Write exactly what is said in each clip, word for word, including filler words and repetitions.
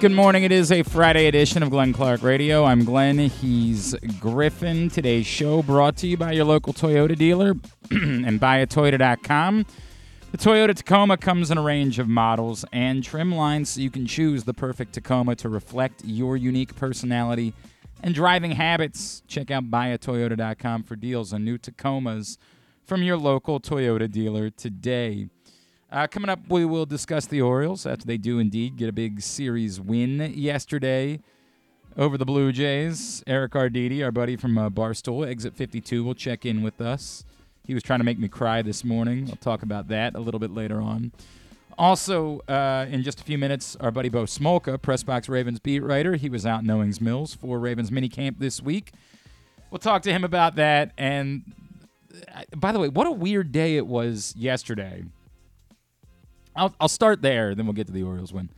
Good morning. It is a Friday edition of Glenn Clark Radio. I'm Glenn. He's Griffin. Today's show brought to you by your local Toyota dealer and buy a toyota dot com. The Toyota Tacoma comes in a range of models and trim lines, so you can choose the perfect Tacoma to reflect your unique personality and driving habits. Check out buy a toyota dot com for deals on new Tacomas from your local Toyota dealer today. Uh, coming up, we will discuss the Orioles after they do indeed get a big series win yesterday over the Blue Jays. Eric Arditi, our buddy from uh, Barstool, Exit fifty-two, will check in with us. He was trying to make me cry this morning. I'll talk about that a little bit later on. Also, uh, in just a few minutes, our buddy Bo Smolka, PressBox Ravens beat writer. He was out in Owings Mills for Ravens minicamp this week. We'll talk to him about that. And uh, by the way, what a weird day it was yesterday. I'll, I'll start there, then we'll get to the Orioles win.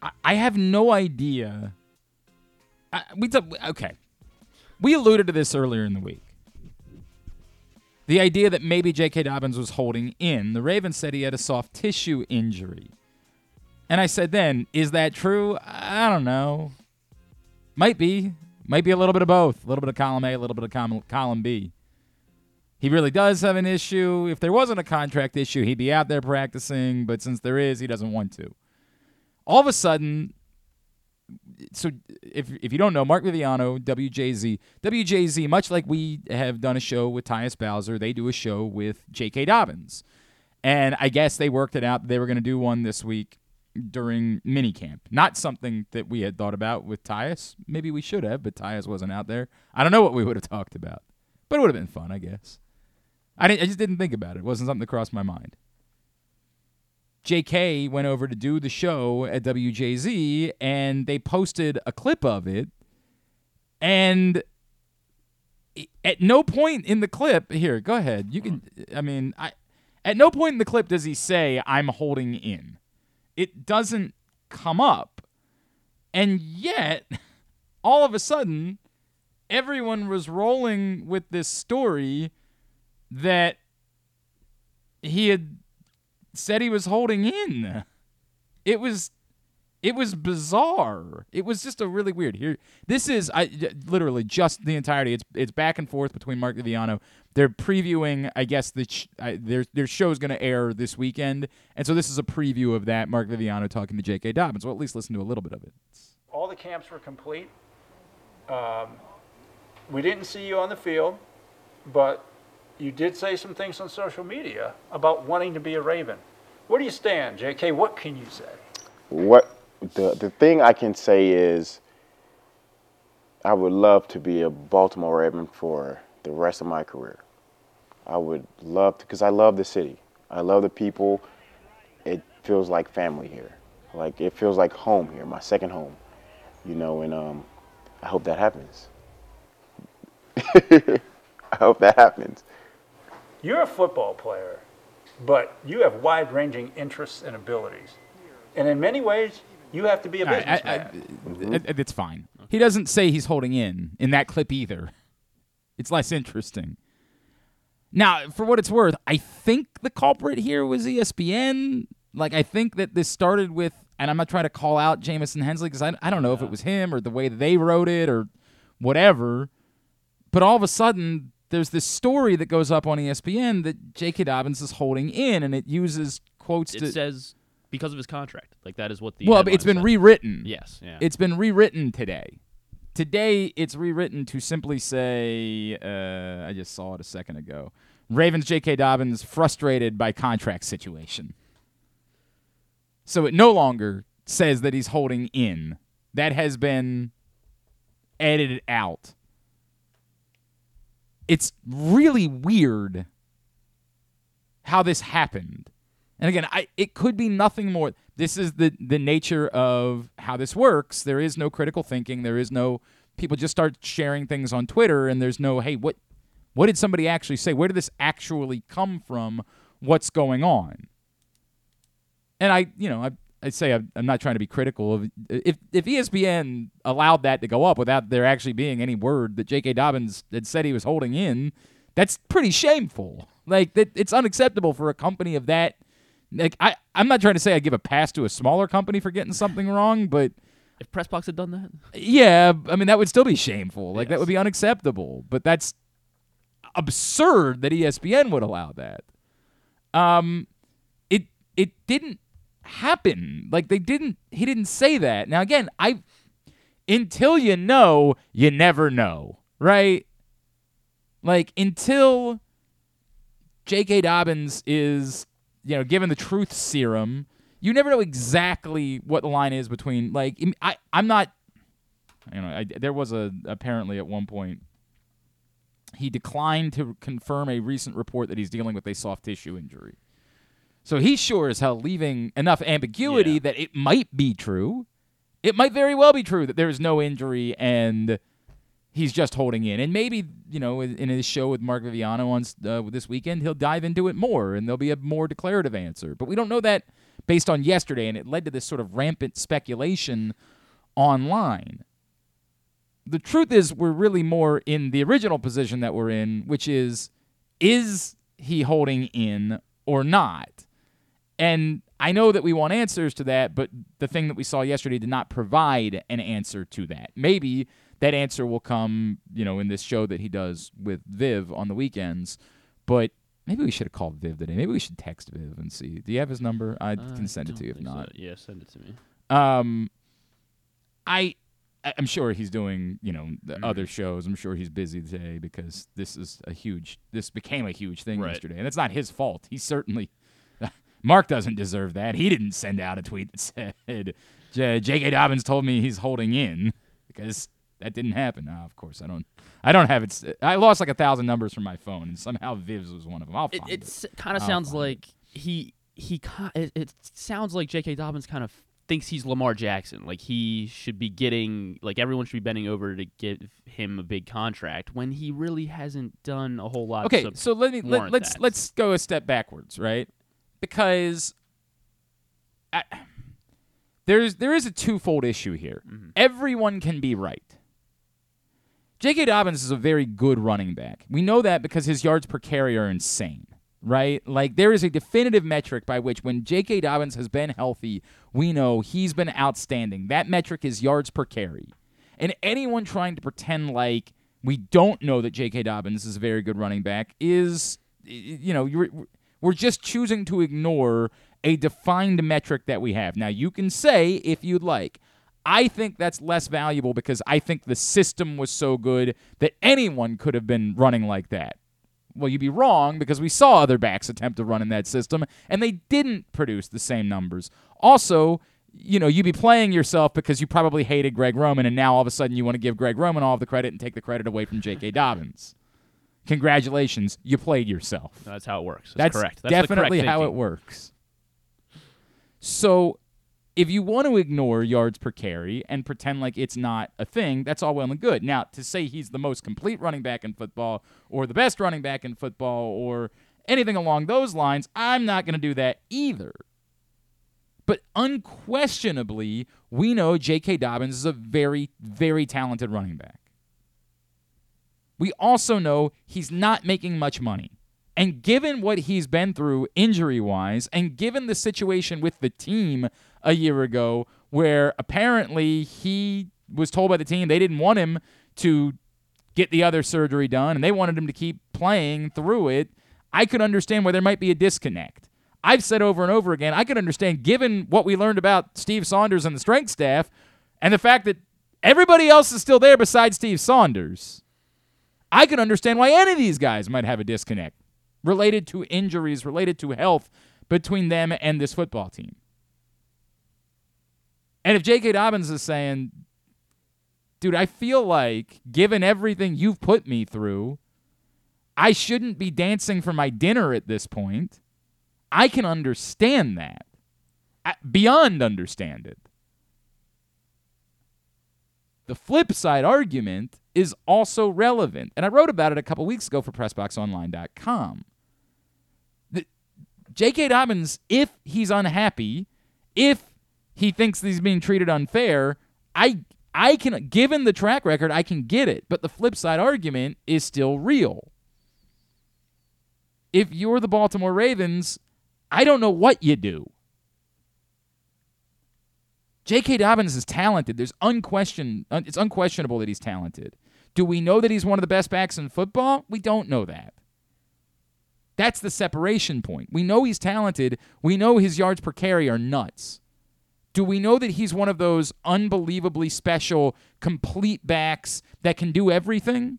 I, I have no idea. I, we t- Okay. We alluded to this earlier in the week. The idea that maybe J K. Dobbins was holding in. The Ravens said he had a soft tissue injury. And I said then, is that true? I don't know. Might be. Might be a little bit of both. A little bit of column A, a little bit of column, column B. He really does have an issue. If there wasn't a contract issue, he'd be out there practicing. But since there is, he doesn't want to. All of a sudden, so if if you don't know, Mark Viviano, W J Z. W J Z, much like we have done a show with Tyus Bowser, they do a show with J K. Dobbins. And I guess they worked it out. They were going to do one this week during minicamp. Not something that we had thought about with Tyus. Maybe we should have, but Tyus wasn't out there. I don't know what we would have talked about. But it would have been fun, I guess. I, didn't, I just didn't think about it. It wasn't something that crossed my mind. J K went over to do the show at W J Z, and they posted a clip of it. And at no point in the clip... Here, go ahead. You can. I mean, I, at no point in the clip does he say, I'm holding in. It doesn't come up. And yet, all of a sudden, everyone was rolling with this story that he had said he was holding in. It was it was bizarre. It was just a really weird. Here, this is I literally just the entirety. It's it's back and forth between Mark Viviano. They're previewing, I guess, the sh- I, their their show is going to air this weekend, and so this is a preview of that. Mark Viviano talking to J K. Dobbins. Well, at least listen to a little bit of it. All the camps were complete. Um, we didn't see you on the field, but you did say some things on social media about wanting to be a Raven. Where do you stand, J K? What can you say? What the the thing I can say is I would love to be a Baltimore Raven for the rest of my career. I would love to, because I love the city. I love the people. It feels like family here. Like it feels like home here, my second home. You know, and um, I hope that happens. I hope that happens. You're a football player, but you have wide-ranging interests and abilities. And in many ways, you have to be a businessman. Mm-hmm. It's fine. He doesn't say he's holding in in that clip either. It's less interesting. Now, for what it's worth, I think the culprit here was E S P N. Like, I think that this started with, and I'm not trying to call out Jamison Hensley because I, I don't know yeah. if it was him or the way that they wrote it or whatever, but all of a sudden, there's this story that goes up on E S P N that J K. Dobbins is holding in, and it uses quotes. It to, says because of his contract. Like, that is what the Well, it's been said. rewritten. Yes. Yeah. It's been rewritten today. Today, it's rewritten to simply say, uh, I just saw it a second ago, Ravens J K. Dobbins frustrated by contract situation. So it no longer says that he's holding in. That has been edited out. It's really weird how this happened. And again, I, it could be nothing more. This is the, the nature of how this works. There is no critical thinking. There is no, people just start sharing things on Twitter, and there's no, hey, what what did somebody actually say? Where did this actually come from? What's going on? And I, you know, I, I say I'm, I'm not trying to be critical of, if if E S P N allowed that to go up without there actually being any word that J K. Dobbins had said he was holding in, that's pretty shameful. Like, that, it's unacceptable for a company of that Like I, I'm not trying to say I give a pass to a smaller company for getting something wrong, but if PressBox had done that, yeah, I mean that would still be shameful. Like yes. That would be unacceptable. But that's absurd that E S P N would allow that. Um, it it didn't happen. Like they didn't. He didn't say that. Now again, I until you know, you never know, right? Like until J K. Dobbins is, you know, given the truth serum, you never know exactly what the line is between, like, I, I'm not, you know, I, there was a, apparently at one point, he declined to confirm a recent report that he's dealing with a soft tissue injury. So he's sure as hell leaving enough ambiguity yeah. that it might be true. It might very well be true that there is no injury and he's just holding in. And maybe, you know, in his show with Mark Viviano on uh, this weekend, he'll dive into it more and there'll be a more declarative answer. But we don't know that based on yesterday, and it led to this sort of rampant speculation online. The truth is we're really more in the original position that we're in, which is, is he holding in or not? And I know that we want answers to that, but the thing that we saw yesterday did not provide an answer to that. Maybe that answer will come, you know, in this show that he does with Viv on the weekends. But maybe we should have called Viv today. Maybe we should text Viv and see. Do you have his number? I, I can send it to you if not. So. Yeah, send it to me. Um, I, I'm sure he's doing, you know, the mm-hmm. other shows. I'm sure he's busy today because this is a huge. This became a huge thing right. yesterday, and it's not his fault. He certainly. Mark doesn't deserve that. He didn't send out a tweet that said J K. Dobbins told me he's holding in because. That didn't happen. Oh, of course, I don't. I don't have it. I lost like a thousand numbers from my phone, and somehow Viv's was one of them. I'll find it. It kind of sounds like it. he he. It, it sounds like J K. Dobbins kind of thinks he's Lamar Jackson. Like he should be getting. Like everyone should be bending over to give him a big contract when he really hasn't done a whole lot. Okay, so let me let, let's that. let's go a step backwards, right? Because. I, there's there is a twofold issue here. Mm-hmm. Everyone can be right. J K. Dobbins is a very good running back. We know that because his yards per carry are insane, right? Like, there is a definitive metric by which when J K. Dobbins has been healthy, we know he's been outstanding. That metric is yards per carry. And anyone trying to pretend like we don't know that J K. Dobbins is a very good running back is, you know, you're, we're just choosing to ignore a defined metric that we have. Now, you can say, if you'd like, I think that's less valuable because I think the system was so good that anyone could have been running like that. Well, you'd be wrong because we saw other backs attempt to run in that system, and they didn't produce the same numbers. Also, you know, you'd be playing yourself because you probably hated Greg Roman, and now all of a sudden you want to give Greg Roman all of the credit and take the credit away from J K. Dobbins. Congratulations, you played yourself. No, that's how it works. That's, that's correct. That's definitely correct how it works. So... if you want to ignore yards per carry and pretend like it's not a thing, that's all well and good. Now, to say he's the most complete running back in football or the best running back in football or anything along those lines, I'm not going to do that either. But unquestionably, we know J K. Dobbins is a very, very talented running back. We also know he's not making much money. And given what he's been through injury-wise and given the situation with the team a year ago where apparently he was told by the team they didn't want him to get the other surgery done and they wanted him to keep playing through it, I could understand where there might be a disconnect. I've said over and over again, I could understand given what we learned about Steve Saunders and the strength staff and the fact that everybody else is still there besides Steve Saunders, I could understand why any of these guys might have a disconnect related to injuries, related to health between them and this football team. And if J K. Dobbins is saying, dude, I feel like given everything you've put me through, I shouldn't be dancing for my dinner at this point, I can understand that. I, beyond understand it. The flip side argument is also relevant. And I wrote about it a couple weeks ago for Press Box Online dot com. The, J K. Dobbins, if he's unhappy, if he thinks he's being treated unfair, I I can, given the track record, I can get it. But the flip side argument is still real. If you're the Baltimore Ravens, I don't know what you do. J K. Dobbins is talented. There's unquestioned, un- it's unquestionable that he's talented. Do we know that he's one of the best backs in football? We don't know that. That's the separation point. We know he's talented. We know his yards per carry are nuts. Do we know that he's one of those unbelievably special, complete backs that can do everything?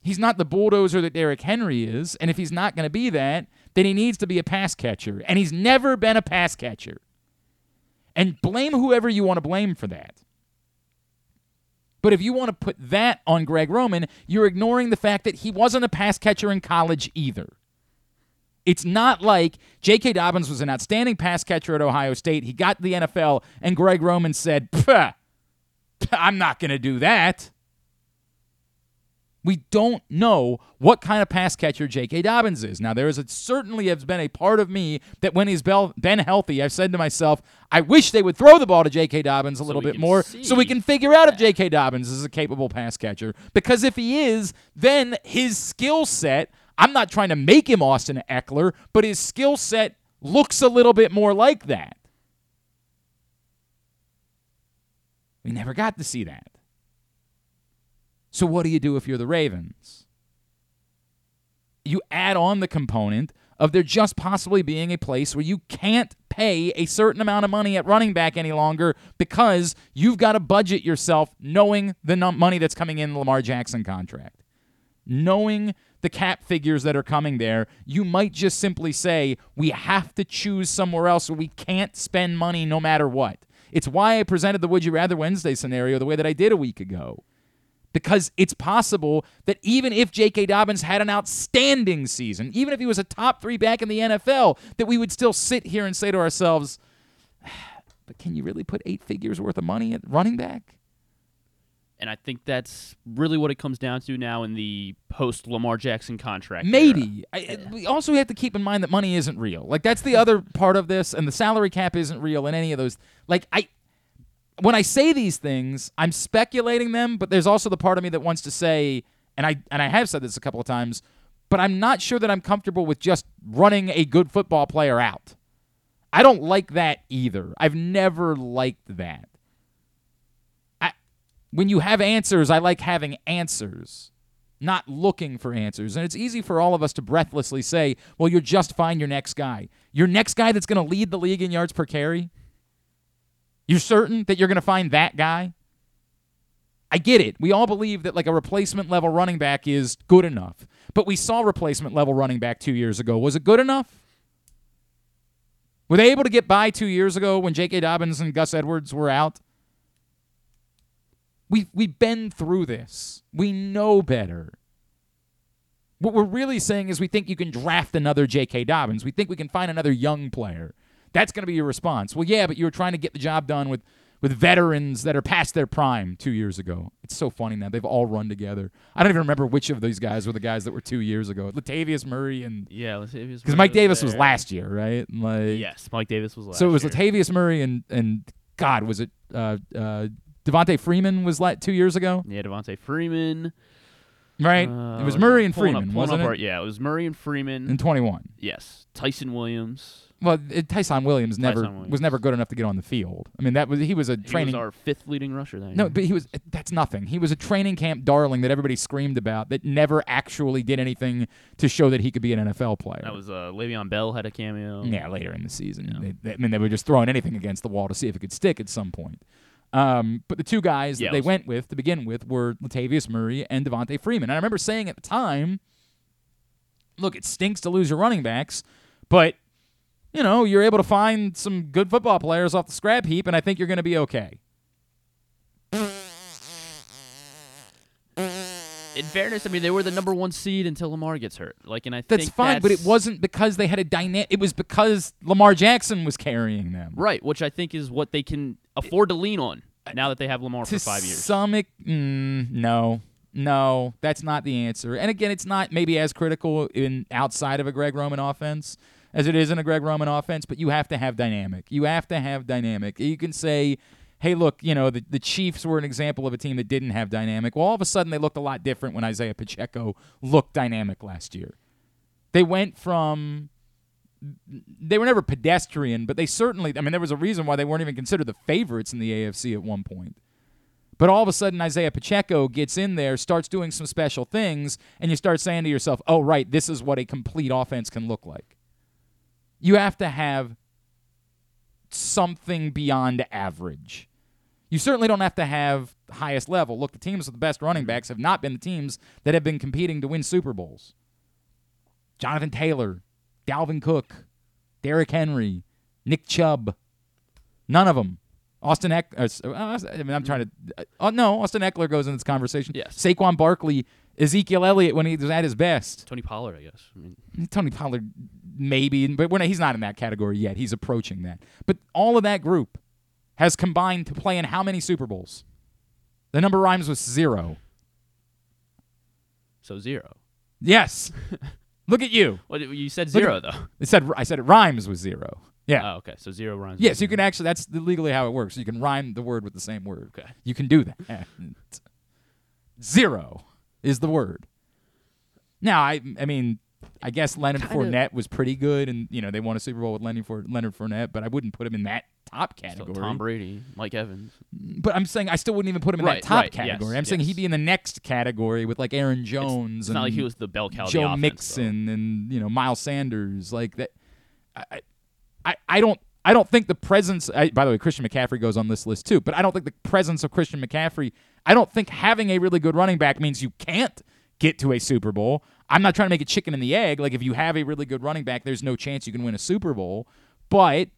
He's not the bulldozer that Derrick Henry is, and if he's not going to be that, then he needs to be a pass catcher, and he's never been a pass catcher. And blame whoever you want to blame for that. But if you want to put that on Greg Roman, you're ignoring the fact that he wasn't a pass catcher in college either. It's not like J K. Dobbins was an outstanding pass catcher at Ohio State. He got to the N F L, and Greg Roman said, Pah, I'm not going to do that. We don't know what kind of pass catcher J K. Dobbins is. Now, there is a, certainly has been a part of me that when he's been healthy, I've said to myself, I wish they would throw the ball to J K. Dobbins a little bit more so we can figure out if J K. Dobbins is a capable pass catcher. Because if he is, then his skill set, I'm not trying to make him Austin Ekeler, but his skill set looks a little bit more like that. We never got to see that. So what do you do if you're the Ravens? You add on the component of there just possibly being a place where you can't pay a certain amount of money at running back any longer because you've got to budget yourself knowing the num- money that's coming in the Lamar Jackson contract. Knowing the cap figures that are coming there, you might just simply say, we have to choose somewhere else where we can't spend money no matter what. It's why I presented the Would You Rather Wednesday scenario the way that I did a week ago. Because it's possible that even if J K. Dobbins had an outstanding season, even if he was a top three back in the N F L, that we would still sit here and say to ourselves, but can you really put eight figures worth of money at running back? And I think that's really what it comes down to now in the post-Lamar Jackson contract. Maybe. I, yeah. We also have to keep in mind that money isn't real. Like, that's the other part of this, and the salary cap isn't real in any of those. Like, I... When I say these things, I'm speculating them, but there's also the part of me that wants to say, and I and I have said this a couple of times, but I'm not sure that I'm comfortable with just running a good football player out. I don't like that either. I've never liked that. I, when you have answers, I like having answers, not looking for answers. And it's easy for all of us to breathlessly say, well, you're just fine, your next guy. Your next guy that's going to lead the league in yards per carry? You're certain that you're going to find that guy? I get it. We all believe that like a replacement level running back is good enough. But we saw replacement level running back two years ago. Was it good enough? Were they able to get by two years ago when J K. Dobbins and Gus Edwards were out? We've, we've been through this. We know better. What we're really saying is we think you can draft another J K. Dobbins. We think we can find another young player. That's going to be your response. Well, yeah, but you were trying to get the job done with, with veterans that are past their prime two years ago. It's so funny now. They've all run together. I don't even remember which of these guys were the guys that were two years ago. Latavius Murray and... Yeah, Latavius Murray. Because Mike Davis was last year, right? And like, yes, Mike Davis was last year. So it was Latavius Murray and, and God, was it... Uh, uh, Devontae Freeman was la- two years ago? Yeah, Devontae Freeman... Right, uh, it was Murray and Freeman, up, wasn't apart. it? Yeah, it was Murray and Freeman. In twenty-one. Yes, Tyson Williams. Well, it, Tyson Williams Tyson never Williams. was never good enough to get on the field. I mean, that was he was a he training. He was our fifth leading rusher that year. No, but he was. That's nothing. He was a training camp darling that everybody screamed about that never actually did anything to show that he could be an N F L player. That was uh, Le'Veon Bell had a cameo. Yeah, later in the season. Yeah. They, they, I mean, they were just throwing anything against the wall to see if it could stick at some point. Um, but the two guys yeah, that they went with to begin with were Latavius Murray and Devontae Freeman. And I remember saying at the time, look, it stinks to lose your running backs, but, you know, you're able to find some good football players off the scrap heap, and I think you're going to be okay. In fairness, I mean, they were the number one seed until Lamar gets hurt. Like, and I think that's fine, that's... but it wasn't because they had a dynamic. It was because Lamar Jackson was carrying them. Right, which I think is what they can afford to lean on now that they have Lamar for five years. Some, mm, no, no, that's not the answer. And again, it's not maybe as critical in outside of a Greg Roman offense as it is in a Greg Roman offense, but you have to have dynamic. You have to have dynamic. You can say... Hey, look, you know, the, the Chiefs were an example of a team that didn't have dynamic. Well, all of a sudden they looked a lot different when Isaiah Pacheco looked dynamic last year. They went from they were never pedestrian, but they certainly, I mean, there was a reason why they weren't even considered the favorites in the A F C at one point. But all of a sudden, Isaiah Pacheco gets in there, starts doing some special things, and you start saying to yourself, oh, right, this is what a complete offense can look like. You have to have something beyond average. You certainly don't have to have the highest level. Look, the teams with the best running backs have not been the teams that have been competing to win Super Bowls. Jonathan Taylor, Dalvin Cook, Derrick Henry, Nick Chubb, none of them. Austin Eckler, I mean, I'm trying to, uh, no, Austin Eckler goes in this conversation. Yes. Saquon Barkley, Ezekiel Elliott when he was at his best. Tony Pollard, I guess. I mean, Tony Pollard, maybe, but we're not, he's not in that category yet. He's approaching that. But all of that group has combined to play in how many Super Bowls? The number rhymes with zero. So zero. Yes. Look at you. Well, you said zero, at, though. It said, I said it rhymes with zero. Yeah. Oh, okay. So zero rhymes. Yeah, so you can actually, that's legally how it works. You can rhyme the word with the same word. Okay. You can do that. Zero is the word. Now, I I mean, I guess Leonard Kinda. Fournette was pretty good, and, you know, they won a Super Bowl with Leonard Fournette, but I wouldn't put him in that top category. Still Tom Brady, Mike Evans. But I'm saying I still wouldn't even put him in right, that top right, category. Yes, I'm saying yes. He'd be in the next category with, like, Aaron Jones. It's, it's and not like he was the bell cow of the offense, Joe Mixon though. And, you know, Miles Sanders. Like, that. I, I, I don't I don't think the presence I, – by the way, Christian McCaffrey goes on this list too, but I don't think the presence of Christian McCaffrey – I don't think having a really good running back means you can't get to a Super Bowl. I'm not trying to make it chicken and the egg. Like, if you have a really good running back, there's no chance you can win a Super Bowl. But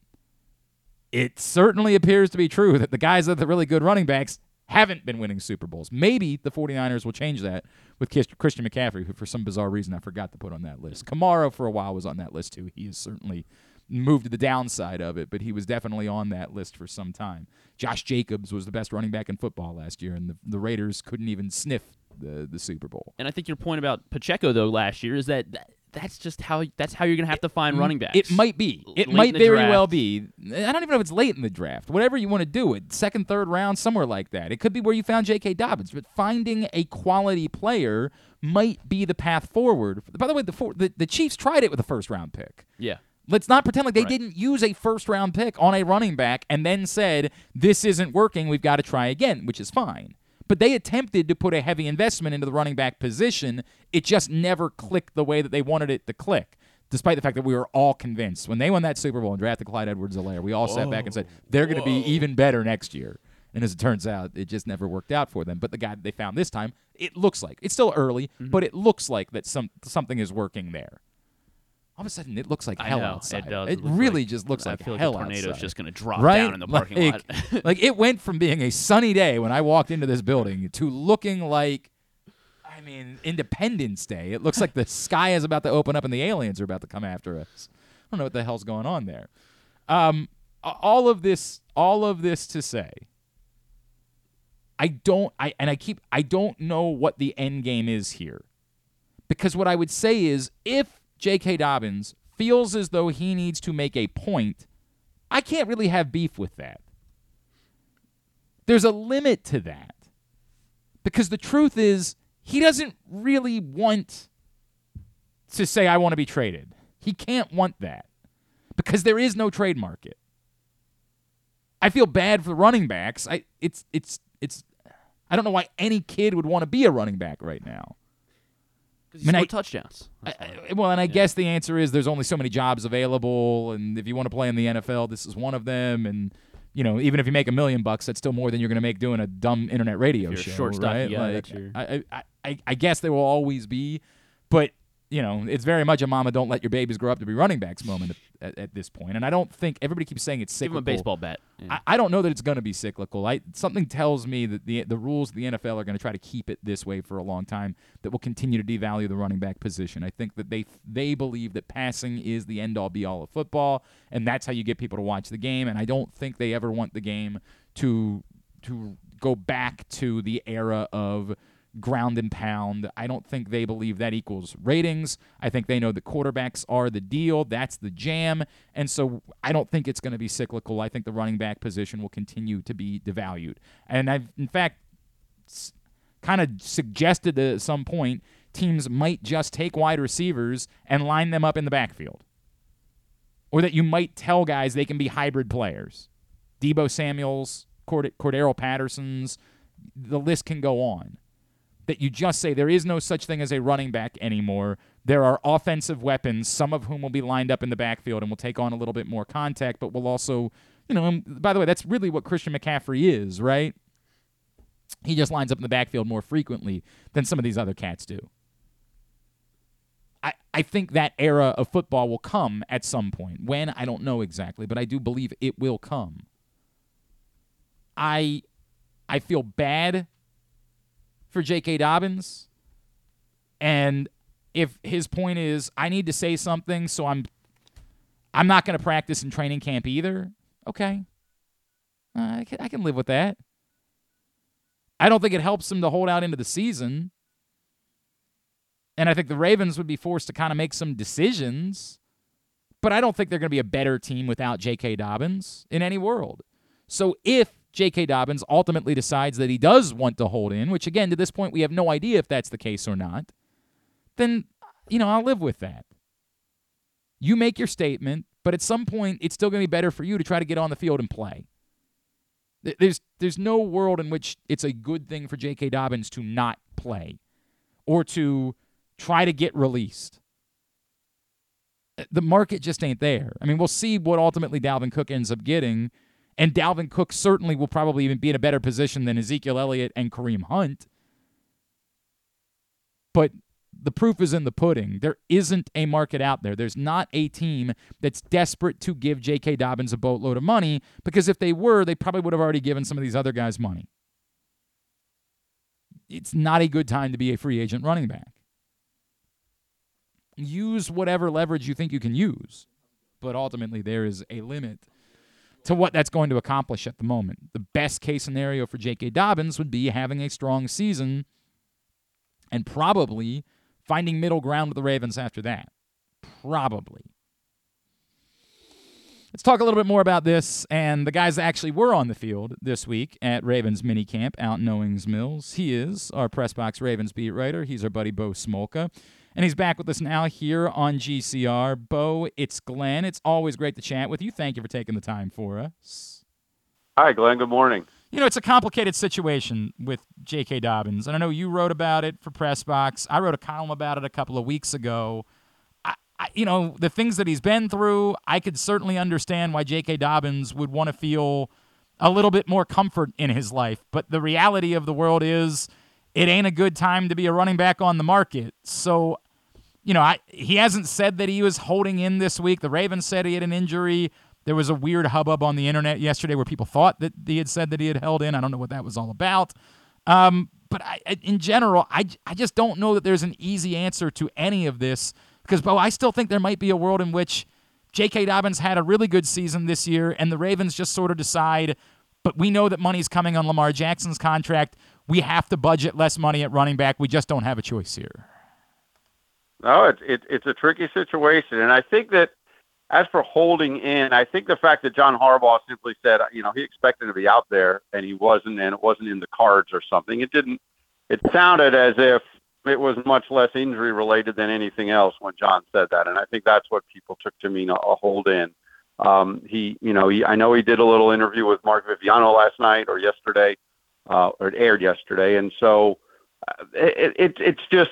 it certainly appears to be true that the guys that are the really good running backs haven't been winning Super Bowls. Maybe the 49ers will change that with Christian McCaffrey, who for some bizarre reason I forgot to put on that list. Kamara for a while was on that list too. He is certainly – moved to the downside of it, but he was definitely on that list for some time. Josh Jacobs was the best running back in football last year, and the, the Raiders couldn't even sniff the, the Super Bowl. And I think your point about Pacheco, though, last year is that th- that's just how that's how you're going to have to find running backs. It might be. It late might very draft. well be. I don't even know if it's late in the draft. Whatever you want to do, it second, third round, somewhere like that. It could be where you found J K. Dobbins, but finding a quality player might be the path forward. By the way, the for, the, the Chiefs tried it with a first-round pick. Yeah. Let's not pretend like they right. didn't use a first-round pick on a running back and then said, this isn't working, we've got to try again, which is fine. But they attempted to put a heavy investment into the running back position. It just never clicked the way that they wanted it to click, despite the fact that we were all convinced. When they won that Super Bowl and drafted Clyde Edwards-Helaire, we all Whoa. sat back and said, they're going to be even better next year. And as it turns out, it just never worked out for them. But the guy that they found this time, it looks like. It's still early, mm-hmm. but it looks like that some something is working there. All of a sudden, it looks like hell I know, outside. It does. It, it really like, just looks like hell outside. I feel like a tornado's outside. just going to drop right? down in the parking like, lot. Like, it went from being a sunny day when I walked into this building to looking like, I mean, Independence Day. It looks like the sky is about to open up and the aliens are about to come after us. I don't know what the hell's going on there. Um, all of this, all of this to say, I don't. I and I keep. I don't know what the end game is here, because what I would say is if J K. Dobbins feels as though he needs to make a point, I can't really have beef with that. There's a limit to that, because the truth is he doesn't really want to say, I want to be traded. He can't want that, because there is no trade market. I feel bad for the running backs. I it's it's it's I don't know why any kid would want to be a running back right now. Because you I mean, scored I, touchdowns. I, I, well, and I yeah. guess the answer is there's only so many jobs available, and if you want to play in the N F L, this is one of them. And, you know, even if you make a million bucks, that's still more than you're going to make doing a dumb internet radio show, shortstop, right? Yeah, like, your... I, I, I, I guess there will always be, but, you know, it's very much a mama don't let your babies grow up to be running backs moment at, at this point. And I don't think everybody keeps saying it's cyclical. Give them a baseball bat. Yeah. I, I don't know that it's going to be cyclical. I, something tells me that the the rules of the N F L are going to try to keep it this way for a long time, that will continue to devalue the running back position. I think that they they believe that passing is the end-all, be-all of football, and that's how you get people to watch the game. And I don't think they ever want the game to to go back to the era of – ground and pound. I don't think they believe that equals ratings. I think they know that quarterbacks are the deal. That's the jam. And so I don't think it's going to be cyclical. I think the running back position will continue to be devalued. And I've, in fact, kind of suggested that at some point teams might just take wide receivers and line them up in the backfield. or that you might tell guys they can be hybrid players. Debo Samuels, Cord- Cordero Patterson's, the list can go on. That you just say there is no such thing as a running back anymore. There are offensive weapons, some of whom will be lined up in the backfield and will take on a little bit more contact, but will also, you know, by the way, that's really what Christian McCaffrey is, right? He just lines up in the backfield more frequently than some of these other cats do. I, I think that era of football will come at some point. When, I don't know exactly, but I do believe it will come. I I feel bad for J K. Dobbins, and if his point is, I need to say something, so I'm I'm not going to practice in training camp either, okay. Uh, I, can, I can live with that. I don't think it helps him to hold out into the season. And I think the Ravens would be forced to kind of make some decisions. But I don't think they're going to be a better team without J K. Dobbins in any world. So if J K. Dobbins ultimately decides that he does want to hold in, which, again, to this point, we have no idea if that's the case or not, then, you know, I'll live with that. You make your statement, but at some point, it's still going to be better for you to try to get on the field and play. There's there's no world in which it's a good thing for J K. Dobbins to not play or to try to get released. The market just ain't there. I mean, we'll see what ultimately Dalvin Cook ends up getting, and Dalvin Cook certainly will probably even be in a better position than Ezekiel Elliott and Kareem Hunt. But the proof is in the pudding. There isn't a market out there. There's not a team that's desperate to give J K. Dobbins a boatload of money, because if they were, they probably would have already given some of these other guys money. It's not a good time to be a free agent running back. Use whatever leverage you think you can use, but ultimately there is a limit to what that's going to accomplish at the moment. The best case scenario for J K. Dobbins would be having a strong season and probably finding middle ground with the Ravens after that. Probably. Let's talk a little bit more about this and the guys that actually were on the field this week at Ravens minicamp out in Owings Mills. He is our Press Box Ravens beat writer. He's our buddy Bo Smolka. And he's back with us now here on G C R. Bo, it's Glenn. It's always great to chat with you. Thank you for taking the time for us. Hi, Glenn. Good morning. You know, it's a complicated situation with J K. Dobbins. And I know you wrote about it for PressBox. I wrote a column about it a couple of weeks ago. I, I, you know, the things that he's been through, I could certainly understand why J K. Dobbins would want to feel a little bit more comfort in his life. But the reality of the world is it ain't a good time to be a running back on the market. So, you know, I, he hasn't said that he was holding in this week. The Ravens said he had an injury. There was a weird hubbub on the internet yesterday where people thought that he had said that he had held in. I don't know what that was all about. Um, but I, in general, I, I just don't know that there's an easy answer to any of this, because, Bo, I still think there might be a world in which J K. Dobbins had a really good season this year and the Ravens just sort of decide, but we know that money's coming on Lamar Jackson's contract. We have to budget less money at running back. We just don't have a choice here. No, it, it, it's a tricky situation, and I think that as for holding in, I think the fact that John Harbaugh simply said, you know, he expected to be out there and he wasn't, and it wasn't in the cards or something. It didn't, it sounded as if it was much less injury related than anything else when John said that. And I think that's what people took to mean a, a hold in. Um, he, you know, he, I know he did a little interview with Mark Viviano last night or yesterday, uh, or it aired yesterday. And so it, it, it's just,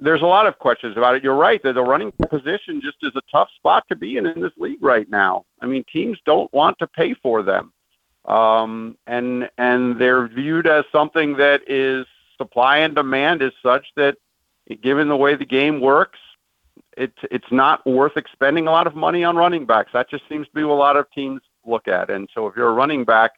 there's a lot of questions about it. You're right that the running position just is a tough spot to be in in this league right now. I mean, teams don't want to pay for them, um, and and they're viewed as something that is supply and demand is such that, given the way the game works, it's it's not worth expending a lot of money on running backs. That just seems to be what a lot of teams look at. And so, if you're a running back,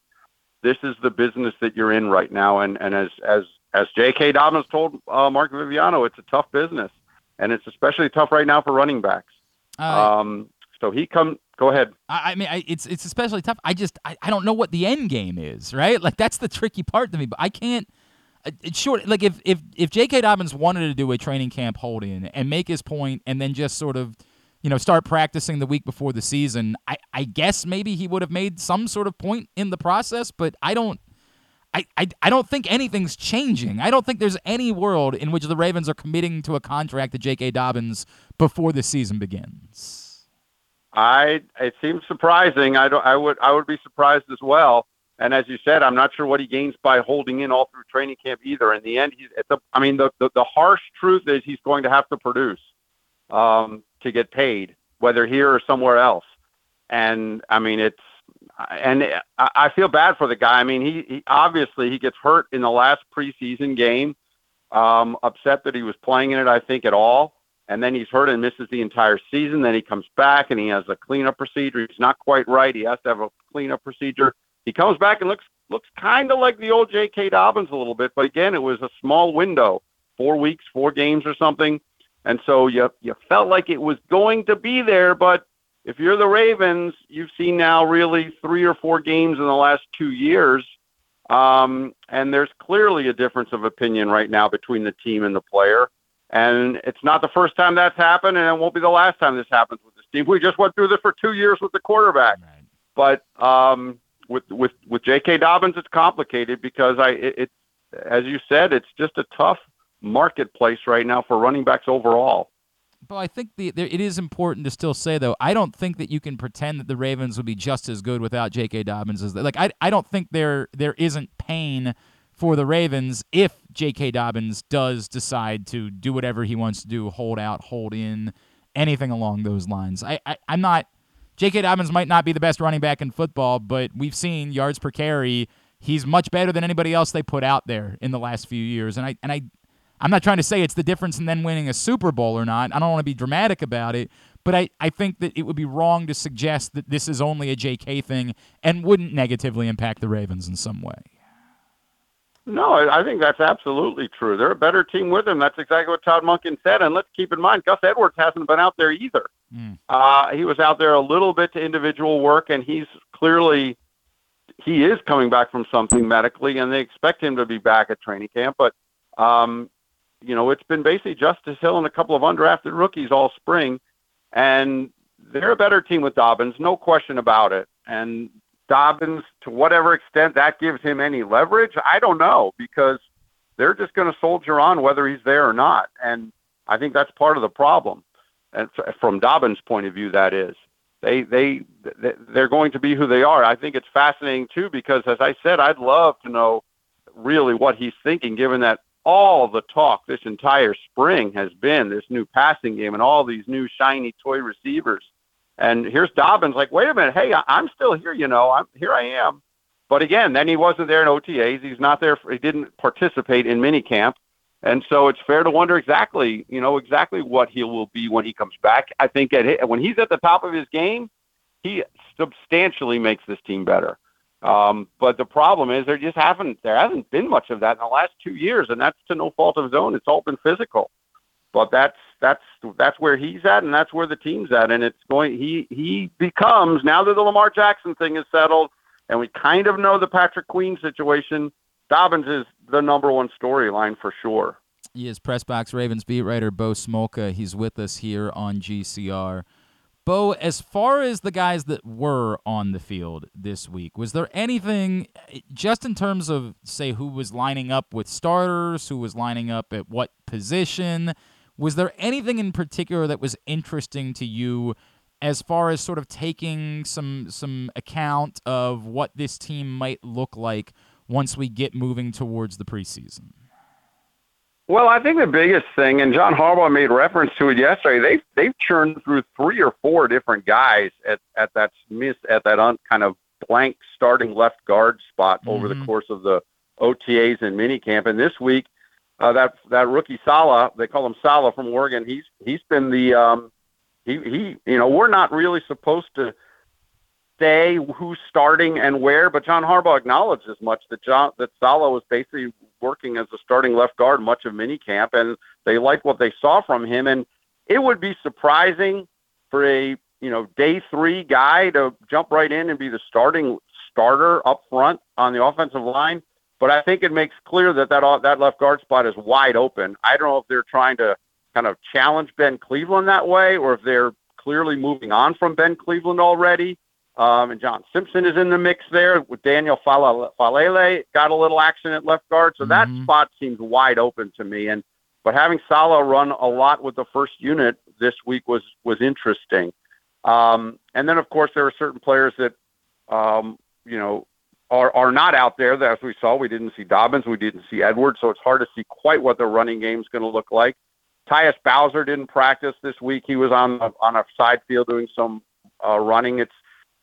this is the business that you're in right now. And and as as As J K. Dobbins told uh, Mark Viviano, it's a tough business, and it's especially tough right now for running backs. Uh, um, so he come go ahead. I, I mean, I, it's it's especially tough. I just I, I don't know what the end game is, right? Like that's the tricky part to me. But I can't. It's short. Like if if if J K. Dobbins wanted to do a training camp hold in and make his point, and then just sort of, you know, start practicing the week before the season, I I guess maybe he would have made some sort of point in the process. But I don't. I, I, I don't think anything's changing. I don't think there's any world in which the Ravens are committing to a contract to J K. Dobbins before the season begins. I it seems surprising. I don't. I would. I would be surprised as well. And as you said, I'm not sure what he gains by holding in all through training camp either. In the end, he's at the, I mean, the, the, the harsh truth is he's going to have to produce um, to get paid, whether here or somewhere else. And I mean, it's and I, I feel bad for the guy. I mean, he, he obviously he gets hurt in the last preseason game. Um, upset that he was playing in it, I think, at all. And then he's hurt and misses the entire season. Then he comes back and he has a cleanup procedure. He's not quite right. He has to have a cleanup procedure. He comes back and looks looks kind of like the old J K. Dobbins a little bit. But again, it was a small window, four weeks, four games or something. And so you, you felt like it was going to be there. But if you're the Ravens, you've seen now really three or four games in the last two years. Um, and there's clearly a difference of opinion right now between the team and the player. And it's not the first time that's happened, and it won't be the last time this happens with this team. We just went through this for two years with the quarterback. Right. But um, with with with J K. Dobbins, it's complicated because, I it, it as you said, it's just a tough marketplace right now for running backs overall. But I think the, the, it is important to still say, though, I don't think that you can pretend that the Ravens would be just as good without J K. Dobbins as they. Like, I, I don't think there there isn't pain for the Ravens if J K. Dobbins does decide to do whatever he wants to do, hold out, hold in, anything along those lines. I, I, I'm not – J K. Dobbins might not be the best running back in football, but we've seen yards per carry. He's much better than anybody else they put out there in the last few years, and I and I – I'm not trying to say it's the difference in then winning a Super Bowl or not. I don't want to be dramatic about it, but I, I think that it would be wrong to suggest that this is only a J K thing and wouldn't negatively impact the Ravens in some way. No, I think that's absolutely true. They're a better team with him. That's exactly what Todd Monken said, and let's keep in mind, Gus Edwards hasn't been out there either. Mm. Uh, he was out there a little bit to individual work, and he's clearly he is coming back from something medically, and they expect him to be back at training camp, but um you know, it's been basically Justice Hill and a couple of undrafted rookies all spring, and they're a better team with Dobbins, no question about it. And Dobbins, to whatever extent that gives him any leverage, I don't know, because they're just going to soldier on whether he's there or not. And I think that's part of the problem. And from Dobbins' point of view, that is. They, they, they're going to be who they are. I think it's fascinating, too, because, as I said, I'd love to know really what he's thinking, given that all the talk this entire spring has been this new passing game and all these new shiny toy receivers. And here's Dobbins like, wait a minute. Hey, I'm still here. You know, I'm here. I am. But again, then he wasn't there in O T As. He's not there. For, he didn't participate in minicamp. And so it's fair to wonder exactly, you know, exactly what he will be when he comes back. I think at his, when he's at the top of his game, he substantially makes this team better. Um, but the problem is there just haven't, there hasn't been much of that in the last two years, and that's to no fault of his own. It's all been physical, but that's, that's, that's where he's at. And that's where the team's at. And it's going, he, he becomes, now that the Lamar Jackson thing is settled and we kind of know the Patrick Queen situation, Dobbins is the number one storyline for sure. He is PressBox Ravens beat writer Bo Smolka. He's with us here on G C R. Bo, as far as the guys that were on the field this week, was there anything just in terms of, say, who was lining up with starters, who was lining up at what position? Was there anything in particular that was interesting to you as far as sort of taking some some account of what this team might look like once we get moving towards the preseason? Well, I think the biggest thing, and John Harbaugh made reference to it yesterday, they've, they've churned through three or four different guys at, at that miss, at that un, kind of blank starting left guard spot mm-hmm. over the course of the O T As and minicamp. And this week, uh, that that rookie Saleh, they call him Saleh from Oregon, he's he's been the um, he he you know, we're not really supposed to say who's starting and where, but John Harbaugh acknowledged as much that John that Saleh was basically working as a starting left guard much of minicamp, and they liked what they saw from him. And it would be surprising for a, you know, day three guy to jump right in and be the starting starter up front on the offensive line. But I think it makes clear that that, that left guard spot is wide open. I don't know if they're trying to kind of challenge Ben Cleveland that way, or if they're clearly moving on from Ben Cleveland already. Um, and John Simpson is in the mix there with Daniel Falele, got a little action at left guard. So that mm-hmm. spot seems wide open to me. And, but having Saleh run a lot with the first unit this week was, was interesting. Um, and then, of course, there are certain players that, um, you know, are are not out there. As we saw, we didn't see Dobbins, we didn't see Edwards, so it's hard to see quite what the running game's going to look like. Tyus Bowser didn't practice this week. He was on a, on a side field doing some uh, running. It's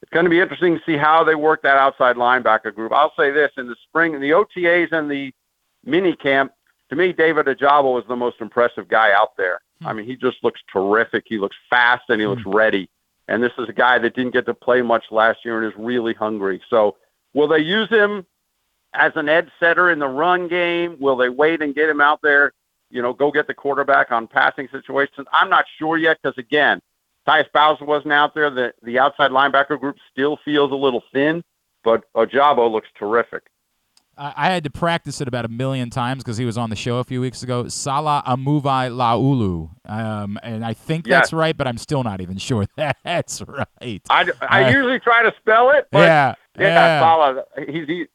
it's going to be interesting to see how they work that outside linebacker group. I'll say this, in the spring, in the O T As and the mini camp, to me, David Ojabo was the most impressive guy out there. I mean, he just looks terrific. He looks fast and he looks ready. And this is a guy that didn't get to play much last year and is really hungry. So will they use him as an edge setter in the run game? Will they wait and get him out there, you know, go get the quarterback on passing situations? I'm not sure yet because, again, Tyus Bowser wasn't out there. The, the outside linebacker group still feels a little thin, but Ojabo looks terrific. I had to practice it about a million times because he was on the show a few weeks ago. Salah Amuvai Laulu. Um, and I think yes. that's right, but I'm still not even sure that's right. I, I uh, usually try to spell it, but yeah, yeah, yeah. Salah, he's he,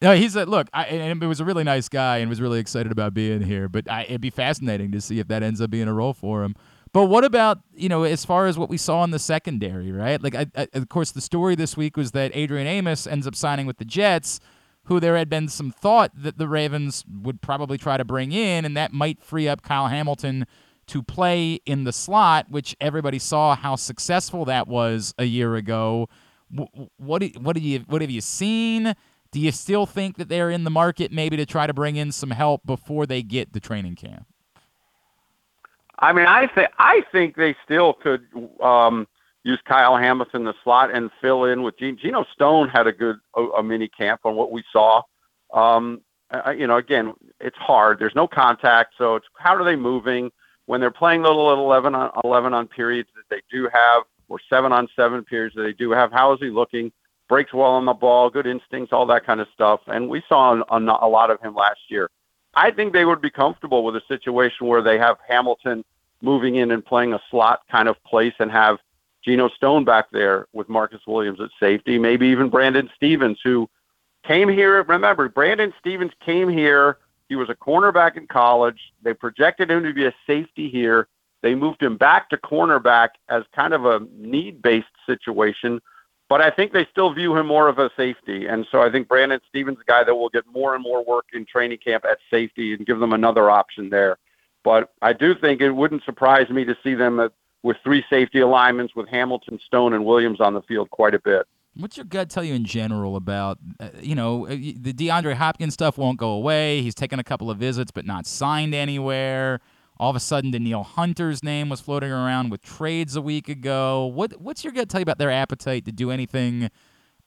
No, he's a, look, I, and it was a really nice guy and was really excited about being here, but I, it'd be fascinating to see if that ends up being a role for him. But what about, you know, as far as what we saw in the secondary, right? Like, I, I, of course, the story this week was that Adrian Amos ends up signing with the Jets, who there had been some thought that the Ravens would probably try to bring in, and that might free up Kyle Hamilton to play in the slot, which everybody saw how successful that was a year ago. What, what, do you, what have you seen? Do you still think that they're in the market maybe to try to bring in some help before they get the training camp? I mean, I think I think they still could um, use Kyle Hamilton in the slot and fill in with Geno. Geno Stone had a good a, a mini camp on what we saw. Um, uh, you know, again, it's hard. There's no contact, so it's how are they moving when they're playing little at eleven on eleven on periods that they do have, or seven on seven periods that they do have. How is he looking? Breaks well on the ball, good instincts, all that kind of stuff. And we saw a, a lot of him last year. I think they would be comfortable with a situation where they have Hamilton moving in and playing a slot kind of place and have Geno Stone back there with Marcus Williams at safety, maybe even Brandon Stevens, who came here. Remember, Brandon Stevens came here. He was a cornerback in college. They projected him to be a safety here. They moved him back to cornerback as kind of a need-based situation. But I think they still view him more of a safety. And so I think Brandon Stevens is a guy that will get more and more work in training camp at safety and give them another option there. But I do think it wouldn't surprise me to see them with three safety alignments with Hamilton, Stone, and Williams on the field quite a bit. What's your gut tell you in general about, uh, you know, the DeAndre Hopkins stuff won't go away. He's taken a couple of visits but not signed anywhere. All of a sudden, Danielle Hunter's name was floating around with trades a week ago. What What's your gut tell you about their appetite to do anything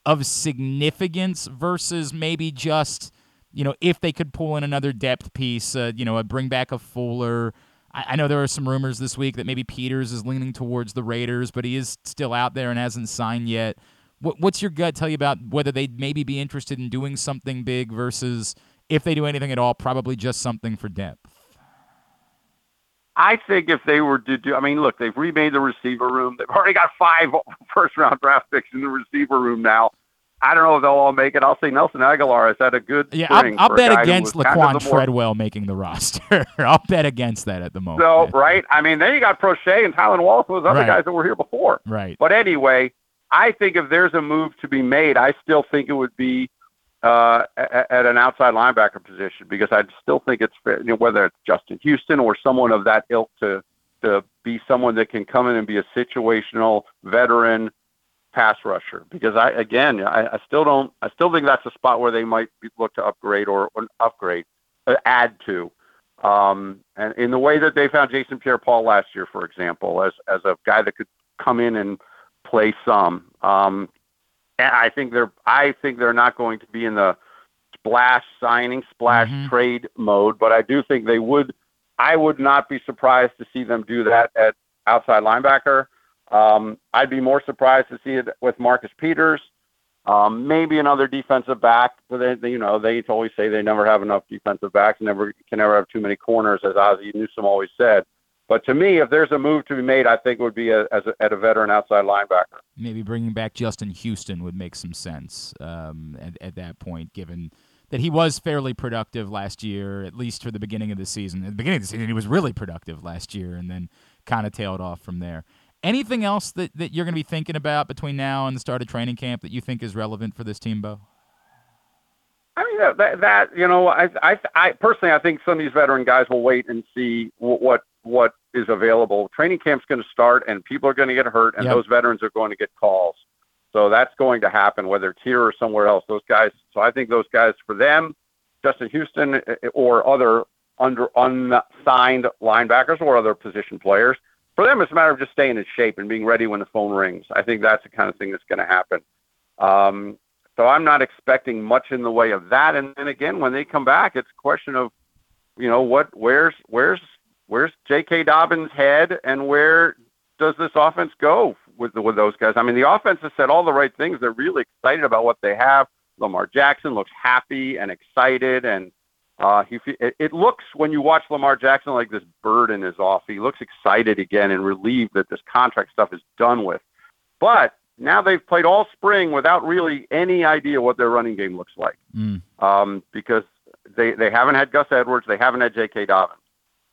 of significance versus maybe just, you know, if they could pull in another depth piece, uh, you know, a bring back of Fuller. I, I know there are some rumors this week that maybe Peters is leaning towards the Raiders, but he is still out there and hasn't signed yet. What What's your gut tell you about whether they'd maybe be interested in doing something big versus if they do anything at all, probably just something for depth? I think if they were to do, I mean, look, they've remade the receiver room. They've already got five first-round draft picks in the receiver room now. I don't know if they'll all make it. I'll say Nelson Aguilar has had a good yeah, spring. I'll, I'll bet against Laquan kind of Treadwell making the roster. I'll bet against that at the moment. So, right? I mean, then you got Prochet and Tylan Wallace and those other right. guys that were here before. Right. But anyway, I think if there's a move to be made, I still think it would be Uh, at, at an outside linebacker position, because I still think it's fair, you know, whether it's Justin Houston or someone of that ilk to to be someone that can come in and be a situational veteran pass rusher. Because I again, I, I still don't, I still think that's a spot where they might be, look to upgrade or, or upgrade, uh, add to, um, and in the way that they found Jason Pierre-Paul last year, for example, as as a guy that could come in and play some. Um, I think they're. I think they're not going to be in the splash signing, splash mm-hmm. trade mode. But I do think they would. I would not be surprised to see them do that at outside linebacker. Um, I'd be more surprised to see it with Marcus Peters. Um, maybe another defensive back. They, they, you know, they always say they never have enough defensive backs. Never can never have too many corners, as Ozzie Newsome always said. But to me, if there's a move to be made, I think it would be a, as a, at a veteran outside linebacker. Maybe bringing back Justin Houston would make some sense um, at, at that point, given that he was fairly productive last year, at least for the beginning of the season. At the beginning of the season, he was really productive last year and then kind of tailed off from there. Anything else that, that you're going to be thinking about between now and the start of training camp that you think is relevant for this team, Bo? I mean, that, that, that you know, I, I, I personally, I think some of these veteran guys will wait and see what what, what is available. Training camp's going to start, and people are going to get hurt, and yep. those veterans are going to get calls. So that's going to happen, whether it's here or somewhere else. Those guys. So I think those guys, for them, Justin Houston or other under unsigned linebackers or other position players, for them it's a matter of just staying in shape and being ready when the phone rings. I think that's the kind of thing that's going to happen. Um, so I'm not expecting much in the way of that. And then again, when they come back, it's a question of, you know, what, where's, where's, where's J K. Dobbins' head, and where does this offense go with the, with those guys? I mean, the offense has said all the right things. They're really excited about what they have. Lamar Jackson looks happy and excited, and uh, he, it, it looks, when you watch Lamar Jackson, like this burden is off. He looks excited again and relieved that this contract stuff is done with. But now they've played all spring without really any idea what their running game looks like, mm. um, because they, they haven't had Gus Edwards. They haven't had J K. Dobbins.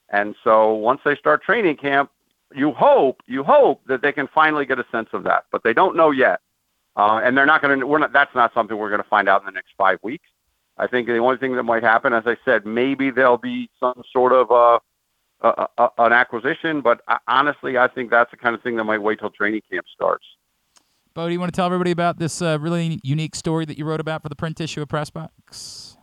And so once they start training camp, you hope, you hope that they can finally get a sense of that, but they don't know yet. Uh, and they're not going to, we're not, that's not something we're going to find out in the next five weeks. I think the only thing that might happen, as I said, maybe there'll be some sort of uh, a, a, an acquisition, but I, honestly, I think that's the kind of thing that might wait till training camp starts. Bo, do you want to tell everybody about this uh, really unique story that you wrote about for the print issue of PressBox?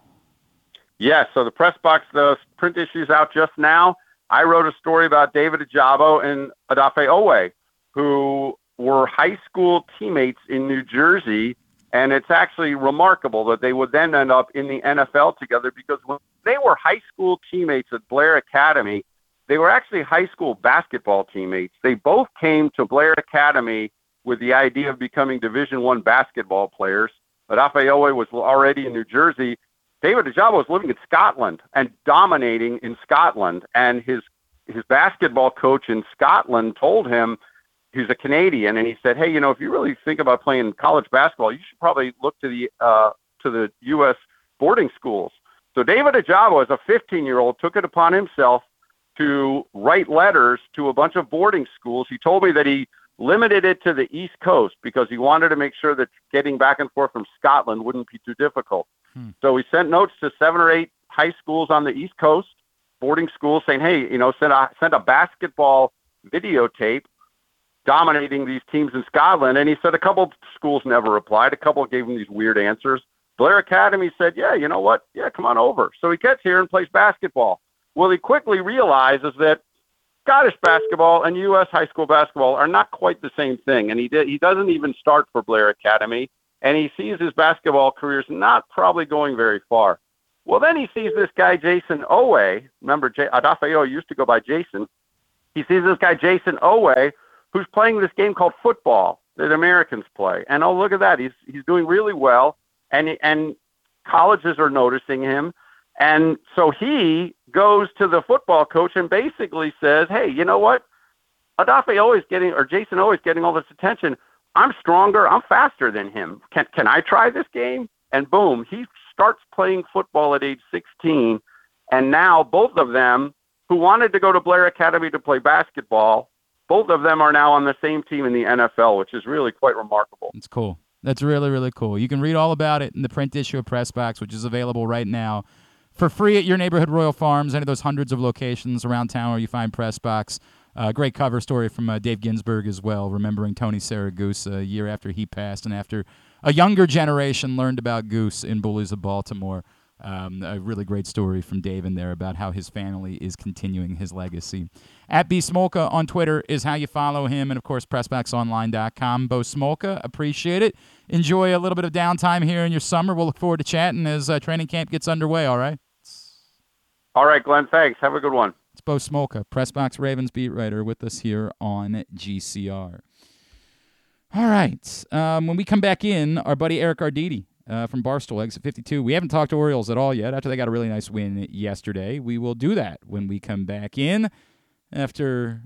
Yes. So the PressBox, the print issue is out just now. I wrote a story about David Ojabo and Javante Davis, who were high school teammates in New Jersey, and it's actually remarkable that they would then end up in the N F L together, because when they were high school teammates at Blair Academy, they were actually high school basketball teammates. They both came to Blair Academy with the idea of becoming Division I basketball players. But Afeowe was already in New Jersey. David Ojabo was living in Scotland and dominating in Scotland, and his his basketball coach in Scotland told him, who's a Canadian, and he said, hey, you know, if you really think about playing college basketball, you should probably look to the uh, to the U S boarding schools. So David Ojabo, as a fifteen-year-old, took it upon himself to write letters to a bunch of boarding schools. He told me that he limited it to the East Coast because he wanted to make sure that getting back and forth from Scotland wouldn't be too difficult. Hmm. So he sent notes to seven or eight high schools on the East Coast, boarding schools, saying, hey, you know, send a, send a basketball videotape dominating these teams in Scotland. And he said a couple of schools never replied. A couple gave him these weird answers. Blair Academy said, yeah, you know what? Yeah, come on over. So he gets here and plays basketball. Well, he quickly realizes that Scottish basketball and U S high school basketball are not quite the same thing. And he did, he doesn't even start for Blair Academy. And he sees his basketball career's not probably going very far. Well, then he sees this guy, Jason Owe. Remember, J- Adafeo used to go by Jason. He sees this guy, Jason Owe, who's playing this game called football that Americans play. And, oh, look at that. He's he's doing really well, and and colleges are noticing him. And so he goes to the football coach and basically says, hey, you know what? Adafe always getting, or Jason always getting all this attention. I'm stronger. I'm faster than him. Can can I try this game? And boom, he starts playing football at age sixteen. And now both of them, who wanted to go to Blair Academy to play basketball, both of them are now on the same team in the N F L, which is really quite remarkable. It's cool. That's really, really cool. You can read all about it in the print issue of PressBox, which is available right now for free at your neighborhood Royal Farms, any of those hundreds of locations around town where you find PressBox. Uh, great cover story from uh, Dave Ginsburg as well, remembering Tony Saragusa a year after he passed and after a younger generation learned about Goose in Bullies of Baltimore. Um, a really great story from Dave in there about how his family is continuing his legacy. At B. Smolka on Twitter is how you follow him, and, of course, PressBox Online dot com. Bo Smolka, appreciate it. Enjoy a little bit of downtime here in your summer. We'll look forward to chatting as uh, training camp gets underway, all right? All right, Glenn, thanks. Have a good one. It's Bo Smolka, PressBox Ravens beat writer, with us here on G C R. All right, um, when we come back in, our buddy Eric Arditi, Uh, from Barstool, Exit fifty-two. We haven't talked to Orioles at all yet after they got a really nice win yesterday. We will do that when we come back in after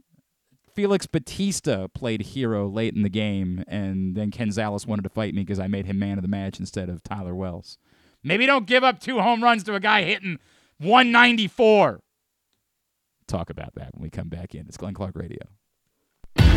Felix Bautista played hero late in the game, and then Canzales wanted to fight me because I made him man of the match instead of Tyler Wells. Maybe don't give up two home runs to a guy hitting one ninety-four. Talk about that when we come back in. It's Glenn Clark Radio.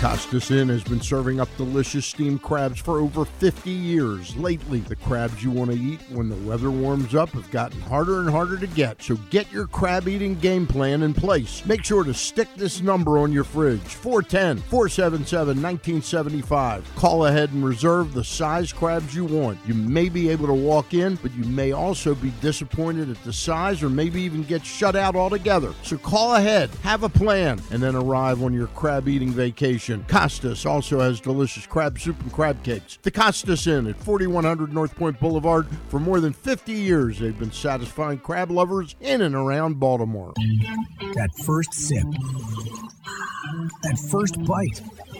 Costas Inn has been serving up delicious steamed crabs for over fifty years. Lately, the crabs you want to eat when the weather warms up have gotten harder and harder to get, so get your crab-eating game plan in place. Make sure to stick this number on your fridge, four one zero, four seven seven, one nine seven five. Call ahead and reserve the size crabs you want. You may be able to walk in, but you may also be disappointed at the size or maybe even get shut out altogether. So call ahead, have a plan, and then arrive on your crab-eating vacation. Costas also has delicious crab soup and crab cakes. The Costas Inn at forty-one hundred North Point Boulevard. For more than fifty years, they've been satisfying crab lovers in and around Baltimore. That first sip, that first bite,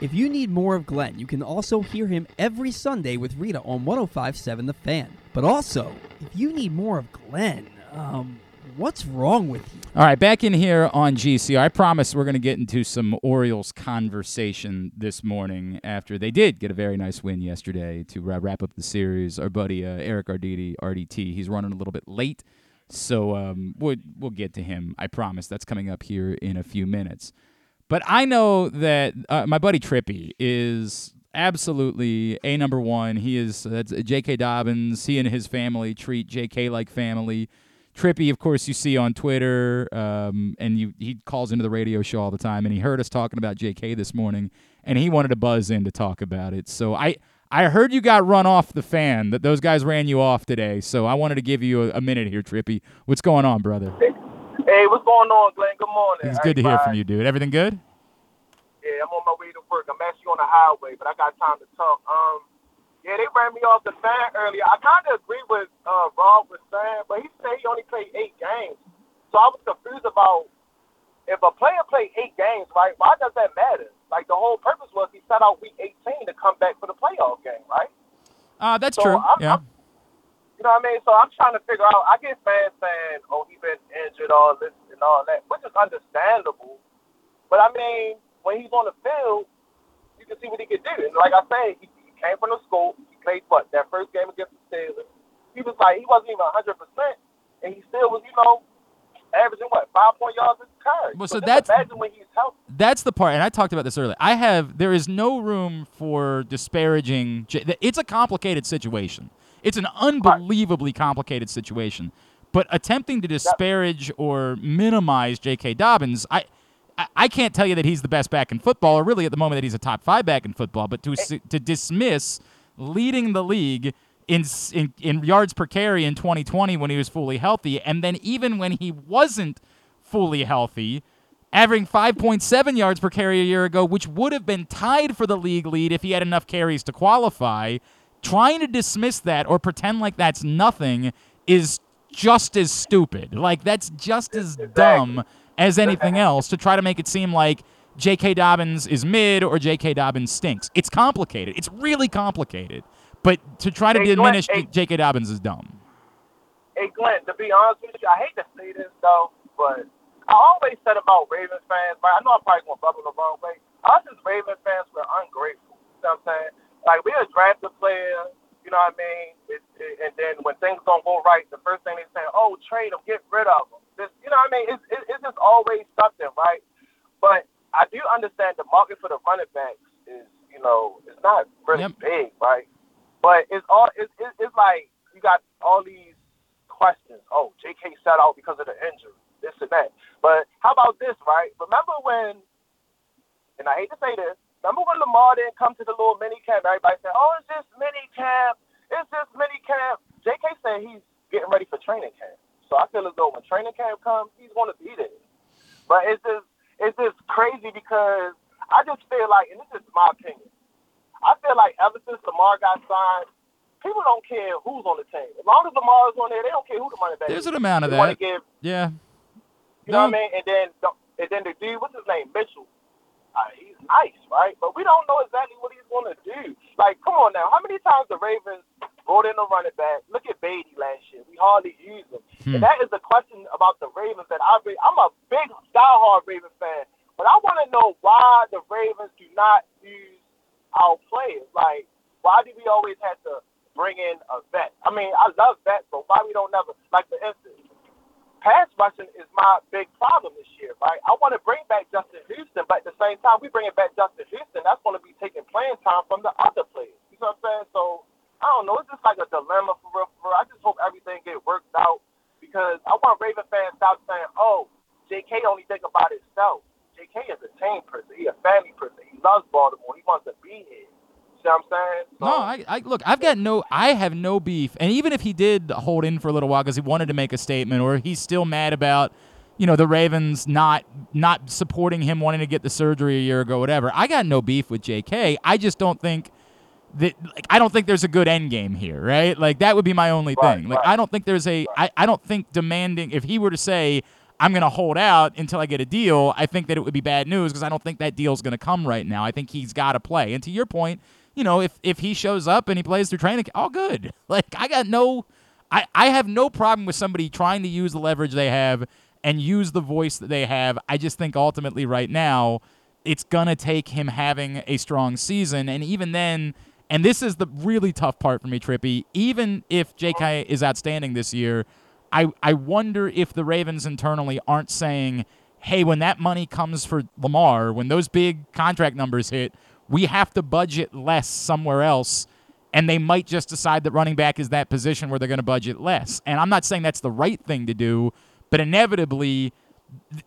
If you need more of Glenn, you can also hear him every Sunday with Rita on one oh five point seven The Fan. But also, if you need more of Glenn, um, what's wrong with you? All right, back in here on G C R. I promise we're going to get into some Orioles conversation this morning after they did get a very nice win yesterday to wrap up the series. Our buddy uh, Eric Arditi, R D T, he's running a little bit late, so um, we'll, we'll get to him. I promise that's coming up here in a few minutes. But I know that uh, my buddy Trippy is absolutely a number one. He is that's J K. Dobbins. He and his family treat J K like family. Trippy, of course, you see on Twitter, um, and you, he calls into the radio show all the time, and he heard us talking about J K this morning, and he wanted to buzz in to talk about it. So I, I heard you got run off The Fan, that those guys ran you off today. So I wanted to give you a, a minute here, Trippy. What's going on, brother? Hey, what's going on, Glenn? Good morning. It's good to hear from you, dude. Everything good? Yeah, I'm on my way to work. I'm actually on the highway, but I got time to talk. Um, yeah, they ran me off The Fan earlier. I kind of agree with uh, Rob was saying, but he said he only played eight games. So I was confused about if a player played eight games, right, why does that matter? Like, the whole purpose was he set out week eighteen to come back for the playoff game, right? Uh, that's so true, I'm, yeah. I'm, You know what I mean? So I'm trying to figure out. I get fans saying, "Oh, he been injured, all this and all that," which is understandable. But I mean, when he's on the field, you can see what he can do. And like I say, he, he came from the school. He played what that first game against the Steelers. He was like, he wasn't even one hundred percent, and he still was, you know, averaging what five point yards a carry. Well, so, so that's imagine when he's healthy. That's the part, and I talked about this earlier. I have there is no room for disparaging. It's a complicated situation. It's an unbelievably complicated situation. But attempting to disparage or minimize J K. Dobbins, I I can't tell you that he's the best back in football, or really at the moment that he's a top five back in football, but to to dismiss leading the league in in, in yards per carry in twenty twenty when he was fully healthy, and then even when he wasn't fully healthy, averaging five point seven yards per carry a year ago, which would have been tied for the league lead if he had enough carries to qualify. Trying to dismiss that or pretend like that's nothing is just as stupid. Like, that's just as dumb as anything else to try to make it seem like J K. Dobbins is mid or J K. Dobbins stinks. It's complicated. It's really complicated. But to try to hey, diminish Glenn, hey, J K. Dobbins is dumb. Hey, Glenn, to be honest with you, I hate to say this, though, but I always said about Ravens fans, but I know I'm probably going to bubble the wrong way. Us as Ravens fans, we're ungrateful. You know what I'm saying? Like, we'll draft a player, you know what I mean? It, it, and then when things don't go right, the first thing they say, oh, trade him, get rid of him. This, you know what I mean? It's, it, it's just always something, right? But I do understand the market for the running backs is, you know, it's not really yep. big, right? But it's all it's, it's like you got all these questions. Oh, J K sat out because of the injury, this and that. But how about this, right? Remember when, and I hate to say this, remember when Lamar didn't come to the little mini camp? Everybody said, oh, it's just mini camp. It's just mini camp. J K said he's getting ready for training camp. So I feel as though when training camp comes, he's going to be there. But it's just, it's just crazy because I just feel like, and this is my opinion, I feel like ever since Lamar got signed, people don't care who's on the team. As long as Lamar's on there, they don't care who the money back is. There's an amount of they that. Give, yeah. You no. know what I mean? And then, and then the dude, what's his name, Mitchell? Uh, he's nice, right? But we don't know exactly what he's going to do. Like, come on now. How many times the Ravens brought in a running back? Look at Beatty last year. We hardly used him. Hmm. And that is the question about the Ravens that I really, I'm a big diehard Ravens fan. But I want to know why the Ravens do not use our players. Like, why do we always have to bring in a vet? I mean, I love vets, but why we don't never, like, for instance, pass rushing is my big problem this year, right? I want to bring back Justin Houston, but at the same time, we bringing back Justin Houston, that's going to be taking playing time from the other players. You know what I'm saying? So, I don't know. It's just like a dilemma for real. For real. I just hope everything gets worked out because I want Raven fans to stop saying, oh, J K only think about himself. J K is a team person. He's a family person. He loves Baltimore. He wants to be here. You know what I'm saying? So, no, I, I look, I've got no, I have no beef. And even if he did hold in for a little while because he wanted to make a statement or he's still mad about, you know, the Ravens not not supporting him wanting to get the surgery a year ago, whatever, I got no beef with J K. I just don't think that, like, I don't think there's a good end game here, right? Like, that would be my only right, thing. Like, right. I don't think there's a, right. I, I don't think demanding, if he were to say, I'm going to hold out until I get a deal, I think that it would be bad news because I don't think that deal's going to come right now. I think he's got to play. And to your point, you know, if, if he shows up and he plays through training, all good. Like, I got no I, – I have no problem with somebody trying to use the leverage they have and use the voice that they have. I just think ultimately right now it's going to take him having a strong season. And even then – and this is the really tough part for me, Trippy. Even if J K is outstanding this year, I, I wonder if the Ravens internally aren't saying, hey, when that money comes for Lamar, when those big contract numbers hit, we have to budget less somewhere else, and they might just decide that running back is that position where they're going to budget less. And I'm not saying that's the right thing to do, but inevitably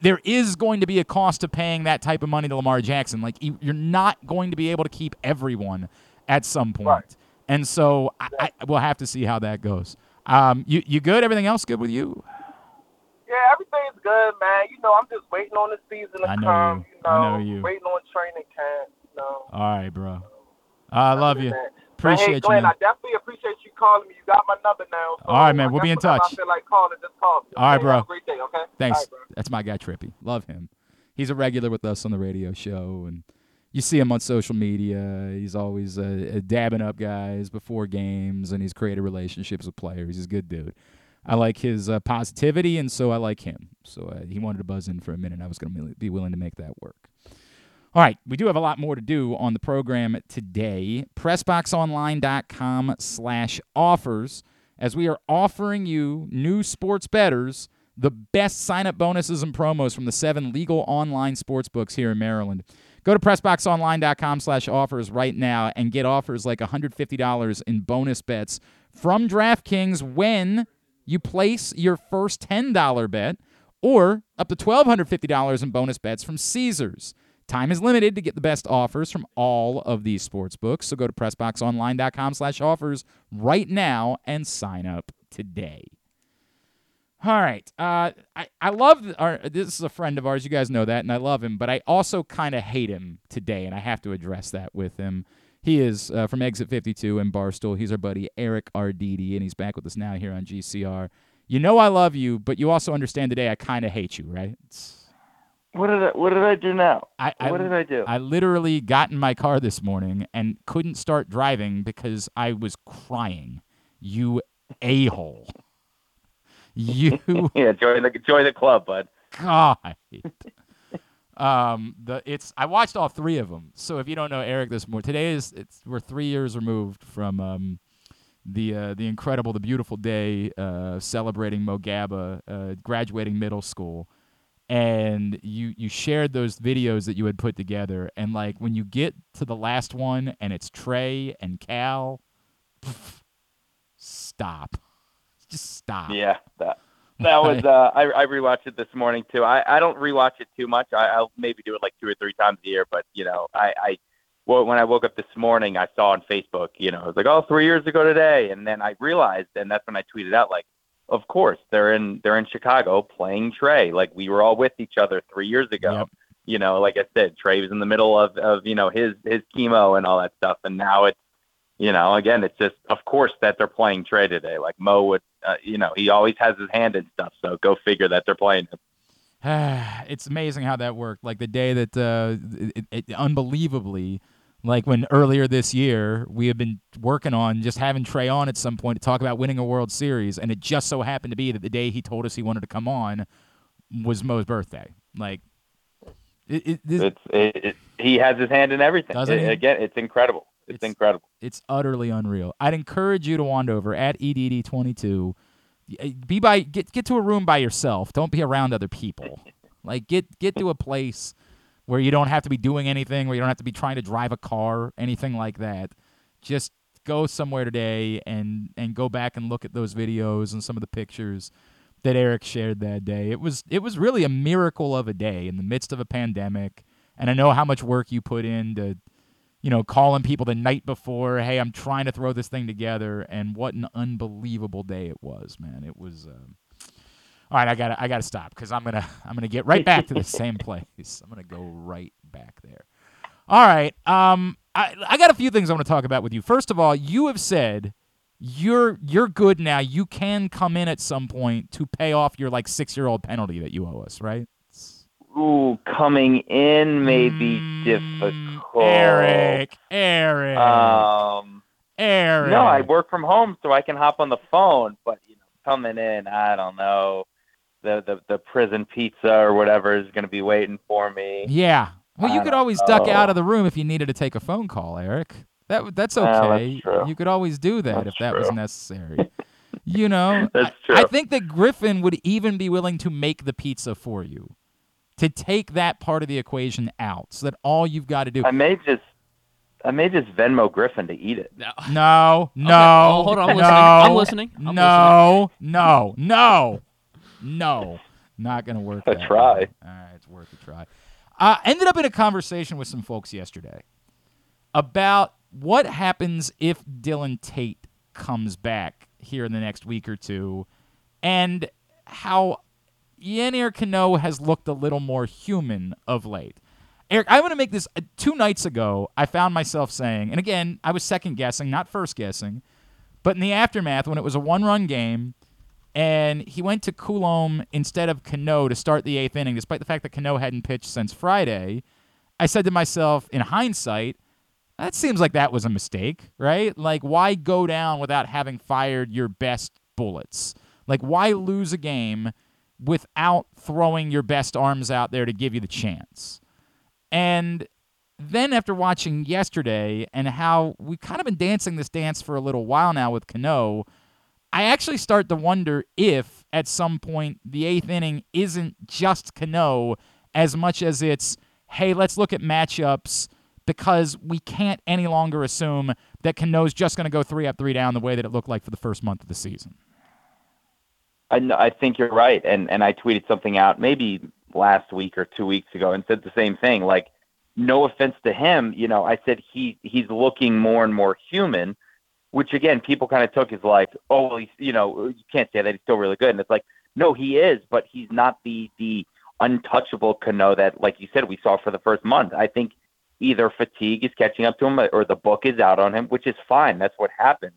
there is going to be a cost to paying that type of money to Lamar Jackson. Like, you're not going to be able to keep everyone at some point. Right. And so I, I, we'll have to see how that goes. Um, you, you good? Everything else good with you? Yeah, everything's good, man. You know, I'm just waiting on the season to I know come. You. You know, I know you. Waiting on training camp. You know. All right, bro. So, I love you. Man. Appreciate hey, Glenn, you, man. I definitely appreciate you calling me. You got my number now. So all right, man. We'll be in touch. I feel like calling, just call me. All right, bro. Have a great day, okay? Thanks. All right, bro. That's my guy, Trippy. Love him. He's a regular with us on the radio show, and you see him on social media. He's always uh, dabbing up guys before games, and he's created relationships with players. He's a good dude. I like his uh, positivity, and so I like him. So uh, he wanted to buzz in for a minute. I was going to be willing to make that work. All right, we do have a lot more to do on the program today. PressBoxOnline.com slash offers, as we are offering you new sports bettors the best sign-up bonuses and promos from the seven legal online sports books here in Maryland. Go to PressBoxOnline.com slash offers right now and get offers like one hundred fifty dollars in bonus bets from DraftKings when you place your first ten dollars bet, or up to one thousand two hundred fifty dollars in bonus bets from Caesars. Time is limited to get the best offers from all of these sports books, so go to PressBoxOnline.com slash offers right now and sign up today. All right, uh, I, I love our, this is a friend of ours, you guys know that, and I love him, but I also kind of hate him today, and I have to address that with him. He is uh, from Exit fifty-two in Barstool. He's our buddy Eric Arditi, and he's back with us now here on G C R. You know I love you, but you also understand today I kind of hate you, right? It's, what did I, what did I do now? I, I, what did I do? I literally got in my car this morning and couldn't start driving because I was crying. You a-hole. You yeah, join the join the club, bud. God, um, the it's I watched all three of them. So if you don't know Eric this morning, today is it's we're three years removed from um, the uh, the incredible, the beautiful day uh, celebrating Mo Gabba uh, graduating middle school, and you you shared those videos that you had put together, and like when you get to the last one and it's Trey and Cal, Stop. Just stop. Yeah, that that was. Uh, I I rewatched it this morning too. I, I don't rewatch it too much. I, I'll maybe do it like two or three times a year. But you know, I I well, when I woke up this morning, I saw on Facebook. You know, I was like, oh, three years ago today, and then I realized, and that's when I tweeted out like, of course they're in they're in Chicago playing Trey. Like we were all with each other three years ago. Yep. You know, like I said, Trey was in the middle of of you know his his chemo and all that stuff, and now it's. You know, again, it's just, of course, that they're playing Trey today. Like, Mo would, uh, you know, he always has his hand in stuff, so go figure that they're playing him. It's amazing how that worked. Like, the day that, uh, it, it, unbelievably, like when earlier this year, we had been working on just having Trey on at some point to talk about winning a World Series, and it just so happened to be that the day he told us he wanted to come on was Mo's birthday. Like, it, it, this, it's, it, it, he has his hand in everything. It, it? Again, it's incredible. It's, it's incredible. It's utterly unreal. I'd encourage you to wander over at E D D twenty-two. Be by get get to a room by yourself. Don't be around other people. Like get get to a place where you don't have to be doing anything, where you don't have to be trying to drive a car, anything like that. Just go somewhere today and and go back and look at those videos and some of the pictures that Eric shared that day. It was it was really a miracle of a day in the midst of a pandemic. And I know how much work you put in to you know, calling people the night before, hey, I'm trying to throw this thing together, and what an unbelievable day it was, man. It was. Um... All right, I gotta, I gotta stop because I'm gonna, I'm gonna get right back to the same place. I'm gonna go right back there. All right, um, I, I got a few things I want to talk about with you. First of all, you have said you're, you're good now. You can come in at some point to pay off your like six year old penalty that you owe us, right? Ooh, coming in may be mm, difficult. Eric, Eric, um, Eric. No, I work from home, so I can hop on the phone. But you know, coming in, I don't know, the the, the prison pizza or whatever is going to be waiting for me. Yeah. Well, you I could always know. duck out of the room if you needed to take a phone call, Eric. That that's okay. Uh, that's true. You could always do that that's if that true. was necessary. You know, that's true. I, I think that Griffin would even be willing to make the pizza for you. To take that part of the equation out, so that all you've got to do. I may just, I may just Venmo Griffin to eat it. No, no, no. Okay. Oh, hold on, I'm listening. No, I'm listening. I'm no, listening. no, no, no. Not gonna work. A try. Way. All right, it's worth a try. I uh, ended up in a conversation with some folks yesterday about what happens if Dylan Tate comes back here in the next week or two, and how. Yannier Cano has looked a little more human of late. Eric, I want to make this uh, two nights ago, I found myself saying, and again, I was second guessing, not first guessing, but in the aftermath when it was a one-run game and he went to Coulomb instead of Cano to start the eighth inning, despite the fact that Cano hadn't pitched since Friday, I said to myself, in hindsight, that seems like that was a mistake, right? Like, why go down without having fired your best bullets? Like, why lose a game without throwing your best arms out there to give you the chance? And then after watching yesterday and how we've kind of been dancing this dance for a little while now with Cano, I actually start to wonder if at some point the eighth inning isn't just Cano as much as it's, hey, let's look at matchups because we can't any longer assume that Cano's just going to go three up, three down the way that it looked like for the first month of the season. I, I think you're right, and and I tweeted something out maybe last week or two weeks ago and said the same thing. Like, no offense to him, you know, I said he he's looking more and more human, which again people kind of took as like, oh, well, he's, you know, you can't say that, he's still really good, and it's like, no, he is, but he's not the the untouchable Cano that, like you said, we saw for the first month. I think either fatigue is catching up to him or the book is out on him, which is fine. That's what happened.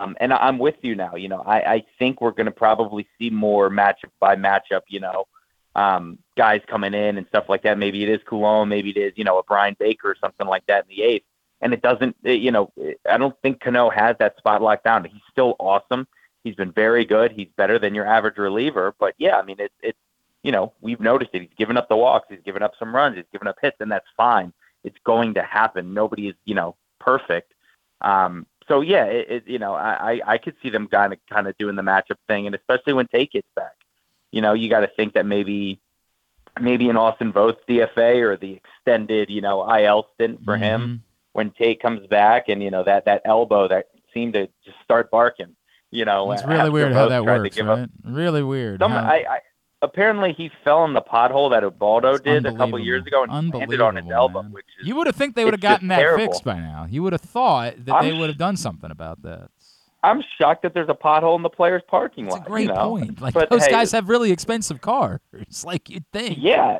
Um, and I'm with you now. You know, I, I think we're going to probably see more matchup by matchup, you know, um, guys coming in and stuff like that. Maybe it is Coulomb. Maybe it is, you know, a Brian Baker or something like that in the eighth. And it doesn't, it, you know, it, I don't think Cano has that spot locked down. He's still awesome. He's been very good. He's better than your average reliever. But, yeah, I mean, it's, it, you know, we've noticed it. He's given up the walks. He's given up some runs. He's given up hits, and that's fine. It's going to happen. Nobody is, you know, perfect. Um So, yeah, it, it, you know, I, I could see them kind of kind of doing the matchup thing, and especially when Tate gets back. You know, you got to think that maybe maybe an Austin Voth D F A or the extended, you know, I L stint for mm-hmm. him when Tate comes back, and, you know, that, that elbow that seem to just start barking. You know, it's really weird how that works, right? Up. Really weird. Some, how... I, I, apparently, he fell in the pothole that Ubaldo did a couple years ago and landed on his elbow. Which is, you would have think they would have gotten that terrible. fixed by now. You would have thought that I'm, they would have done something about that. I'm shocked that there's a pothole in the players' parking lot. That's a great you know? point. Like but, those hey, guys have really expensive cars, like you'd think. Yeah.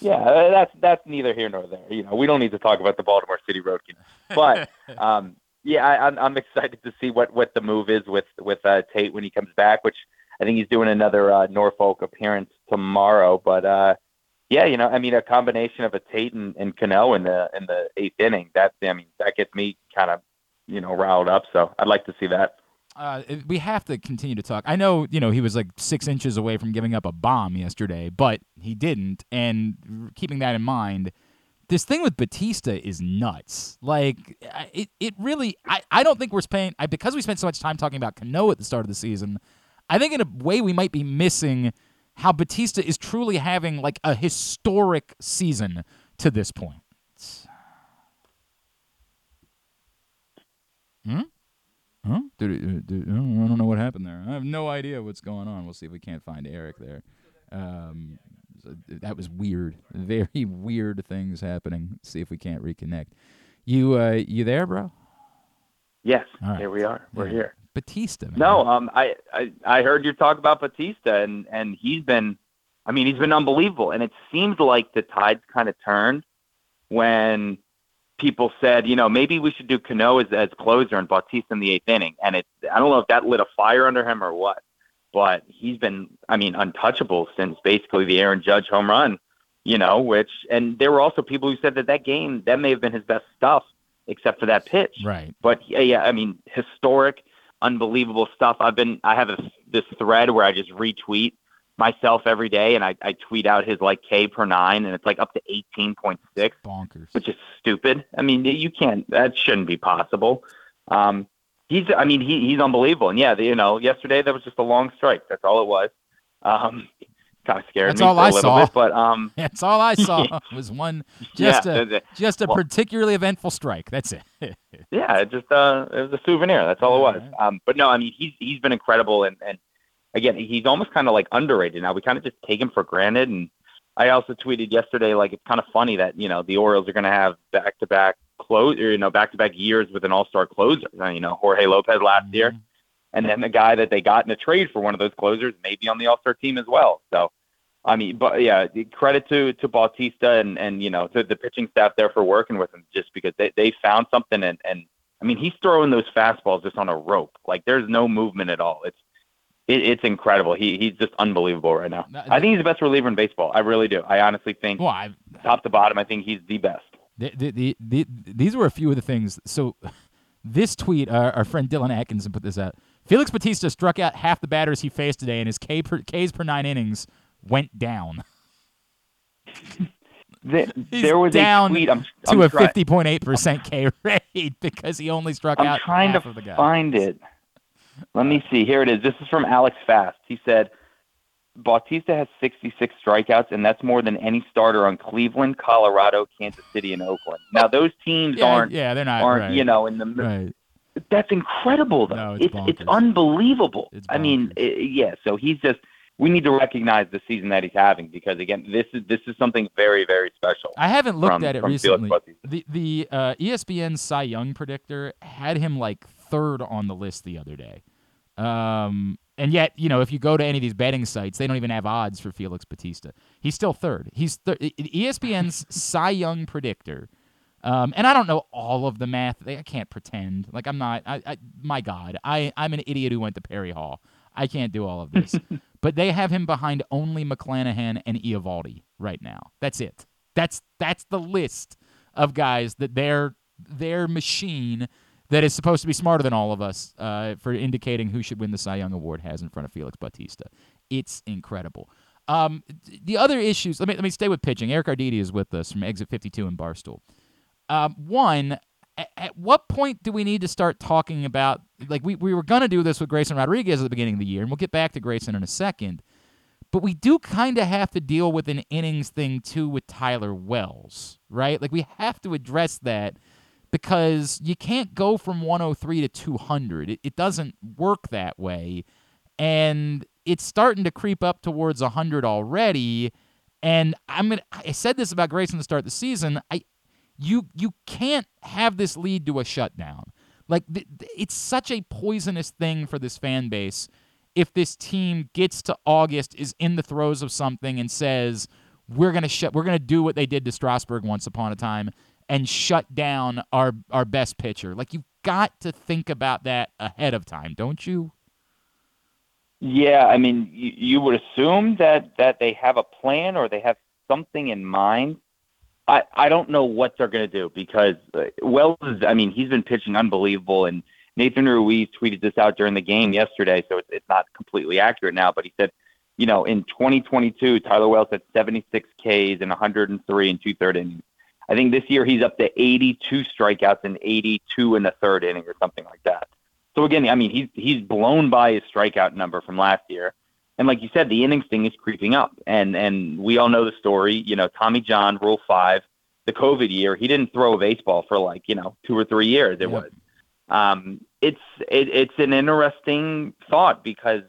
Yeah, that's that's neither here nor there. You know, we don't need to talk about the Baltimore City Road game. But um, yeah, I, I'm, I'm excited to see what, what the move is with with uh, Tate when he comes back. Which I think he's doing another uh, Norfolk appearance tomorrow. But uh, yeah, you know, I mean, a combination of a Tate and, and Cano in the in the eighth inning. That I mean, that gets me kind of you know riled up. So I'd like to see that. Uh, we have to continue to talk. I know, you know, he was like six inches away from giving up a bomb yesterday, but he didn't. And keeping that in mind, this thing with Batista is nuts. Like, it, it really, I, I don't think we're spending, I, because we spent so much time talking about Cano at the start of the season, I think in a way we might be missing how Batista is truly having like a historic season to this point. Hmm? Huh? I don't know what happened there. I have no idea what's going on. We'll see if we can't find Eric there. Um, that was weird. Very weird things happening. Let's see if we can't reconnect. You, uh, you there, bro? Yes. Right. Here we are. We're yeah. here. Batista. Man. No, um, I, I, I heard you talk about Batista, and, and he's been, I mean, he's been unbelievable. And it seems like the tide's kind of turned when people said, you know, maybe we should do Cano as, as closer and Bautista in the eighth inning. And it, I don't know if that lit a fire under him or what, but he's been, I mean, untouchable since basically the Aaron Judge home run, you know, which, and there were also people who said that that game, that may have been his best stuff except for that pitch. Right. But yeah, yeah I mean, historic, unbelievable stuff. I've been, I have a, this thread where I just retweet myself every day, and I, I tweet out his like K per nine, and it's like up to eighteen point six, bonkers, which is stupid. I mean, you can't, that shouldn't be possible. Um, he's, I mean, he, he's unbelievable. And yeah, the, you know, yesterday that was just a long strike. That's all it was. Um, kind of scared That's me all I a little saw. bit, but um, that's all I saw was one, just yeah, a, just a well, particularly eventful strike. That's it. yeah. It just, uh, it was a souvenir. That's all, all it was. Right. Um, but no, I mean, he's, he's been incredible, and, and, again, he's almost kind of like underrated now. We kind of just take him for granted. And I also tweeted yesterday, like, it's kind of funny that, you know, the Orioles are going to have back-to-back close, or, you know, back-to-back years with an all-star closer. You know, Jorge Lopez last mm-hmm. year, and then the guy that they got in a trade for one of those closers may be on the all-star team as well. So, I mean, but yeah, credit to, to Bautista and, and, you know, to the pitching staff there for working with him, just because they, they found something. And, and, I mean, he's throwing those fastballs just on a rope. Like, there's no movement at all. It's, It, it's incredible. He he's just unbelievable right now. I think he's the best reliever in baseball. I really do. I honestly think, well, I, top to bottom, I think he's the best. The, the, the, the, these were a few of the things. So this tweet, our, our friend Dylan Atkinson put this out. Felix Bautista struck out half the batters he faced today, and his K per, Ks per nine innings went down. the, there was down a tweet. I'm, to I'm a trying. fifty point eight percent K rate because he only struck I'm out trying half to of the guys. Find it. Let me see. Here it is. This is from Alex Fast. He said, Bautista has sixty-six strikeouts, and that's more than any starter on Cleveland, Colorado, Kansas City, and Oakland. Now, those teams yeah, aren't, yeah, they're not, aren't right. you know, in the right. – that's incredible, though. No, it's it's, it's unbelievable. It's I mean, it, yeah, so he's just – we need to recognize the season that he's having because, again, this is this is something very, very special. I haven't looked from, at it recently. The, the uh, E S P N Cy Young predictor had him, like, third on the list the other day. Um, and yet, you know, if you go to any of these betting sites, they don't even have odds for Felix Bautista. He's still third. He's thir- E S P N's Cy Young predictor. Um, and I don't know all of the math. I can't pretend. Like, I'm not. I, I, my God, I, I'm an idiot who went to Perry Hall. I can't do all of this. But they have him behind only McClanahan and Eovaldi right now. That's it. That's that's the list of guys that their their machine that is supposed to be smarter than all of us uh, for indicating who should win the Cy Young Award has in front of Felix Bautista. It's incredible. Um, the other issues, let me let me stay with pitching. Eric Arditi is with us from Exit fifty-two in Barstool. Um, one, at, at what point do we need to start talking about, like we, we were going to do this with Grayson Rodriguez at the beginning of the year, and we'll get back to Grayson in a second, but we do kind of have to deal with an innings thing too with Tyler Wells, right? Like we have to address that. because you can't go from one oh three to two hundred. It, it doesn't work that way. And it's starting to creep up towards one hundred already. And I'm gonna, I said this about Grayson to start the season. I, you, you can't have this lead to a shutdown. Like, th- th- it's such a poisonous thing for this fan base if this team gets to August, is in the throes of something, and says, we're going to shut, we're going to do what they did to Strasburg once upon a time and shut down our, our best pitcher. Like, you've got to think about that ahead of time, don't you? Yeah, I mean, you, you would assume that, that they have a plan or they have something in mind. I, I don't know what they're going to do because uh, Wells, I mean, he's been pitching unbelievable, and Nathan Ruiz tweeted this out during the game yesterday, so it's, it's not completely accurate now, but he said, you know, in twenty twenty-two, Tyler Wells had seventy-six Ks and one hundred three and two-third innings. I think this year he's up to eighty-two strikeouts and eighty-two in the third inning or something like that. So, again, I mean, he's, he's blown by his strikeout number from last year. And like you said, the innings thing is creeping up. And and we all know the story. You know, Tommy John, Rule five, the COVID year, he didn't throw a baseball for like, you know, two or three years. It yeah. was. Um, it's it, it's an interesting thought because,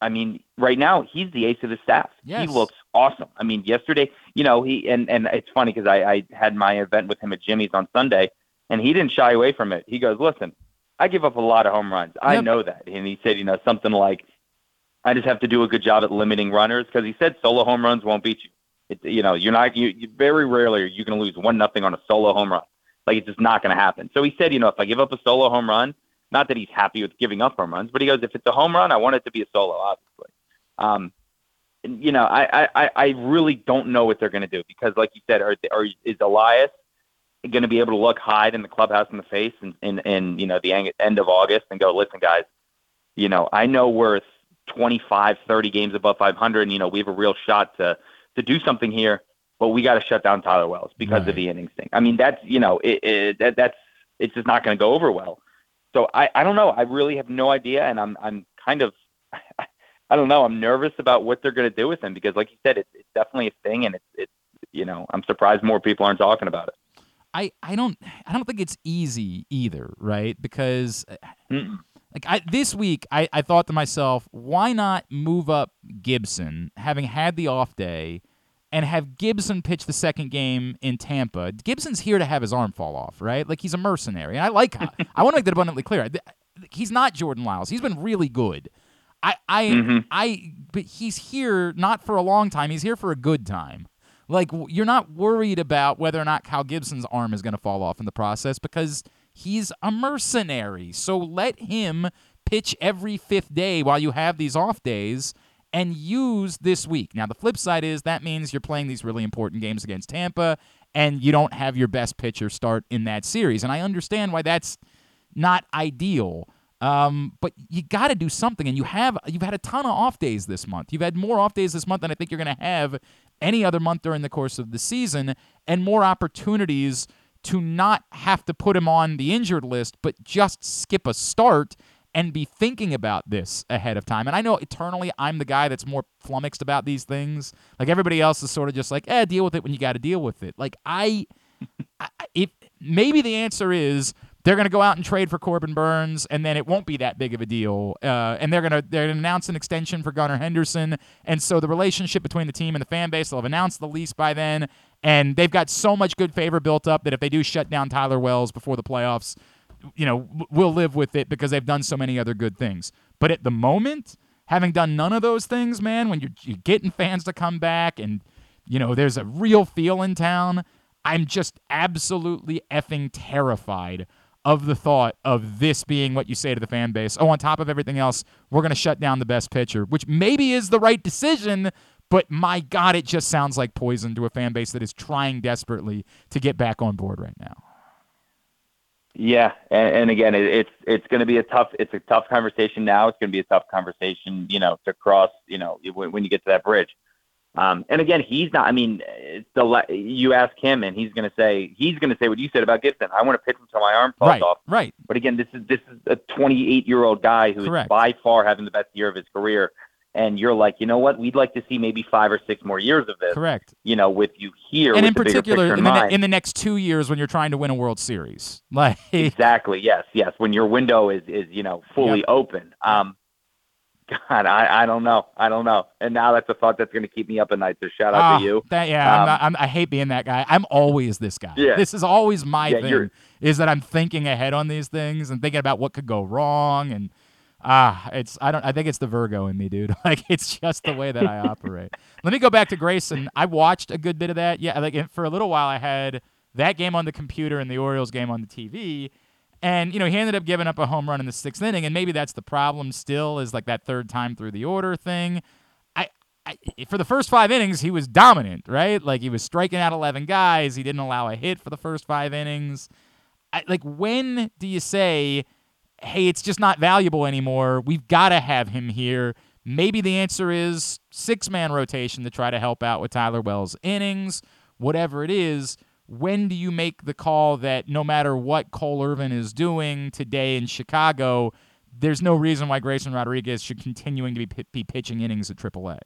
I mean, right now he's the ace of the staff. Yes. He looks awesome. I mean, yesterday, you know, he and, and it's funny because I, I had my event with him at Jimmy's on Sunday, and he didn't shy away from it. He goes, listen, I give up a lot of home runs. I yep. know that. And he said, you know, something like, I just have to do a good job at limiting runners, because he said solo home runs won't beat you. It, you know, you're not you, you very rarely are you going to lose one nothing on a solo home run. Like, it's just not going to happen. So he said, you know, if I give up a solo home run, not that he's happy with giving up home runs, but he goes, if it's a home run, I want it to be a solo, obviously. Um, you know, I, I, I really don't know what they're going to do because, like you said, are, are is Elias going to be able to look Hyde in the clubhouse in the face and in, in, in you know the end of August and go, listen, guys, you know, I know we're twenty-five, thirty games above five hundred, and, you know, we have a real shot to to do something here, but we got to shut down Tyler Wells because right. of the innings thing. I mean, that's, you know, it, it, that, that's it's just not going to go over well. So I, I don't know. I really have no idea, and I'm I'm kind of, I don't know, I'm nervous about what they're going to do with him because, like you said, it's, it's definitely a thing, and it's, it's, you know, I'm surprised more people aren't talking about it. I, I don't I don't think it's easy either, right? Because Mm-mm. Like I, this week, I, I thought to myself, why not move up Gibson, having had the off day, and have Gibson pitch the second game in Tampa? Gibson's here to have his arm fall off, right? Like, he's a mercenary. And I like him. I want to make that abundantly clear. He's not Jordan Lyles. He's been really good. I, I, mm-hmm. I, but he's here not for a long time. He's here for a good time. Like, you're not worried about whether or not Kyle Gibson's arm is going to fall off in the process because he's a mercenary, so let him pitch every fifth day while you have these off days and use this week. Now, the flip side is that means you're playing these really important games against Tampa and you don't have your best pitcher start in that series, and I understand why that's not ideal, um, but you got to do something, and you have, you've had a ton of off days this month. You've had more off days this month than I think you're going to have any other month during the course of the season, and more opportunities to not have to put him on the injured list, but just skip a start and be thinking about this ahead of time. And I know eternally I'm the guy that's more flummoxed about these things. Like, everybody else is sort of just like, eh, deal with it when you got to deal with it. Like, I, I if maybe the answer is they're going to go out and trade for Corbin Burns, and then it won't be that big of a deal. Uh, and they're going to they're going to announce an extension for Gunnar Henderson, and so the relationship between the team and the fan base, they'll have announced the lease by then. And they've got so much good favor built up that if they do shut down Tyler Wells before the playoffs, you know, we'll live with it because they've done so many other good things. But at the moment, having done none of those things, man, when you're, you're getting fans to come back and, you know, there's a real feel in town, I'm just absolutely effing terrified of the thought of this being what you say to the fan base. Oh, on top of everything else, we're going to shut down the best pitcher, which maybe is the right decision. But my God, it just sounds like poison to a fan base that is trying desperately to get back on board right now. Yeah, and, and again, it, it's it's going to be a tough it's a tough conversation now. It's going to be a tough conversation, you know, to cross, you know, when, when you get to that bridge. Um, and again, he's not. I mean, it's the you ask him, and he's going to say he's going to say what you said about Gibson. I want to pitch him till my arm falls right, off. Right. But again, this is this is a twenty-eight year old guy who Correct. Is by far having the best year of his career. and you're like, you know what, we'd like to see maybe five or six more years of this. Correct. You know, with you here, and in particular, in, in, the, in the next two years when you're trying to win a World Series, like exactly, yes, yes, when your window is is you know fully yep. open. Um, God, I, I don't know, I don't know, and now that's a thought that's going to keep me up at night. So shout out oh, to you. That, yeah, um, I'm not, I'm, I hate being that guy. I'm always this guy. Yeah. This is always my yeah, thing is that I'm thinking ahead on these things and thinking about what could go wrong and. Ah, it's I don't I think it's the Virgo in me, dude. Like it's just the way that I operate. Let me go back to Grayson. I watched a good bit of that. Yeah, like for a little while I had that game on the computer and the Orioles game on the T V. And you know, he ended up giving up a home run in the sixth inning, and maybe that's the problem still is like that third time through the order thing. I, I for the first five innings he was dominant, right? Like he was striking out eleven guys. He didn't allow a hit for the first five innings. I, like when do you say hey, it's just not valuable anymore. We've got to have him here. Maybe the answer is six-man rotation to try to help out with Tyler Wells' innings, whatever it is. When do you make the call that no matter what Cole Irvin is doing today in Chicago, there's no reason why Grayson Rodriguez should continuing to be, be pitching innings at triple A?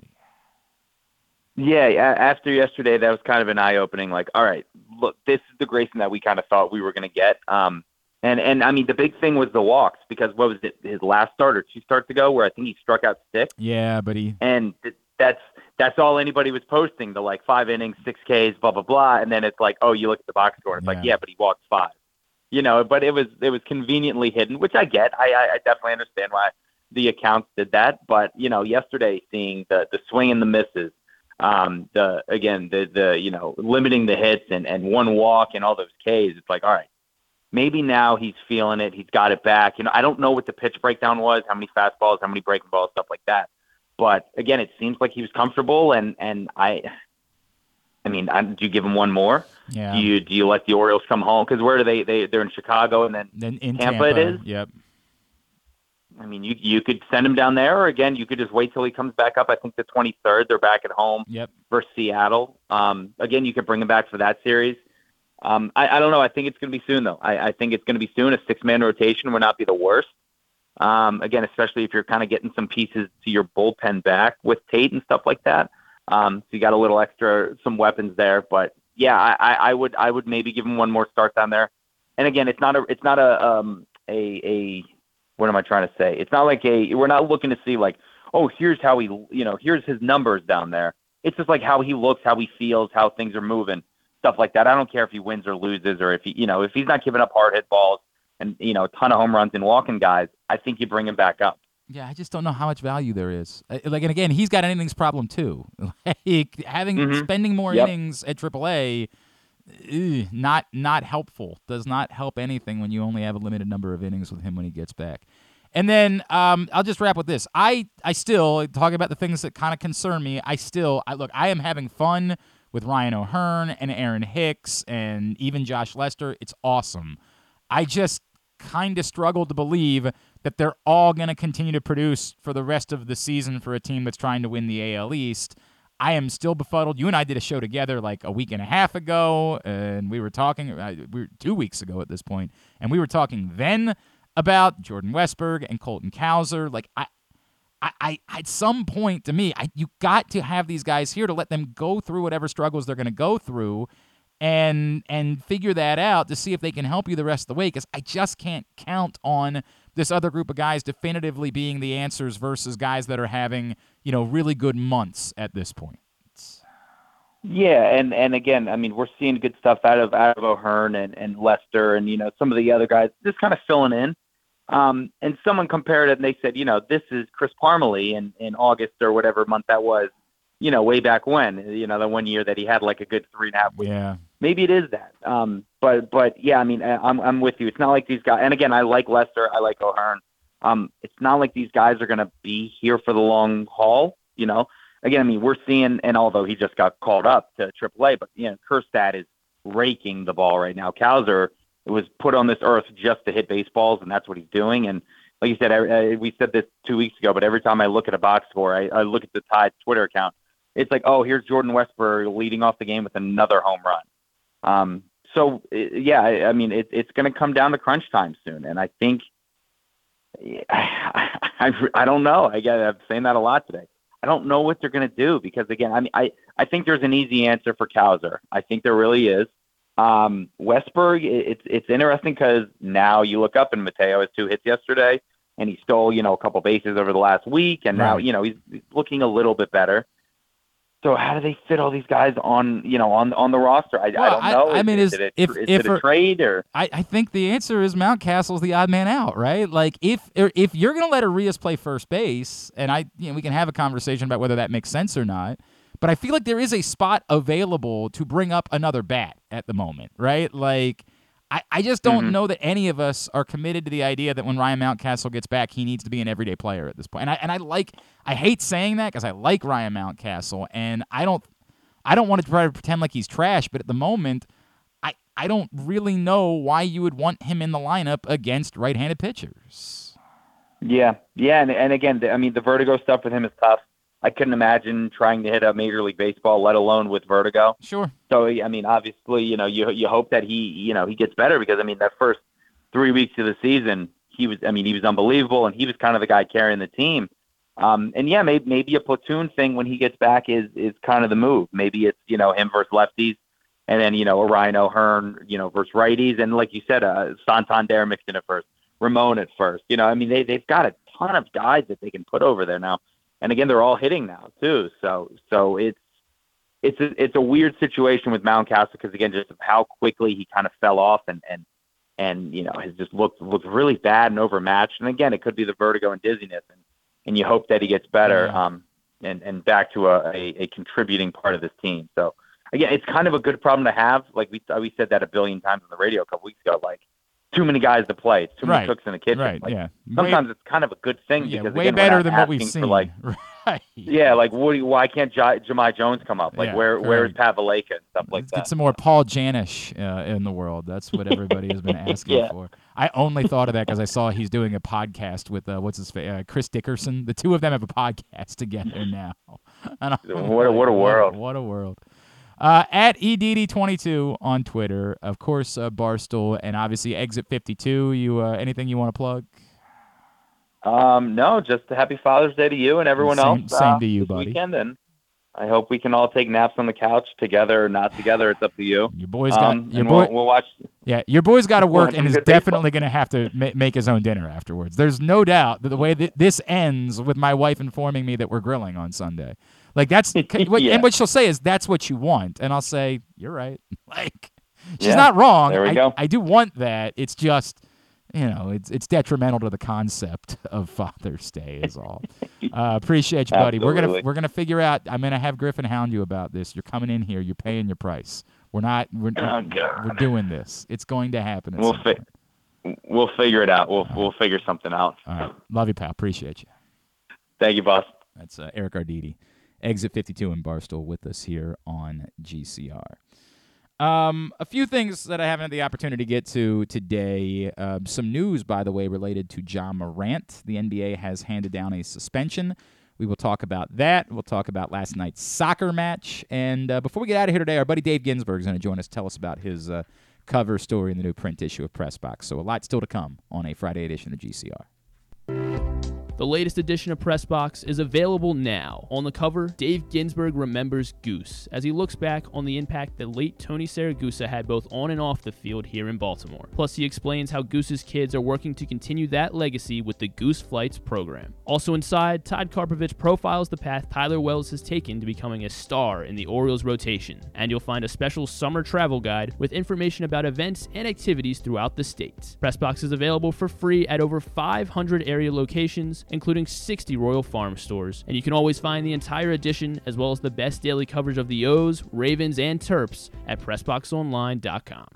Yeah, after yesterday, that was kind of an eye-opening, like, all right, look, this is the Grayson that we kind of thought we were going to get. Um And, and I mean, the big thing was the walks because what was it, his last start or two starts ago where I think he struck out six? Yeah, buddy. And th- that's that's all anybody was posting, the like five innings, six Ks, blah, blah, blah. And then it's like, oh, you look at the box score. It's yeah. like, yeah, but he walked five. You know, but it was it was conveniently hidden, which I get. I, I, I definitely understand why the accounts did that. But, you know, yesterday seeing the, the swing and the misses, um, the again, the, the you know, limiting the hits and, and one walk and all those Ks, it's like, all right. Maybe now he's feeling it. He's got it back. You know, I don't know what the pitch breakdown was, how many fastballs, how many breaking balls, stuff like that. But again, it seems like he was comfortable. And, and I, I mean, I, do you give him one more? Yeah. Do you do you let the Orioles come home? Because where do they they they're in Chicago and then, then in Tampa, Tampa it is. Yep. I mean, you you could send him down there, or again, you could just wait till he comes back up. I think the twenty-third, they're back at home yep. versus Seattle. Um, again, you could bring him back for that series. Um, I, I don't know. I think it's going to be soon, though. I, I think it's going to be soon. A six-man rotation would not be the worst. Um, again, especially if you're kind of getting some pieces to your bullpen back with Tate and stuff like that. Um, so you got a little extra, some weapons there. But yeah, I, I would, I would maybe give him one more start down there. And again, it's not a, it's not a, um, a, a. What am I trying to say? It's not like a. We're not looking to see like, oh, here's how he, you know, here's his numbers down there. It's just like how he looks, how he feels, how things are moving. Stuff like that. I don't care if he wins or loses, or if he, you know, if he's not giving up hard hit balls and you know a ton of home runs and walking guys, I think you bring him back up. Yeah, I just don't know how much value there is. Like, and again, he's got an innings problem too. Like having mm-hmm. spending more yep. innings at triple A, ew, not not helpful. Does not help anything when you only have a limited number of innings with him when he gets back. And then um, I'll just wrap with this. I I still talking about the things that kind of concern me. I still I look. I am having fun with Ryan O'Hearn and Aaron Hicks and even Josh Lester. It's awesome. I just kind of struggle to believe that they're all going to continue to produce for the rest of the season for a team that's trying to win the A L East. I am still befuddled. You and I did a show together like a week and a half ago, and we were talking we were two weeks ago at this point, and we were talking then about Jordan Westberg and Colton Cowser. Like, I I, I at some point, to me, I, you got to have these guys here to let them go through whatever struggles they're going to go through and and figure that out to see if they can help you the rest of the way, because I just can't count on this other group of guys definitively being the answers versus guys that are having, you know, really good months at this point. Yeah, and, and again, I mean, we're seeing good stuff out of, out of O'Hearn and, and Lester and, you know, some of the other guys just kind of filling in. Um, and someone compared it and they said, you know, this is Chris Parmalee in, in August or whatever month that was, you know, way back when, you know, the one year that he had like a good three and a half weeks. Yeah. Maybe it is that. Um, but, but yeah, I mean, I'm, I'm with you. It's not like these guys. And again, I like Lester. I like O'Hearn. Um, it's not like these guys are going to be here for the long haul. You know, again, I mean, we're seeing, and although he just got called up to triple A, but you know, Kerstad is raking the ball right now. Cowser was put on this earth just to hit baseballs, and that's what he's doing. And like you said, I, I, we said this two weeks ago, but every time I look at a box score, I, I look at the Tide Twitter account. It's like, oh, here's Jordan Westberg leading off the game with another home run. Um, so, yeah, I, I mean, it, it's going to come down to crunch time soon. And I think, I, I, I don't know. I, I'm saying that a lot today. I don't know what they're going to do because, again, I mean, I, I think there's an easy answer for Cowser. I think there really is. Um, Westberg, it's it's interesting because now you look up and Mateo has two hits yesterday, and he stole, you know, a couple bases over the last week, and now, you know, he's, he's looking a little bit better. So how do they fit all these guys on, you know, on on the roster? I, well, I don't know. I, I mean, is, is, is it, if, is if, it a or, trade or? I, I think the answer is Mountcastle's the odd man out, right? Like if if you're going to let Arias play first base, and I, you know, we can have a conversation about whether that makes sense or not. But I feel like there is a spot available to bring up another bat at the moment, right? Like I, I just don't mm-hmm. know that any of us are committed to the idea that when Ryan Mountcastle gets back, he needs to be an everyday player at this point. And I and I like I hate saying that because I like Ryan Mountcastle, and I don't I don't want to try to pretend like he's trash, but at the moment, I, I don't really know why you would want him in the lineup against right-handed pitchers. Yeah, yeah, and and again, I mean the vertigo stuff with him is tough. I couldn't imagine trying to hit a Major League Baseball, let alone with vertigo. Sure. So, I mean, obviously, you know, you you hope that he, you know, he gets better because, I mean, that first three weeks of the season, he was, I mean, he was unbelievable, and he was kind of the guy carrying the team. Um, and, yeah, maybe, maybe a platoon thing when he gets back is is kind of the move. Maybe it's, you know, him versus lefties, and then, you know, Ryan O'Hearn, you know, versus righties, and like you said, uh, Santander mixed in at first, Ramon at first. You know, I mean, they, they've got a ton of guys that they can put over there now. And again, they're all hitting now too. So, so it's it's a, it's a weird situation with Mountcastle because again, just how quickly he kind of fell off and and and you know has just looked looked really bad and overmatched. And again, it could be the vertigo and dizziness, and, and you hope that he gets better yeah. um, and and back to a, a, a contributing part of this team. So again, it's kind of a good problem to have. Like we we said that a billion times on the radio a couple weeks ago. Like. Too many guys to play. It's too right. many cooks in the kitchen. Right. Like, yeah. Sometimes way, it's kind of a good thing because yeah, way again, better than what we've seen. Like, right. Yeah, like what do you, why can't J- Jemai Jones come up? Like yeah, where correct. where is Pavleka and stuff like Let's that? Get some more Paul Janish uh, in the world. That's what everybody has been asking yeah. for. I only thought of that because I saw he's doing a podcast with uh, what's his face? Uh, Chris Dickerson. The two of them have a podcast together now. And what a, what a world! What a world! Uh, at E D D twenty-two on Twitter, of course, uh, Barstool, and obviously Exit fifty-two. You uh, anything you want to plug? Um, no, just happy Father's Day to you and everyone same, else. Same uh, to you, buddy. Weekend, and I hope we can all take naps on the couch together or not together. It's up to you. Your boy's got. Um, your boy, we'll, we'll watch. Yeah, your boy's got to work and is definitely going to have to ma- make his own dinner afterwards. There's no doubt that the way that this ends with my wife informing me that we're grilling on Sunday. Like that's yeah. and what she'll say is that's what you want, and I'll say you're right. Like she's yeah. not wrong. There we I, go. I do want that. It's just you know it's it's detrimental to the concept of Father's Day is all. uh, appreciate you, buddy. Absolutely. We're gonna we're gonna figure out. I'm gonna have Griffin hound you about this. You're coming in here. You're paying your price. We're not. We're oh, we're doing this. It's going to happen. At we'll figure. We'll figure it out. We'll all we'll right. figure something out. All right. Love you, pal. Appreciate you. Thank you, boss. That's uh, Eric Arditi. Exit fifty-two in Barstool with us here on G C R. Um, a few things that I haven't had the opportunity to get to today. Uh, some news, by the way, related to Ja Morant. The N B A has handed down a suspension. We will talk about that. We'll talk about last night's soccer match. And uh, before we get out of here today, our buddy Dave Ginsburg is going to join us, tell us about his uh, cover story in the new print issue of PressBox. So a lot still to come on a Friday edition of G C R. The latest edition of PressBox is available now. On the cover, Dave Ginsburg remembers Goose as he looks back on the impact that late Tony Saragusa had both on and off the field here in Baltimore. Plus, he explains how Goose's kids are working to continue that legacy with the Goose Flights program. Also inside, Todd Karpovich profiles the path Tyler Wells has taken to becoming a star in the Orioles rotation. And you'll find a special summer travel guide with information about events and activities throughout the state. PressBox is available for free at over five hundred area locations, including sixty Royal Farm stores. And you can always find the entire edition, as well as the best daily coverage of the O's, Ravens, and Terps at Press Box Online dot com.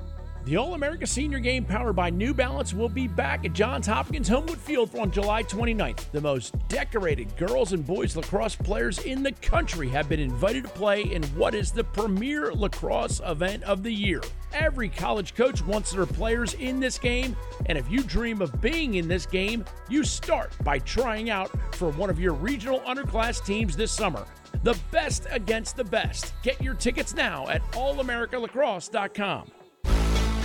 The All-America Senior Game powered by New Balance will be back at Johns Hopkins Homewood Field on July twenty-ninth. The most decorated girls and boys lacrosse players in the country have been invited to play in what is the premier lacrosse event of the year. Every college coach wants their players in this game, and if you dream of being in this game, you start by trying out for one of your regional underclass teams this summer. The best against the best. Get your tickets now at all america lacrosse dot com.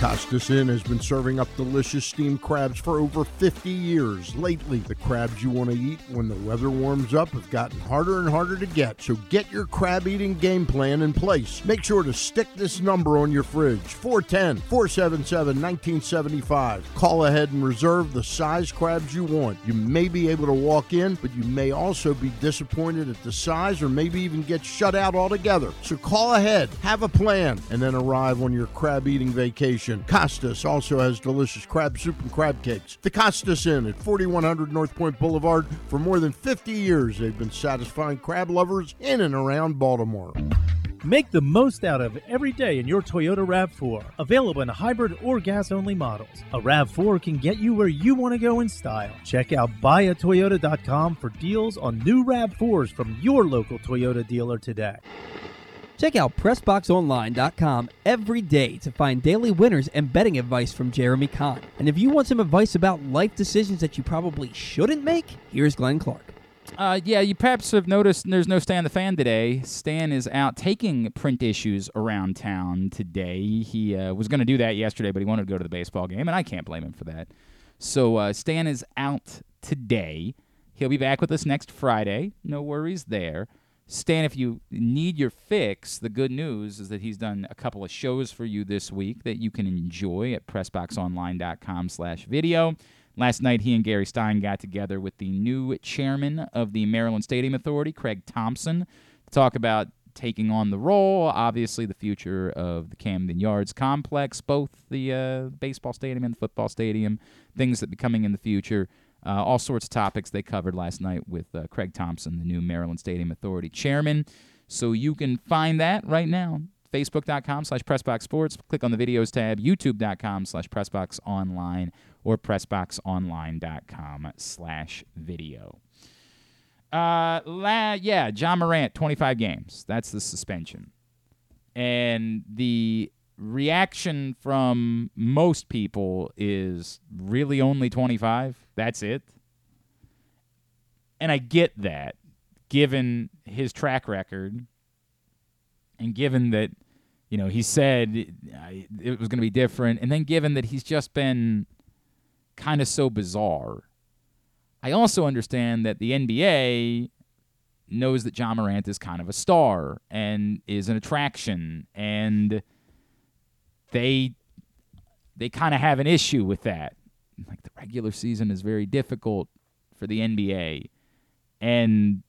Costas Inn has been serving up delicious steamed crabs for over fifty years. Lately, the crabs you want to eat when the weather warms up have gotten harder and harder to get, so get your crab-eating game plan in place. Make sure to stick this number on your fridge, four one zero, four seven seven, one nine seven five. Call ahead and reserve the size crabs you want. You may be able to walk in, but you may also be disappointed at the size or maybe even get shut out altogether. So call ahead, have a plan, and then arrive on your crab-eating vacation. Costas also has delicious crab soup and crab cakes. The Costas Inn at forty-one hundred North Point Boulevard. For more than fifty years, they've been satisfying crab lovers in and around Baltimore. Make the most out of every day in your Toyota RAV four, available in hybrid or gas-only models. A RAV four can get you where you want to go in style. Check out buy a toyota dot com for deals on new RAV fours from your local Toyota dealer today. Check out press box online dot com every day to find daily winners and betting advice from Jeremy Kahn. And if you want some advice about life decisions that you probably shouldn't make, here's Glenn Clark. Uh, yeah, you perhaps have noticed there's no Stan the Fan today. Stan is out taking print issues around town today. He uh, was going to do that yesterday, but he wanted to go to the baseball game, and I can't blame him for that. So uh, Stan is out today. He'll be back with us next Friday. No worries there. Stan, if you need your fix, the good news is that he's done a couple of shows for you this week that you can enjoy at press box online dot com slash video. Last night, he and Gary Stein got together with the new chairman of the Maryland Stadium Authority, Craig Thompson, to talk about taking on the role, obviously the future of the Camden Yards complex, both the uh, baseball stadium and the football stadium, things that be coming in the future. Uh, all sorts of topics they covered last night with uh, Craig Thompson, the new Maryland Stadium Authority chairman. So you can find that right now, facebook dot com slash press box sports. Click on the videos tab, youtube dot com slash press box online or press box online dot com slash video. Uh, la- yeah, John Morant, twenty-five games. That's the suspension. And the reaction from most people is really only twenty-five. That's it. And I get that, given his track record and given that, you know, he said it, it was going to be different, and then given that he's just been kind of so bizarre. I also understand that the N B A knows that Ja Morant is kind of a star and is an attraction, and They they kind of have an issue with that. Like, the regular season is very difficult for the N B A. And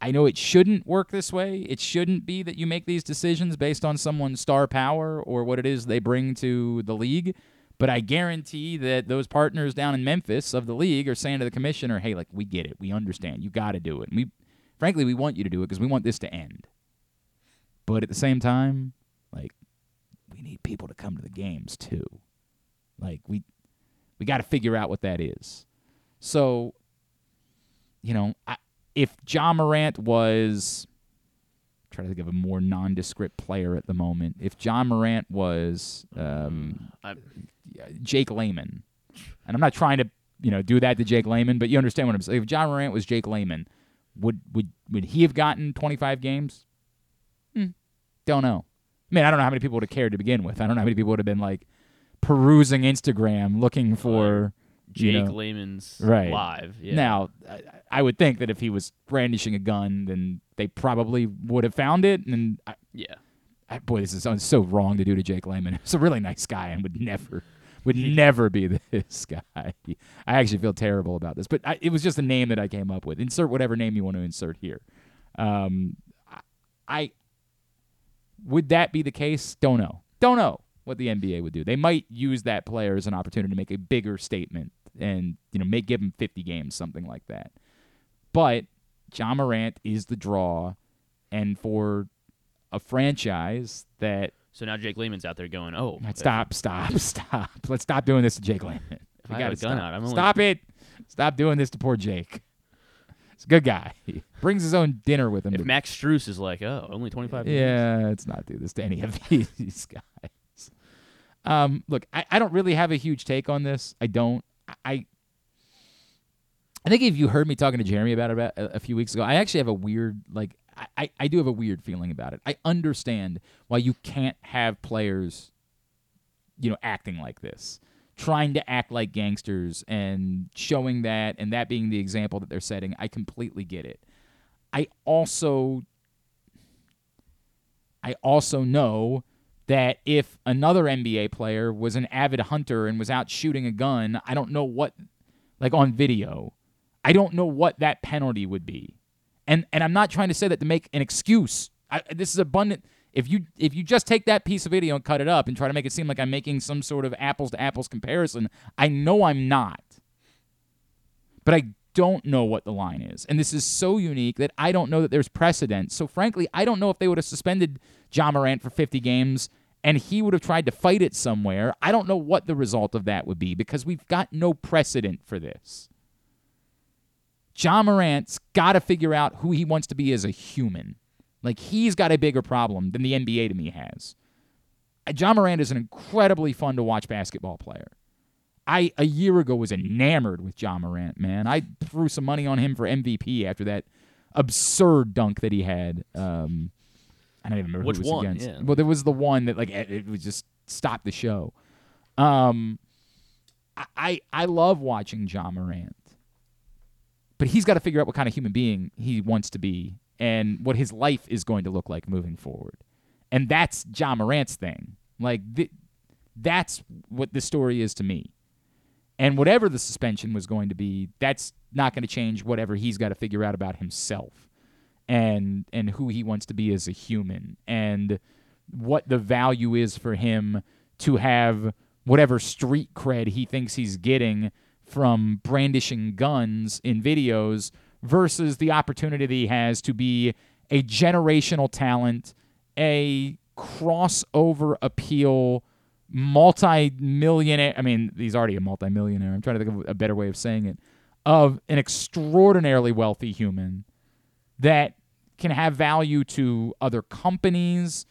I know it shouldn't work this way. It shouldn't be that you make these decisions based on someone's star power or what it is they bring to the league. But I guarantee that those partners down in Memphis of the league are saying to the commissioner, hey, like, we get it. We understand. You got to do it. And we, frankly, we want you to do it because we want this to end. But at the same time, like, we need people to come to the games, too. Like, we we got to figure out what that is. So, you know, I, if Ja Morant was, I'm trying to think of a more nondescript player at the moment, if Ja Morant was um, Jake Lehman, and I'm not trying to, you know, do that to Jake Lehman, but you understand what I'm saying. If Ja Morant was Jake Lehman, would, would, would he have gotten twenty-five games? Hmm. Don't know. I mean, I don't know how many people would have cared to begin with. I don't know how many people would have been, like, perusing Instagram looking for uh, Jake you know, Lehman's right. live. Yeah. Now, I, I would think that if he was brandishing a gun, then they probably would have found it. And I, yeah, I, boy, this is so, so wrong to do to Jake Lehman. He's a really nice guy and would never, would never be this guy. I actually feel terrible about this, but I, it was just a name that I came up with. Insert whatever name you want to insert here. Um, I. I Would that be the case? Don't know. Don't know what the N B A would do. They might use that player as an opportunity to make a bigger statement and, you know, may give him fifty games, something like that. But Ja Morant is the draw, and for a franchise that... So now Jake Lehman's out there going, oh... Stop, stop, stop. Let's stop doing this to Jake Lehman. We got a gun out. I'm only... Stop it. Stop doing this to poor Jake. He's a good guy. He brings his own dinner with him. If Max Strus is like, oh, only twenty-five minutes. Yeah, let's not do this to any of these guys. Um, look, I, I don't really have a huge take on this. I don't. I I think if you heard me talking to Jeremy about it about a, a few weeks ago, I actually have a weird, like, I, I do have a weird feeling about it. I understand why you can't have players you know, acting like this, trying to act like gangsters and showing that, and that being the example that they're setting. I completely get it. I also, I also know that if another N B A player was an avid hunter and was out shooting a gun, I don't know what, like on video, I don't know what that penalty would be. And and I'm not trying to say that to make an excuse. I, this is abundant. If you if you just take that piece of video and cut it up and try to make it seem like I'm making some sort of apples to apples comparison, I know I'm not. But I don't know what the line is. And this is so unique that I don't know that there's precedent. So frankly, I don't know if they would have suspended Ja Morant for fifty games and he would have tried to fight it somewhere. I don't know what the result of that would be because we've got no precedent for this. Ja Morant's got to figure out who he wants to be as a human. Like, he's got a bigger problem than the N B A to me has. Ja Morant is an incredibly fun to watch basketball player. I, a year ago, was enamored with Ja Morant, man. I threw some money on him for M V P after that absurd dunk that he had. Um, I don't even remember Which who it was one? against. Yeah. Well, there was the one that, like, it would just stop the show. Um, I, I, I love watching Ja Morant. But he's got to figure out what kind of human being he wants to be and what his life is going to look like moving forward. And that's Ja Morant's thing. Like, th- that's what this story is to me. And whatever the suspension was going to be, that's not going to change whatever he's got to figure out about himself and and who he wants to be as a human and what the value is for him to have whatever street cred he thinks he's getting from brandishing guns in videos versus the opportunity that he has to be a generational talent, a crossover appeal, multi-millionaire. I mean, he's already a multi-millionaire. I'm trying to think of a better way of saying it. Of an extraordinarily wealthy human that can have value to other companies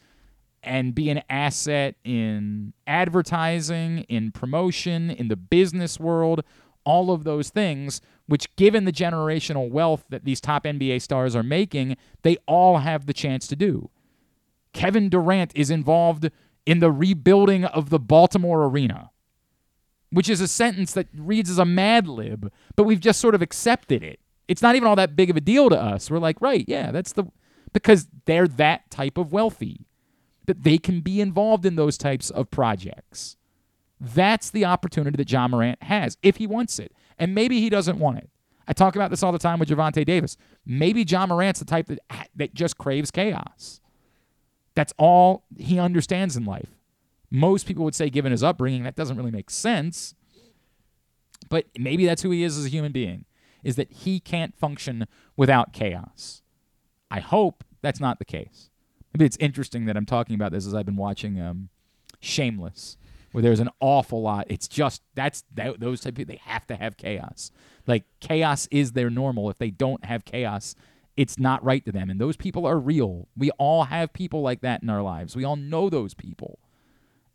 and be an asset in advertising, in promotion, in the business world, all of those things, which given the generational wealth that these top N B A stars are making, they all have the chance to do. Kevin Durant is involved in the rebuilding of the Baltimore Arena, which is a sentence that reads as a Mad Lib, but we've just sort of accepted it. It's not even all that big of a deal to us. We're like, right, yeah, that's the... Because they're that type of wealthy, that they can be involved in those types of projects. That's the opportunity that Ja Morant has, if he wants it. And maybe he doesn't want it. I talk about this all the time with Javante Davis. Maybe Ja Morant's the type that, that just craves chaos. That's all he understands in life. Most people would say, given his upbringing, that doesn't really make sense. But maybe that's who he is as a human being, is that he can't function without chaos. I hope that's not the case. Maybe it's interesting that I'm talking about this as I've been watching um, Shameless, where there's an awful lot. It's just that's that, those type of people, they have to have chaos. Like, chaos is their normal. If they don't have chaos, it's not right to them. And those people are real. We all have people like that in our lives. We all know those people.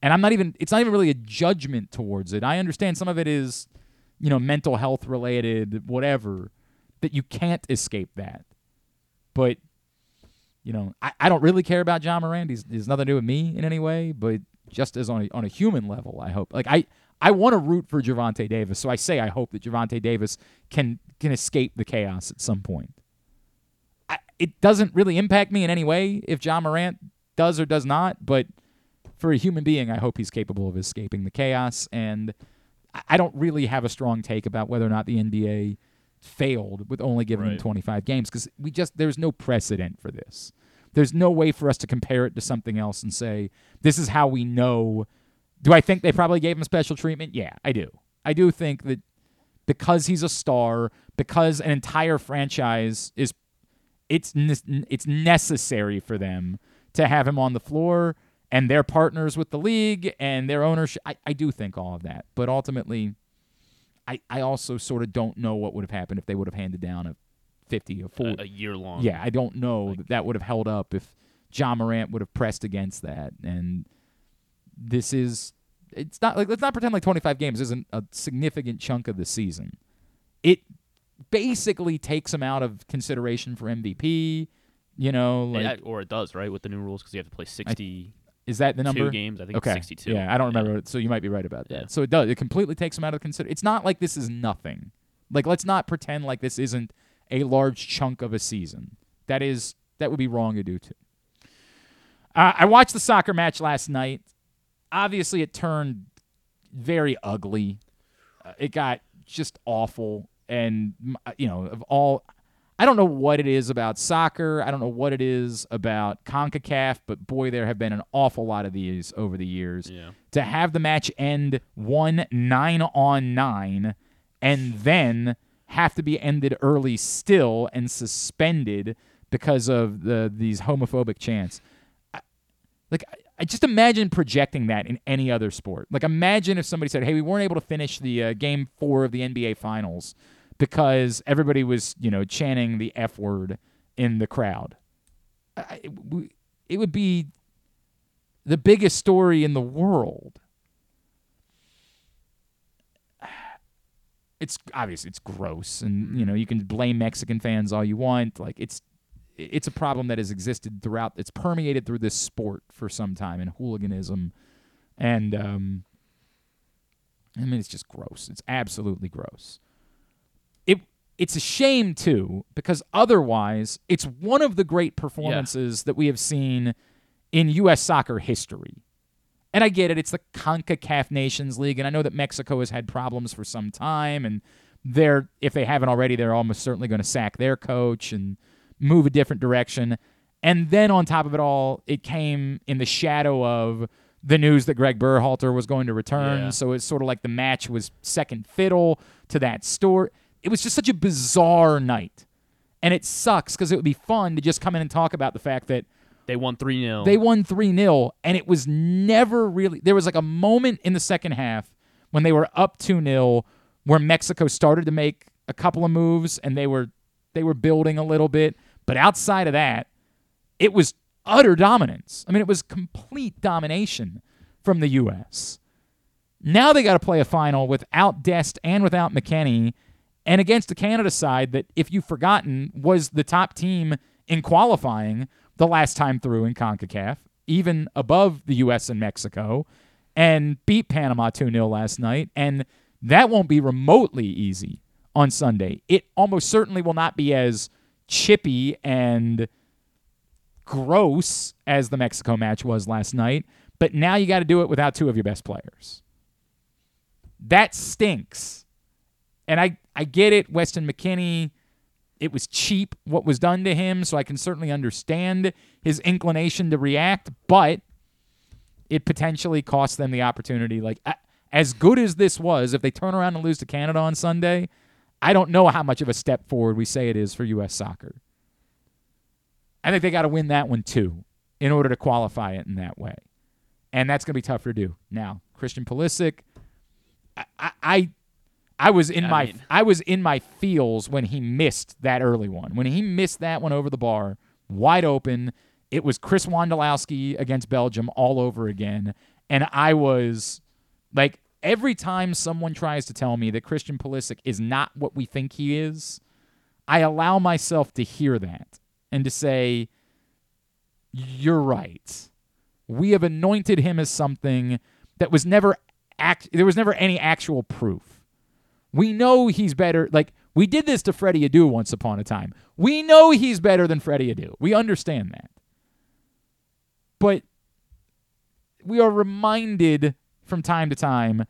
And I'm not even, it's not even really a judgment towards it. I understand some of it is, you know, mental health related, whatever, that you can't escape that. But You know, I, I don't really care about Ja Morant. He's, he's nothing to do with me in any way, but just as on a, on a human level, I hope. Like, I, I want to root for Javante Davis, so I say I hope that Javante Davis can can escape the chaos at some point. I, it doesn't really impact me in any way if Ja Morant does or does not, but for a human being, I hope he's capable of escaping the chaos. And I, I don't really have a strong take about whether or not the N B A failed with only giving right. him twenty-five games, because we just there's no precedent for this. There's no way for us to compare it to something else and say, this is how we know. Do I think they probably gave him special treatment? Yeah, I do. I do think that because he's a star, because an entire franchise is, it's ne- it's necessary for them to have him on the floor, and their partners with the league and their ownership. I, I do think all of that. But ultimately, I, I also sort of don't know what would have happened if they would have handed down a fifty or forty. A year long. Yeah, I don't know like, that that would have held up if Ja Morant would have pressed against that. And this is, it's not like, let's not pretend like twenty-five games isn't a significant chunk of the season. It basically takes him out of consideration for M V P, you know. Like, I, or it does, right, with the new rules because you have to play sixty. I, Is that the number? Two games. I think okay. it's sixty-two. Yeah, I don't remember. Yeah. So you might be right about that. Yeah. So it does. It completely takes them out of consider. It's not like this is nothing. Like, let's not pretend like this isn't a large chunk of a season. That is, that would be wrong to do too. Uh, I watched the soccer match last night. Obviously, it turned very ugly. Uh, it got just awful. And, you know, of all, I don't know what it is about soccer. I don't know what it is about CONCACAF, but boy, there have been an awful lot of these over the years. Yeah. To have the match end one nine on nine and then have to be ended early still and suspended because of the these homophobic chants. I, like, I just imagine projecting that in any other sport. Like, imagine if somebody said, hey, we weren't able to finish the uh, game four of the N B A Finals because everybody was, you know, chanting the F word in the crowd. I, it would be the biggest story in the world. It's obviously it's gross, and you know you can blame Mexican fans all you want. Like it's, it's a problem that has existed throughout. It's permeated through this sport for some time, and hooliganism, and um, I mean it's just gross. It's absolutely gross. It it's a shame too, because otherwise it's one of the great performances yeah. that we have seen in U S soccer history. And I get it. It's the CONCACAF Nations League, and I know that Mexico has had problems for some time, and they're, if they haven't already, they're almost certainly going to sack their coach and move a different direction. And then on top of it all, it came in the shadow of the news that Greg Berhalter was going to return, yeah. so it's sort of like the match was second fiddle to that story. It was just such a bizarre night, and it sucks because it would be fun to just come in and talk about the fact that They won three nil. They won three nil, and it was never really... There was like a moment in the second half when they were up two nil where Mexico started to make a couple of moves, and they were they were building a little bit. But outside of that, it was utter dominance. I mean, it was complete domination from the U S. Now they got to play a final without Dest and without McKennie, and against the Canada side that, if you've forgotten, was the top team in qualifying the last time through in CONCACAF, even above the U S and Mexico, and beat Panama two nil last night, and that won't be remotely easy on Sunday. It almost certainly will not be as chippy and gross as the Mexico match was last night, but now you got to do it without two of your best players. That stinks. And I, I get it, Weston McKennie. It was cheap, what was done to him, so I can certainly understand his inclination to react, but it potentially cost them the opportunity. Like, as good as this was, if they turn around and lose to Canada on Sunday, I don't know how much of a step forward we say it is for U S soccer. I think they got to win that one, too, in order to qualify it in that way. And that's going to be tougher to do. Now, Christian Pulisic, I... I I was in I my mean, I was in my feels when he missed that early one. When he missed that one over the bar, wide open, it was Chris Wondolowski against Belgium all over again. And I was like, every time someone tries to tell me that Christian Pulisic is not what we think he is, I allow myself to hear that and to say, you're right. We have anointed him as something that was never act- there was never any actual proof. We know he's better. Like, we did this to Freddie Adu once upon a time. We know he's better than Freddie Adu. We understand that. But we are reminded from time to time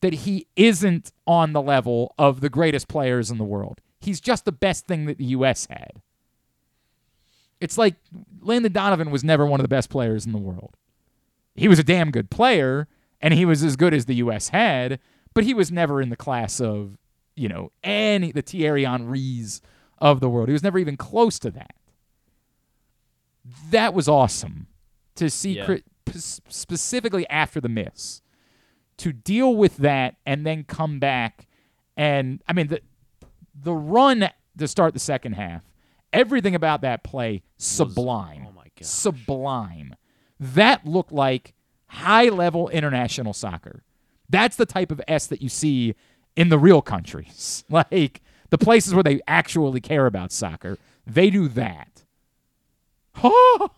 that he isn't on the level of the greatest players in the world. He's just the best thing that the U S had. It's like Landon Donovan was never one of the best players in the world. He was a damn good player, and he was as good as the U S had, but he was never in the class of, you know, any the Thierry Henrys of the world. He was never even close to that. That was awesome to see, yeah. specifically after the miss, to deal with that and then come back. And, I mean, the the run to start the second half, everything about that play, sublime. Was, oh, my God. Sublime. That looked like high-level international soccer. That's the type of S that you see in the real countries. Like, the places where they actually care about soccer, they do that. Oh,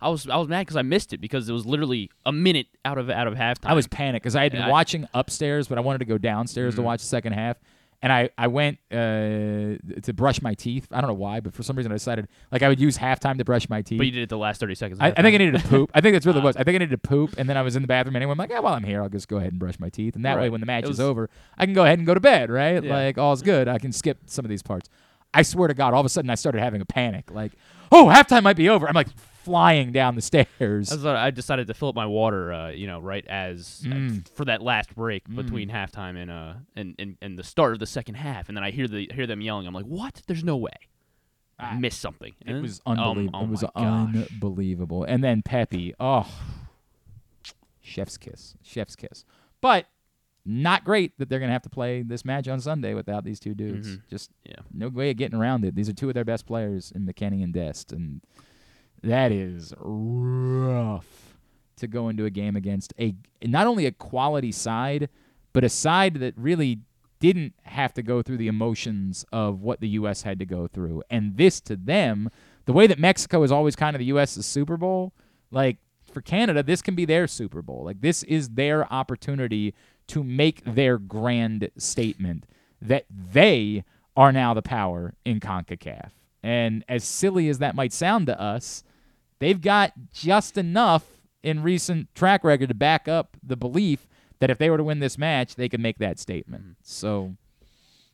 I was I was mad because I missed it because it was literally a minute out of out of halftime. I was panicked because I had been I, watching upstairs, but I wanted to go downstairs mm-hmm. to watch the second half. And I, I went uh, to brush my teeth. I don't know why, but for some reason I decided like I would use halftime to brush my teeth. But you did it the last thirty seconds. I, I think I needed to poop. I think that's really what it was. I think I needed to poop, and then I was in the bathroom, and anyway, I'm like, oh, well, I'm here. I'll just go ahead and brush my teeth. And that right. way, when the match was, is over, I can go ahead and go to bed, right? Yeah. Like, all's good. I can skip some of these parts. I swear to God, all of a sudden I started having a panic. Like, oh, halftime might be over. I'm like flying down the stairs. I, was, I decided to fill up my water, uh, you know, right as mm. uh, for that last break mm. between halftime and uh and, and, and the start of the second half, and then I hear the hear them yelling. I'm like, what? There's no way. I missed something. And it was unbelievable. Um, oh it was unbelievable. And then Pepe, oh, chef's kiss, chef's kiss. But not great that they're going to have to play this match on Sunday without these two dudes. Mm-hmm. Just yeah. no way of getting around it. These are two of their best players in McKinney and Dest, and that is rough to go into a game against a not only a quality side, but a side that really didn't have to go through the emotions of what the U S had to go through. And this to them, the way that Mexico is always kind of the U S's Super Bowl, like for Canada, this can be their Super Bowl. Like this is their opportunity to make their grand statement that they are now the power in CONCACAF. And as silly as that might sound to us, they've got just enough in recent track record to back up the belief that if they were to win this match, they could make that statement. So,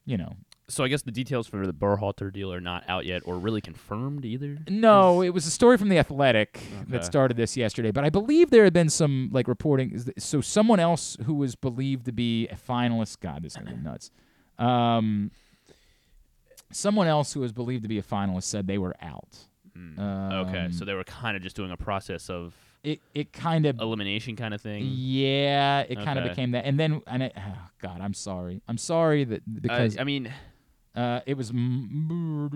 you know. So I guess the details for the Berhalter deal are not out yet or really confirmed either? No, it was a story from The Athletic okay. that started this yesterday. But I believe there had been some like reporting. So someone else who was believed to be a finalist. God, this is going to be nuts. Um, someone else who was believed to be a finalist said they were out. Mm. Um, okay, so they were kind of just doing a process of... It it kind of elimination kind of thing. Yeah, it okay. kind of became that, and then and I, oh God, I'm sorry, I'm sorry that because uh, I mean, uh, it was m-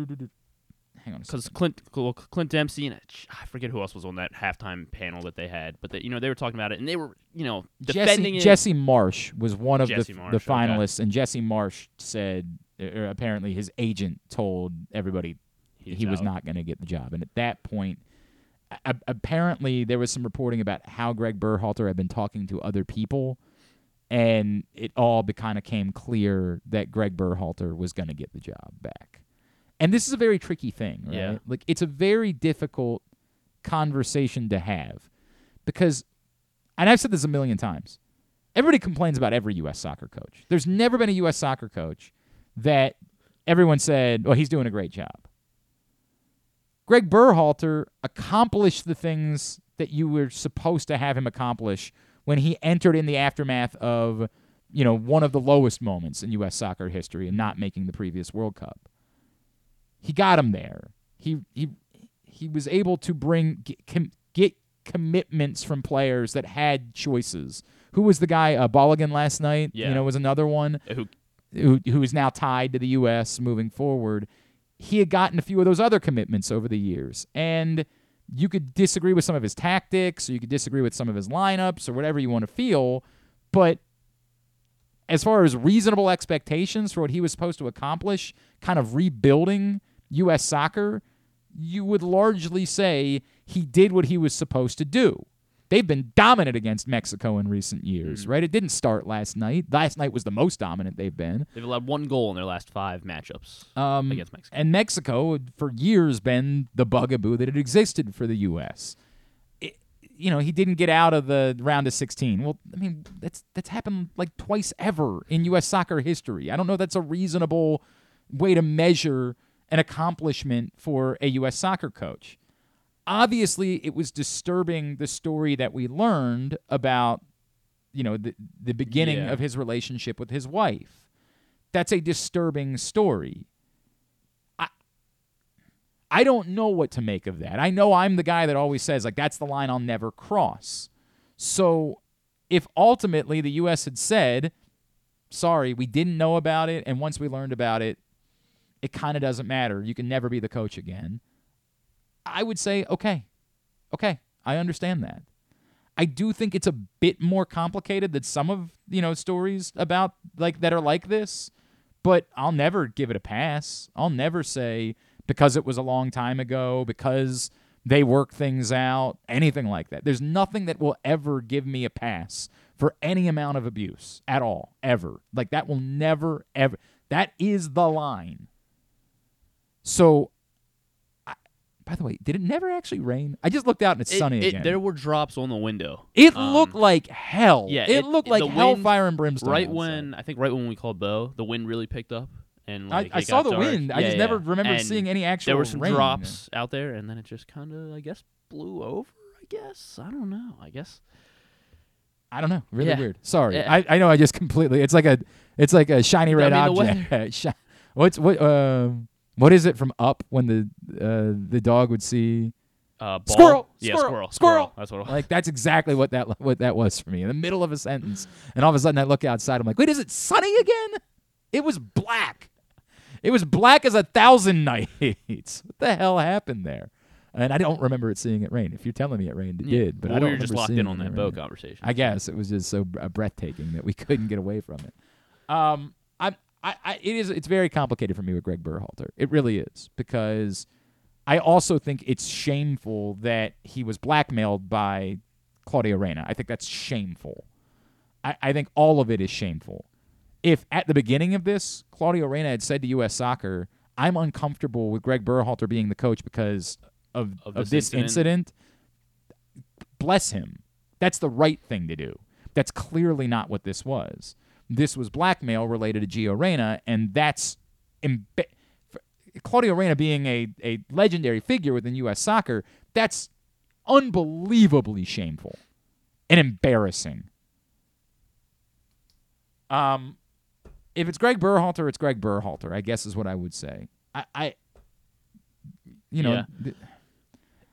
hang on because Clint Clint Dempsey and I forget who else was on that halftime panel that they had, but that you know they were talking about it and they were you know defending Jesse, it. Jesse Marsh was one of Jesse the Marsh, the finalists, okay. and Jesse Marsh said or apparently his agent told everybody He's he out. was not going to get the job, and at that point. A- apparently, there was some reporting about how Greg Berhalter had been talking to other people, and it all be- kind of came clear that Greg Berhalter was going to get the job back. And this is a very tricky thing, right? Yeah. Like, it's a very difficult conversation to have because, and I've said this a million times, everybody complains about every U S soccer coach. There's never been a U S soccer coach that everyone said, well, he's doing a great job. Greg Berhalter accomplished the things that you were supposed to have him accomplish when he entered in the aftermath of, you know, one of the lowest moments in U S soccer history and not making the previous World Cup. He got him there. He he he was able to bring get, com, get commitments from players that had choices. Who was the guy? Uh, Balogun last night. Yeah. You know, was another one who who who is now tied to the U S moving forward. He had gotten a few of those other commitments over the years. And you could disagree with some of his tactics, or you could disagree with some of his lineups, or whatever you want to feel. But as far as reasonable expectations for what he was supposed to accomplish, kind of rebuilding U S soccer, you would largely say he did what he was supposed to do. They've been dominant against Mexico in recent years, mm-hmm. right? It didn't start last night. Last night was the most dominant they've been. They've allowed one goal in their last five matchups um, against Mexico. And Mexico had for years been the bugaboo that had existed for the U S. It, you know, he didn't get out of the round of sixteen. Well, I mean, that's that's happened like twice ever in U S soccer history. I don't know if that's a reasonable way to measure an accomplishment for a U S soccer coach. Obviously, it was disturbing the story that we learned about, you know, the the beginning yeah. of his relationship with his wife. That's a disturbing story. I I don't know what to make of that. I know I'm the guy that always says, like, that's the line I'll never cross. So if ultimately the U S had said, sorry, we didn't know about it, and once we learned about it, it kind of doesn't matter. You can never be the coach again. I would say, okay, okay, I understand that. I do think it's a bit more complicated than some of, you know, stories about like that are like this, but I'll never give it a pass. I'll never say because it was a long time ago, because they work things out, anything like that. There's nothing that will ever give me a pass for any amount of abuse at all, ever. Like, that will never, ever. That is the line. So, I, by the way, did it never actually rain? I just looked out and it's it, sunny it, again. There were drops on the window. It um, looked like hell. Yeah, it, it looked like wind, hellfire and brimstone. Right outside. when, I think right when we called Bo, the wind really picked up. And like I, I saw the dark. wind. I yeah, just yeah. never remembered and seeing any actual rain. There were some rain. drops out there, and then it just kind of, I guess, blew over, I guess. I don't know. I guess. I don't know. Really yeah. weird. Sorry. Yeah. I, I know I just completely, it's like a it's like a shiny red I mean, object. What's what uh, What is it from Up when the uh, the dog would see? Uh, ball. Squirrel, yeah, squirrel, squirrel, squirrel. That's what it was. Like that's exactly what that what that was for me. In the middle of a sentence, and all of a sudden I look outside. I'm like, wait, is it sunny again? It was black. It was black as a thousand nights. What the hell happened there? And I don't remember it seeing it rain. If you're telling me it rained, it yeah. did. But well, I don't we were remember just locked in on that Bo conversation. I guess it was just so breathtaking that we couldn't get away from it. Um, I, I, I, it is. It's very complicated for me with Greg Berhalter. It really is, because I also think it's shameful that he was blackmailed by Claudio Reyna. I think that's shameful. I, I think all of it is shameful. If at the beginning of this, Claudio Reyna had said to U S Soccer, I'm uncomfortable with Greg Berhalter being the coach because of, of, of this, this incident. incident, bless him. That's the right thing to do. That's clearly not what this was. This was blackmail related to Gio Reyna, and that's imbe- Claudio Reyna being a, a legendary figure within U S Soccer, that's unbelievably shameful and embarrassing. Um... If it's Greg Berhalter, it's Greg Berhalter, I guess is what I would say. I, I you know. Yeah. Th-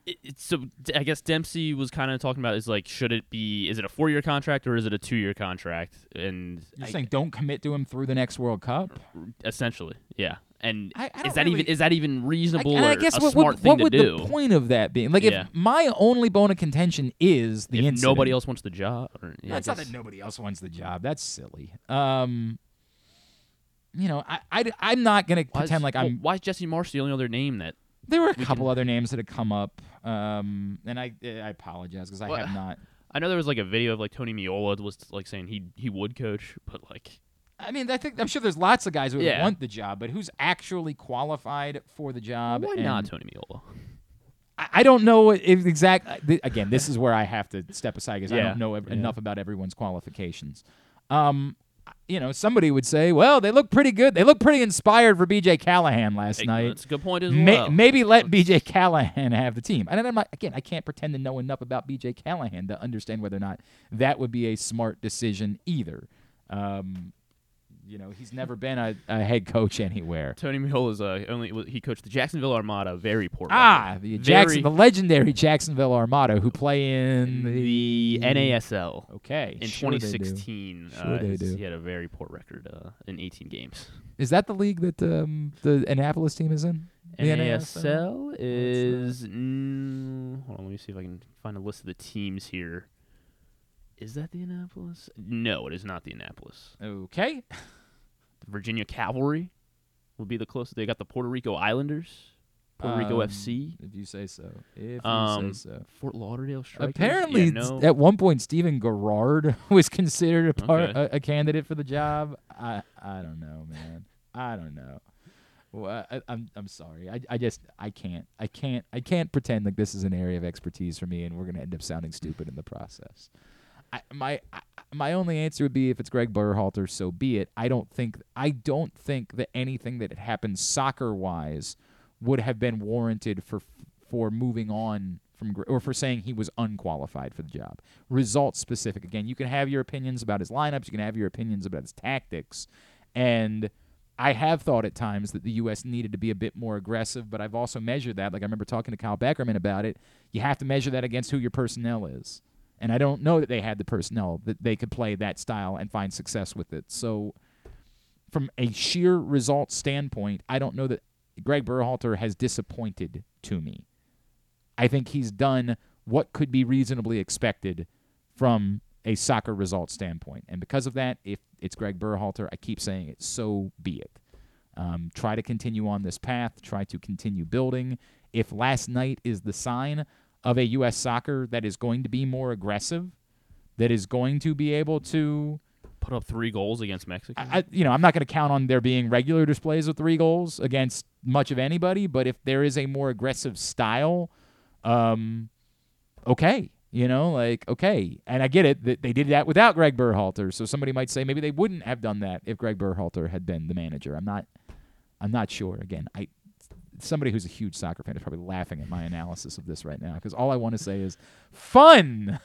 it, it's, so I guess Dempsey was kind of talking about is like, should it be, is it a four-year contract or is it a two-year contract? And You're I, saying don't commit to him through the next World Cup? Essentially, yeah. And I, I is that really, even is that even reasonable I, or I guess a what, smart what, thing what to do? What would the point of that be? Like, yeah. if my only bone of contention is the if incident. nobody else wants the job. Or, yeah, That's not that nobody else wants the job. That's silly. Um... You know, I, I, I'm not going to pretend like I'm... Well, why is Jesse Marsh the only other name that... There were a we couple can... other names that had come up, um, and I I apologize because I well, have not... I know there was like a video of like Tony Meola was like saying he he would coach, but like... I mean, I think, I'm sure there's lots of guys who yeah. would want the job, but who's actually qualified for the job? Why and not Tony Meola? I, I don't know if exactly... Again, this is where I have to step aside because yeah. I don't know ev- yeah. enough about everyone's qualifications. Um... You know, somebody would say, well, they look pretty good. They look pretty inspired for B J Callahan last hey, night. That's a good point as Ma- well. Maybe let B J Callahan have the team. And I'm not, again, I can't pretend to know enough about B J Callahan to understand whether or not that would be a smart decision either. Um, you know, he's never been a, a head coach anywhere. Tony Meola is uh, only he coached the Jacksonville Armada, very poor. Ah, the, Jackson, very... the legendary Jacksonville Armada, who play in the, the N A S L. Okay, in sure twenty sixteen, sure uh, he had a very poor record uh, in eighteen games. Is that the league that um, the Annapolis team is in? The N A S L, N A S L is. Mm, hold on, let me see if I can find a list of the teams here. Is that the Annapolis? No, it is not the Annapolis. Okay. The Virginia Cavalry will be the closest. They got the Puerto Rico Islanders, Puerto um, Rico F C. If you say so. If um, you say so. Fort Lauderdale Strikers. Apparently, yeah, no. at one point, Stephen Garrard was considered a, part, okay. a, a candidate for the job. I I don't know, man. I don't know. Well, I, I'm I'm sorry. I I just I can't I can't I can't pretend like this is an area of expertise for me, and we're gonna end up sounding stupid in the process. I, my I, my only answer would be if it's Greg Berhalter, so be it. I don't think I don't think that anything that had happened soccer wise would have been warranted for for moving on from or for saying he was unqualified for the job. Results specific. Again, you can have your opinions about his lineups. You can have your opinions about his tactics, and I have thought at times that the U S needed to be a bit more aggressive, but I've also measured that. Like I remember talking to Kyle Beckerman about it. You have to measure that against who your personnel is. And I don't know that they had the personnel that they could play that style and find success with it. So from a sheer result standpoint, I don't know that Greg Berhalter has disappointed to me. I think he's done what could be reasonably expected from a soccer result standpoint. And because of that, if it's Greg Berhalter, I keep saying it, so be it. Um, try to continue on this path. Try to continue building. If last night is the sign of a U S soccer that is going to be more aggressive, that is going to be able to put up three goals against Mexico. I, I, you know, I'm not going to count on there being regular displays of three goals against much of anybody, but if there is a more aggressive style, um, okay. You know, like, okay. And I get it that they did that without Greg Berhalter. So somebody might say maybe they wouldn't have done that if Greg Berhalter had been the manager. I'm not I'm not sure. Again, I somebody who's a huge soccer fan is probably laughing at my analysis of this right now because all I want to say is fun.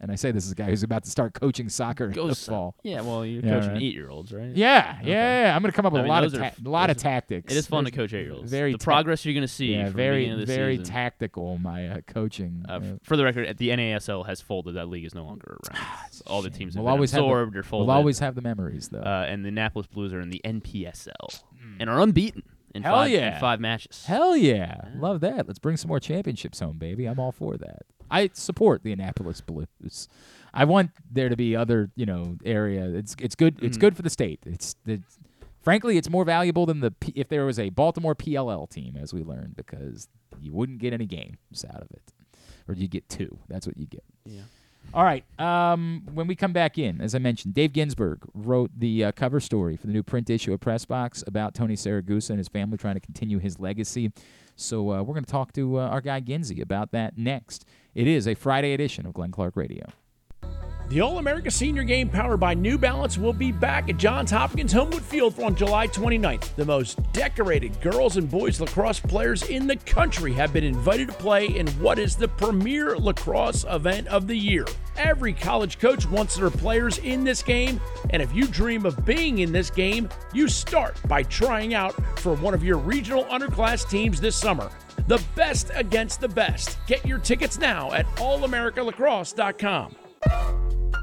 And I say this as a guy who's about to start coaching soccer in the fall. Yeah, well, you're yeah, coaching right? eight-year-olds, right? Yeah, okay. yeah. I'm going to come up with I mean, a lot of ta- are, lot of tactics. It is fun There's, to coach eight-year-olds. Very the ta- progress you're going to see yeah, from very, the beginning of the very season. Tactical, my uh, coaching. Uh, uh, for the record, at the N A S L has folded. That league is no longer around. So all the teams have we'll been absorbed the, or folded. We'll always have the memories, though. Uh, and the Annapolis Blues are in the N P S L mm. and are unbeaten. In Hell five, yeah. In five matches. Hell yeah. yeah. Love that. Let's bring some more championships home, baby. I'm all for that. I support the Annapolis Blues. I want there to be other, you know, area. It's it's good It's mm. good for the state. It's, it's frankly, it's more valuable than the P- if there was a Baltimore P L L team, as we learned, because you wouldn't get any games out of it. Or you get two. That's what you get. Yeah. All right. Um, when we come back in, as I mentioned, Dave Ginsburg wrote the uh, cover story for the new print issue of PressBox about Tony Saragusa and his family trying to continue his legacy. So uh, we're going to talk to uh, our guy Ginzy about that next. It is a Friday edition of Glenn Clark Radio. The All-America Senior Game powered by New Balance will be back at Johns Hopkins Homewood Field on July twenty-ninth. The most decorated girls and boys lacrosse players in the country have been invited to play in what is the premier lacrosse event of the year. Every college coach wants their players in this game, and if you dream of being in this game, you start by trying out for one of your regional underclass teams this summer. The best against the best. Get your tickets now at all america lacrosse dot com.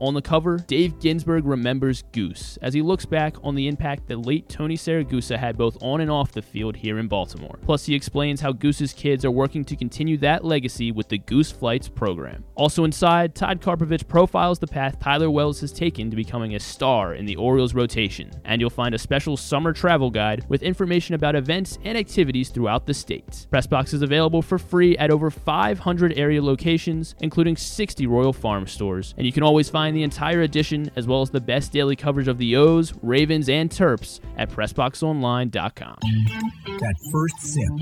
On the cover, Dave Ginsburg remembers Goose as he looks back on the impact that late Tony Saragusa had both on and off the field here in Baltimore. Plus, he explains how Goose's kids are working to continue that legacy with the Goose Flights program. Also inside, Todd Karpovich profiles the path Tyler Wells has taken to becoming a star in the Orioles rotation. And you'll find a special summer travel guide with information about events and activities throughout the state. PressBox is available for free at over five hundred area locations, including sixty Royal Farm stores. And you can always find the entire edition, as well as the best daily coverage of the O's, Ravens, and Terps at press box online dot com. That first sip,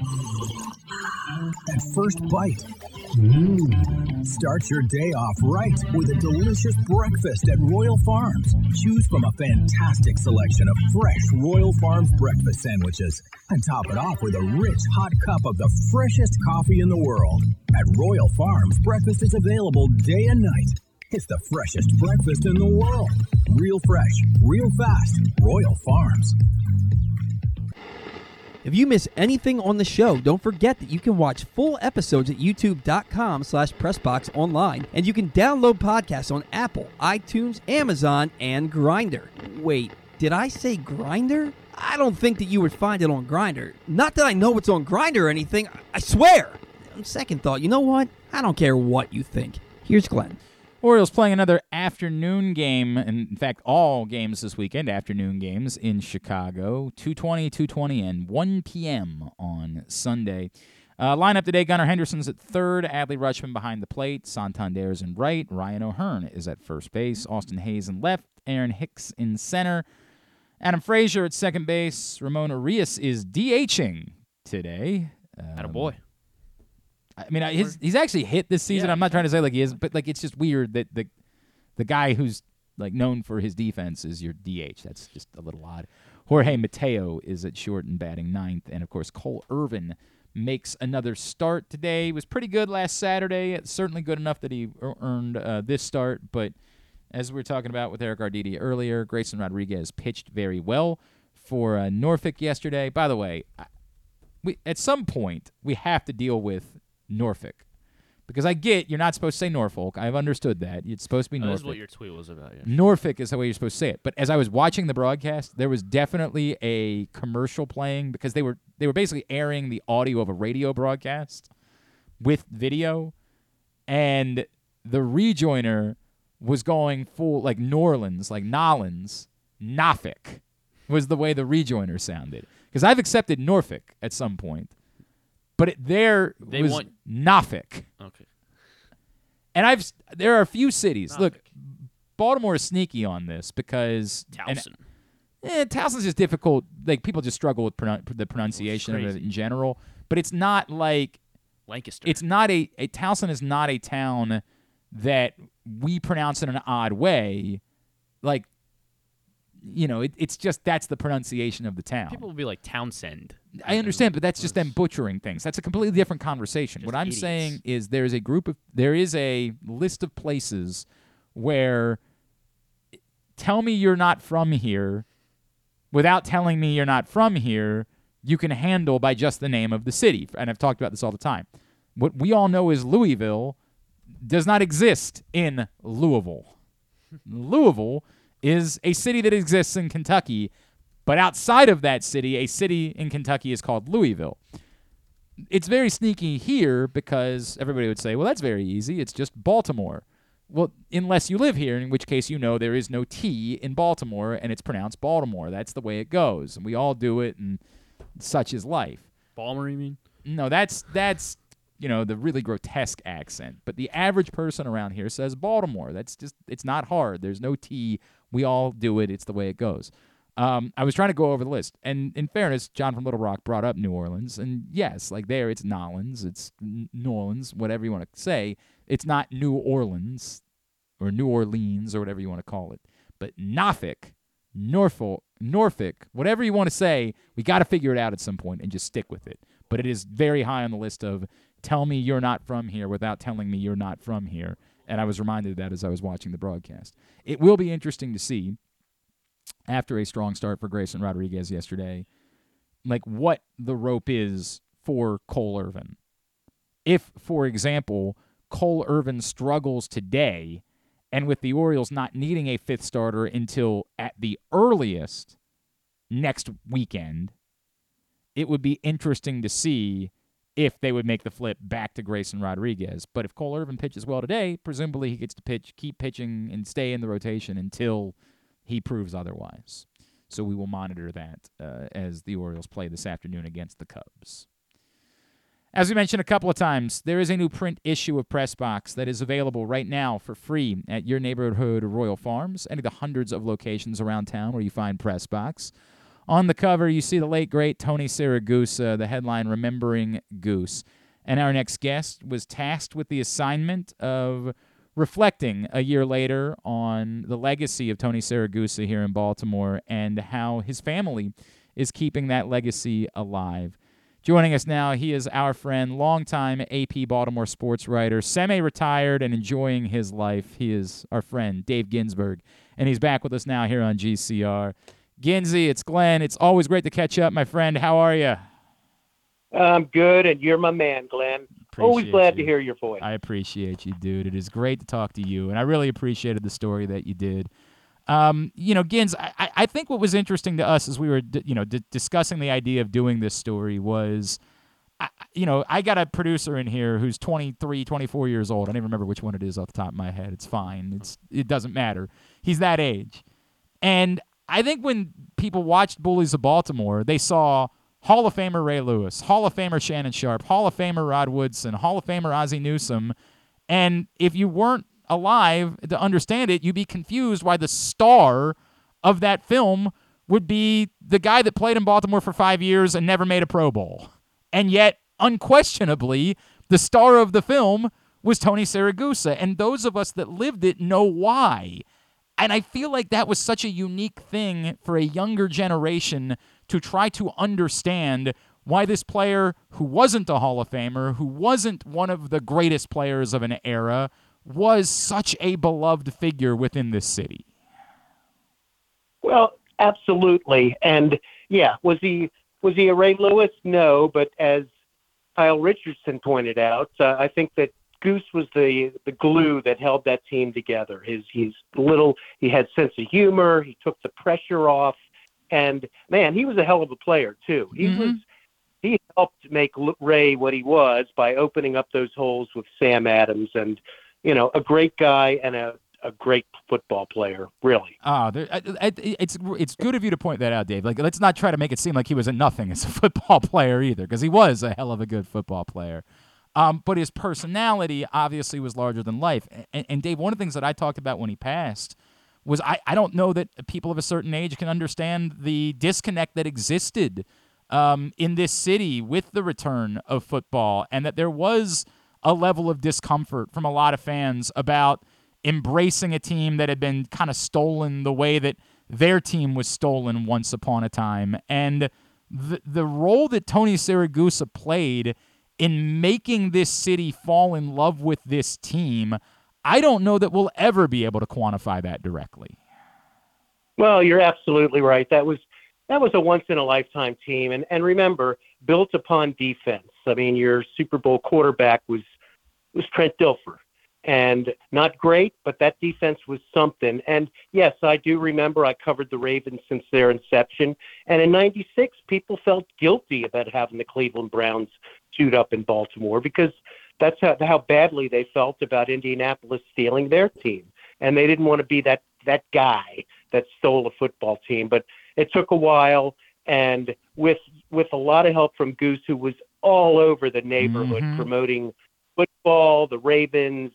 that first bite, mm. Start your day off right with a delicious breakfast at Royal Farms. Choose from a fantastic selection of fresh Royal Farms breakfast sandwiches and top it off with a rich hot cup of the freshest coffee in the world. At Royal Farms, breakfast is available day and night. It's the freshest breakfast in the world. Real fresh, real fast. Royal Farms. If you miss anything on the show, don't forget that you can watch full episodes at youtube dot com slash press box online, and you can download podcasts on Apple, iTunes, Amazon, and Grindr. Wait, did I say Grindr? I don't think that you would find it on Grindr. Not that I know what's on Grindr or anything, I swear! On second thought, you know what? I don't care what you think. Here's Glenn. Orioles playing another afternoon game, and in fact, all games this weekend, afternoon games in Chicago, two twenty, two twenty, and one p.m. on Sunday. Uh, lineup today, Gunnar Henderson's at third, Adley Rutschman behind the plate, Santander's in right, Ryan O'Hearn is at first base, Austin Hayes in left, Aaron Hicks in center, Adam Frazier at second base, Ramon Arias is DHing today. Um, Attaboy. I mean, his, he's actually hit this season. Yeah. I'm not trying to say like he is, but like it's just weird that the the guy who's like known for his defense is your D H. That's just a little odd. Jorge Mateo is at short and batting ninth, and of course Cole Irvin makes another start today. He was pretty good last Saturday. It's certainly good enough that he earned uh, this start. But as we were talking about with Eric Arditi earlier, Grayson Rodriguez pitched very well for uh, Norfolk yesterday. By the way, I, we at some point we have to deal with Norfolk, because I get you're not supposed to say Norfolk. I've understood that. It's supposed to be oh, Norfolk. That's what your tweet was about. Yeah. Norfolk is the way you're supposed to say it. But as I was watching the broadcast, there was definitely a commercial playing, because they were they were basically airing the audio of a radio broadcast with video, and the rejoiner was going full like Norlands, like Nolans, Norfolk was the way the rejoiner sounded. Because I've accepted Norfolk at some point, but it, there they was want... Norfolk. Okay. And I've there are a few cities. Norfolk. Look, Baltimore is sneaky on this because Towson. And, eh, Towson's just difficult. Like people just struggle with pronun- the pronunciation of it in general. But it's not like Lancaster. It's not a, a Towson is not a town that we pronounce in an odd way, like. You know, it, it's just that's the pronunciation of the town. People will be like Townsend. I understand, but that's just them butchering things. That's a completely different conversation. Just what I'm idiots. saying is there is a group of there is a list of places where tell me you're not from here without telling me you're not from here, you can handle by just the name of the city. And I've talked about this all the time. What we all know is Louisville does not exist in Louisville. Louisville is a city that exists in Kentucky, but outside of that city, a city in Kentucky is called Louisville. It's very sneaky here because everybody would say, well, that's very easy. It's just Baltimore. Well, unless you live here, in which case you know there is no T in Baltimore, and it's pronounced Baltimore. That's the way it goes, and we all do it, and such is life. Balmer, you mean? No, that's that's you know the really grotesque accent. But the average person around here says Baltimore. That's just it's not hard. There's no T. We all do it. It's the way it goes. Um, I was trying to go over the list. And in fairness, John from Little Rock brought up New Orleans. And yes, like there, it's Nolans, it's New Orleans, whatever you want to say. It's not New Orleans or New Orleans or whatever you want to call it. But Norfolk, Norfolk, Norfolk, whatever you want to say, we got to figure it out at some point and just stick with it. But it is very high on the list of tell me you're not from here without telling me you're not from here. And I was reminded of that as I was watching the broadcast. It will be interesting to see, after a strong start for Grayson Rodriguez yesterday, like what the rope is for Cole Irvin. If, for example, Cole Irvin struggles today, and with the Orioles not needing a fifth starter until at the earliest next weekend, it would be interesting to see if they would make the flip back to Grayson Rodriguez. But if Cole Irvin pitches well today, presumably he gets to pitch, keep pitching, and stay in the rotation until he proves otherwise. So we will monitor that uh, as the Orioles play this afternoon against the Cubs. As we mentioned a couple of times, there is a new print issue of PressBox that is available right now for free at your neighborhood Royal Farms, any of the hundreds of locations around town where you find PressBox. On the cover, you see the late, great Tony Siragusa, the headline, Remembering Goose. And our next guest was tasked with the assignment of reflecting a year later on the legacy of Tony Siragusa here in Baltimore and how his family is keeping that legacy alive. Joining us now, he is our friend, longtime A P Baltimore sports writer, semi-retired and enjoying his life. He is our friend, Dave Ginsburg, and he's back with us now here on G C R. Ginzy, it's Glenn. It's always great to catch up, my friend. How are you? I'm good, and you're my man, Glenn. Appreciate always glad you. to hear your voice. I appreciate you, dude. It is great to talk to you, and I really appreciated the story that you did. Um, you know, Gins, I, I think what was interesting to us as we were, you know, d- discussing the idea of doing this story was, I, you know, I got a producer in here who's twenty-three, twenty-four years old. I don't even remember which one it is off the top of my head. It's fine. It's it doesn't matter. He's that age, and I think when people watched Bullies of Baltimore, they saw Hall of Famer Ray Lewis, Hall of Famer Shannon Sharpe, Hall of Famer Rod Woodson, Hall of Famer Ozzie Newsome, and if you weren't alive to understand it, you'd be confused why the star of that film would be the guy that played in Baltimore for five years and never made a Pro Bowl. And yet, unquestionably, the star of the film was Tony Siragusa, and those of us that lived it know why. And I feel like that was such a unique thing for a younger generation to try to understand why this player who wasn't a Hall of Famer, who wasn't one of the greatest players of an era, was such a beloved figure within this city. Well, absolutely. And, yeah, was he Was he a Ray Lewis? No, but as Kyle Richardson pointed out, uh, I think that Goose was the, the glue that held that team together. His, he's little, he had sense of humor. He took the pressure off, and man, he was a hell of a player too. He mm-hmm. was, he helped make Ray what he was by opening up those holes with Sam Adams, and, you know, a great guy and a, a great football player, really. Ah, there, I, I, it's it's good of you to point that out, Dave. Like, let's not try to make it seem like he was a nothing as a football player either, because he was a hell of a good football player. Um, but his personality obviously was larger than life. And, and Dave, one of the things that I talked about when he passed was I, I don't know that people of a certain age can understand the disconnect that existed um, in this city with the return of football, and that there was a level of discomfort from a lot of fans about embracing a team that had been kind of stolen the way that their team was stolen once upon a time. And the, the role that Tony Siragusa played in making this city fall in love with this team, I don't know that we'll ever be able to quantify that directly. Well, you're absolutely right. That was that was a once-in-a-lifetime team. And, and remember, built upon defense. I mean, your Super Bowl quarterback was was Trent Dilfer. And not great, but that defense was something. And yes, I do remember I covered the Ravens since their inception. And in ninety-six, people felt guilty about having the Cleveland Browns chewed up in Baltimore, because that's how, how badly they felt about Indianapolis stealing their team. And they didn't want to be that, that guy that stole a football team. But it took a while, and with with a lot of help from Goose, who was all over the neighborhood mm-hmm. promoting football, the Ravens,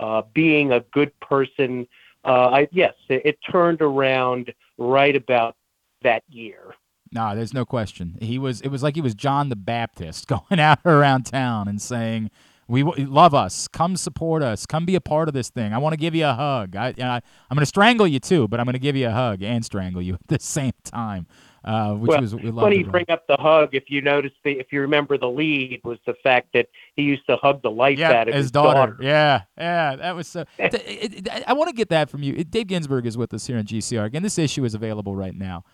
Uh, being a good person, uh, I, yes, it, it turned around right about that year. No, nah, there's no question. He was. It was like he was John the Baptist going out around town and saying, "We w- love us. Come support us. Come be a part of this thing. I want to give you a hug. I, I, I'm going to strangle you too, but I'm going to give you a hug and strangle you at the same time." Uh, which well, was we funny you bring up the hug. If you notice, the, if you remember, the lead was the fact that he used to hug the life yeah, out of his, his daughter. daughter. Yeah, yeah, that was so. it, it, it, I want to get that from you. Dave Ginsburg is with us here on G C R. Again, this issue is available right now.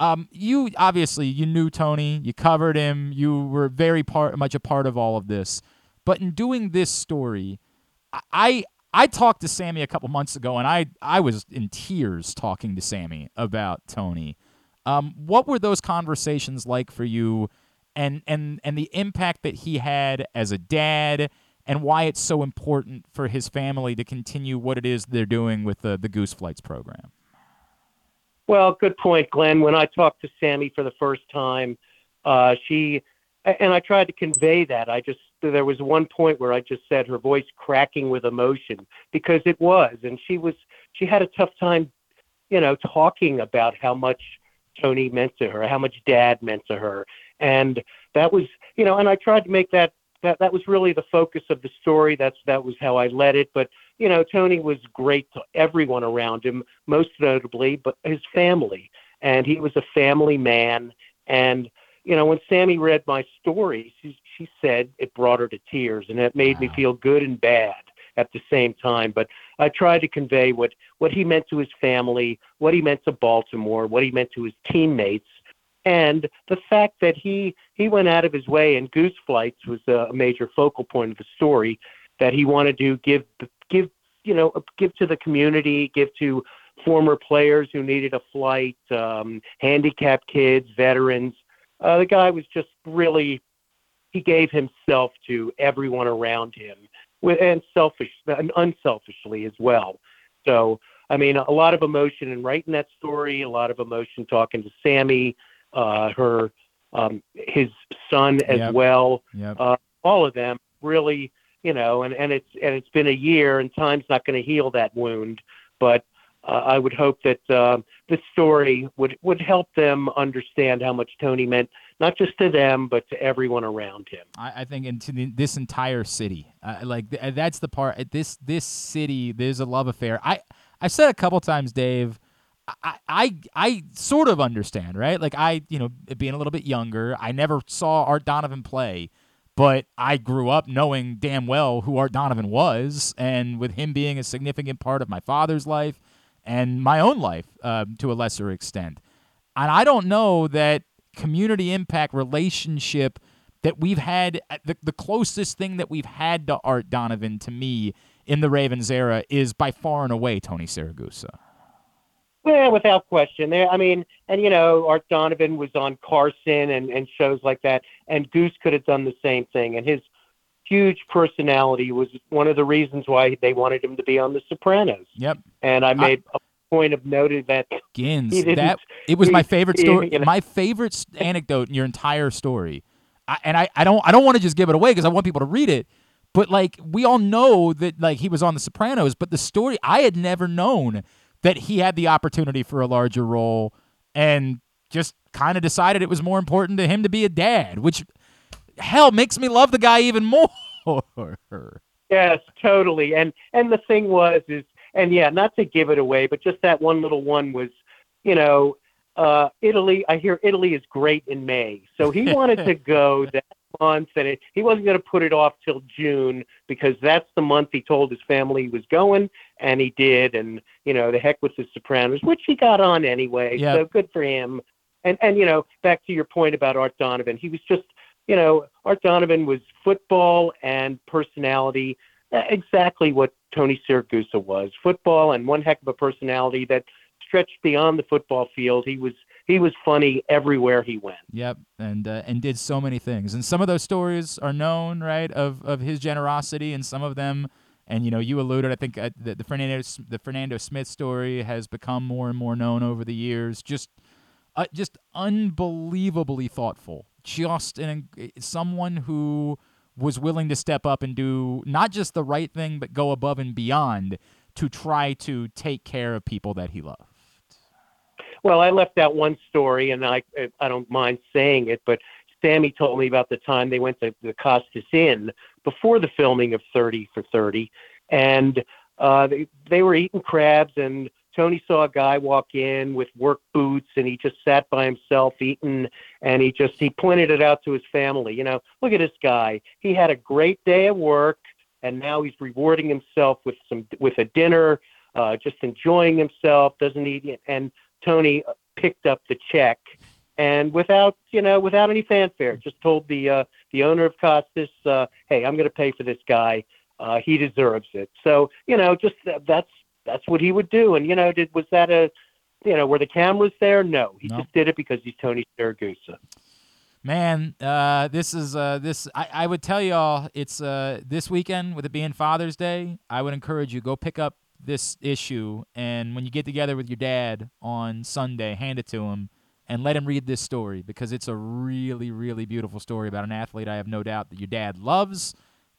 Um, you obviously you knew Tony, you covered him, you were very part, much a part of all of this. But in doing this story, I I talked to Sammy a couple months ago, and I I was in tears talking to Sammy about Tony. Um, what were those conversations like for you, and, and and the impact that he had as a dad, and why it's so important for his family to continue what it is they're doing with the, the Goose Flights program? Well, good point, Glenn. When I talked to Sammy for the first time, uh, she and I tried to convey that. I just there was one point where I just said her voice cracking with emotion, because it was, and she was she had a tough time, you know, talking about how much Tony meant to her, how much dad meant to her. And that was, you know, and I tried to make that, that, that was really the focus of the story. That's, that was how I led it. But, you know, Tony was great to everyone around him, most notably, but his family. And he was a family man. And, you know, when Sammy read my story, she, she said it brought her to tears, and it made wow. me feel good and bad at the same time. But I tried to convey what, what he meant to his family, what he meant to Baltimore, what he meant to his teammates, and the fact that he, he went out of his way, and Goose Flights was a major focal point of the story, that he wanted to give, give you know, give to the community, give to former players who needed a flight, um, handicapped kids, veterans. Uh, the guy was just really, he gave himself to everyone around him. With, and selfish and unselfishly as well. So, I mean, a lot of emotion in writing that story, a lot of emotion talking to Sammy, uh, her, um, his son as yep. well, yep. Uh, all of them really, you know, and, and it's, and it's been a year, and time's not going to heal that wound, but uh, I would hope that uh, this story would, would help them understand how much Tony meant, not just to them, but to everyone around him. I, I think, and to the, this entire city, uh, like th- that's the part. This this city, there's a love affair. I I've said a couple times, Dave. I, I I sort of understand, right? Like I, you know, being a little bit younger, I never saw Art Donovan play, but I grew up knowing damn well who Art Donovan was, and with him being a significant part of my father's life and my own life uh, to a lesser extent. And I don't know that community impact relationship that we've had, the, the closest thing that we've had to Art Donovan to me in the Ravens era is by far and away Tony Siragusa. Yeah, without question. I mean, and, you know, Art Donovan was on Carson and, and shows like that, and Goose could have done the same thing. And his huge personality was one of the reasons why they wanted him to be on The Sopranos. Yep. And I made I, a point of noting that. Gins, that it was he, my favorite story, you know. my favorite anecdote in your entire story. I, and I, I don't I don't want to just give it away because I want people to read it. But, like, we all know that, like, he was on The Sopranos, but the story, I had never known that he had the opportunity for a larger role and just kind of decided it was more important to him to be a dad, which, hell, makes me love the guy even more. Yes, totally. And and the thing was is, and, yeah, not to give it away, but just that one little one was, you know, uh, Italy, I hear Italy is great in May. So he wanted to go that month, and it, he wasn't going to put it off till June because that's the month he told his family he was going, and he did. And, you know, the heck with The Sopranos, which he got on anyway. Yep. So good for him. And, and, you know, back to your point about Art Donovan, he was just, you know, Art Donovan was football and personality, exactly what Tony Siragusa was, football and one heck of a personality that stretched beyond the football field. He was he was funny everywhere he went. Yep, and uh, and did so many things. And some of those stories are known, right, of of his generosity, and some of them, and you know, you alluded, I think uh, the, the Fernando the Fernando Smith story has become more and more known over the years. Just uh, just unbelievably thoughtful. Just an, someone who was willing to step up and do not just the right thing, but go above and beyond to try to take care of people that he loved. Well, I left out one story, and I I don't mind saying it, but Sammy told me about the time they went to the Costas Inn before the filming of thirty for thirty, and uh, they, they were eating crabs, and Tony saw a guy walk in with work boots, and he just sat by himself eating, and he just he pointed it out to his family. You know, look at this guy. He had a great day at work, and now he's rewarding himself with some with a dinner, uh, just enjoying himself, doesn't eat it. And Tony picked up the check, and without you know without any fanfare, just told the uh, the owner of Costas, uh, "Hey, I'm going to pay for this guy. Uh, he deserves it." So you know, just th- that's that's what he would do. And you know, did was that a you know were the cameras there? No, he no. just did it because he's Tony Siragusa. Man, uh, this is uh, this. I, I would tell y'all it's uh, this weekend, with it being Father's Day. I would encourage you, go pick up this issue, and when you get together with your dad on Sunday, hand it to him and let him read this story, because it's a really, really beautiful story about an athlete I have no doubt that your dad loves,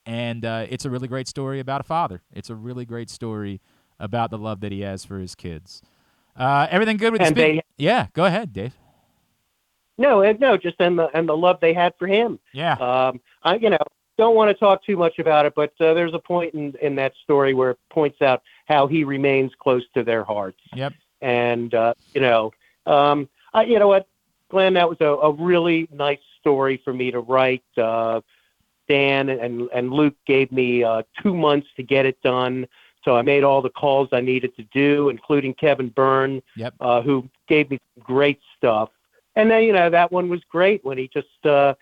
and uh, it's a really great story about a father. It's a really great story about the love that he has for his kids. Uh, everything good with this? Yeah, go ahead, Dave. No, no, just and the and the love they had for him. Yeah. Um, I you know don't want to talk too much about it, but uh, there's a point in, in that story where it points out how he remains close to their hearts. Yep. And uh, you know, um, I you know what, Glenn, that was a, a really nice story for me to write. Uh, Dan and and Luke gave me uh, two months to get it done. So I made all the calls I needed to do, including Kevin Byrne, yep. uh, who gave me great stuff. And then, you know, that one was great when he just, uh,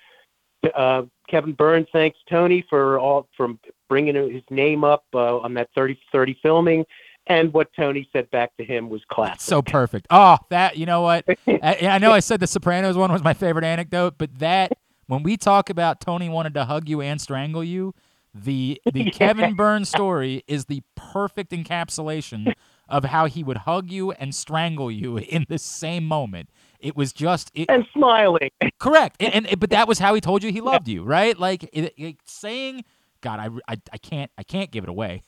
uh, Kevin Byrne thanks Tony for all, from bringing his name up uh, on that thirty thirty filming. And what Tony said back to him was classic. So perfect. Oh, that, you know what? I, I know I said the Sopranos one was my favorite anecdote, but that, when we talk about Tony wanted to hug you and strangle you, the, the yeah. Kevin Byrne story is the perfect encapsulation of how he would hug you and strangle you in the same moment. It was just it, and smiling. Correct, and, and but that was how he told you he loved you, right? Like it, it, saying, "God, I, I, I can't, I can't give it away."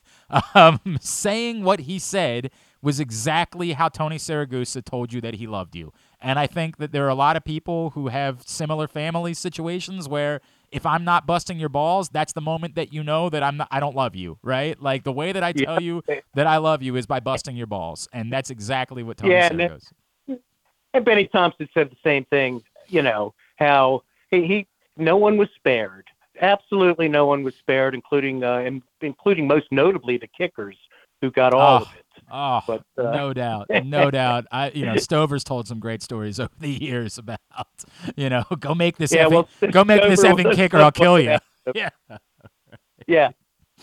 Um, saying what he said was exactly how Tony Siragusa told you that he loved you, and I think that there are a lot of people who have similar family situations where if I'm not busting your balls, that's the moment that you know that I'm not, I don't love you, right? Like the way that I tell yeah. you that I love you is by busting your balls, and that's exactly what Tony yeah, Siragusa. And Benny Thompson said the same thing, you know, how he, he no one was spared. Absolutely no one was spared, including uh, in, including most notably the kickers who got all oh, of it. Oh, but, uh, no doubt, no doubt. I, you know, Stover's told some great stories over the years about, you know, go make this, yeah, effing, well, go make Stover this effing kick or I'll kill you. Yeah, yeah,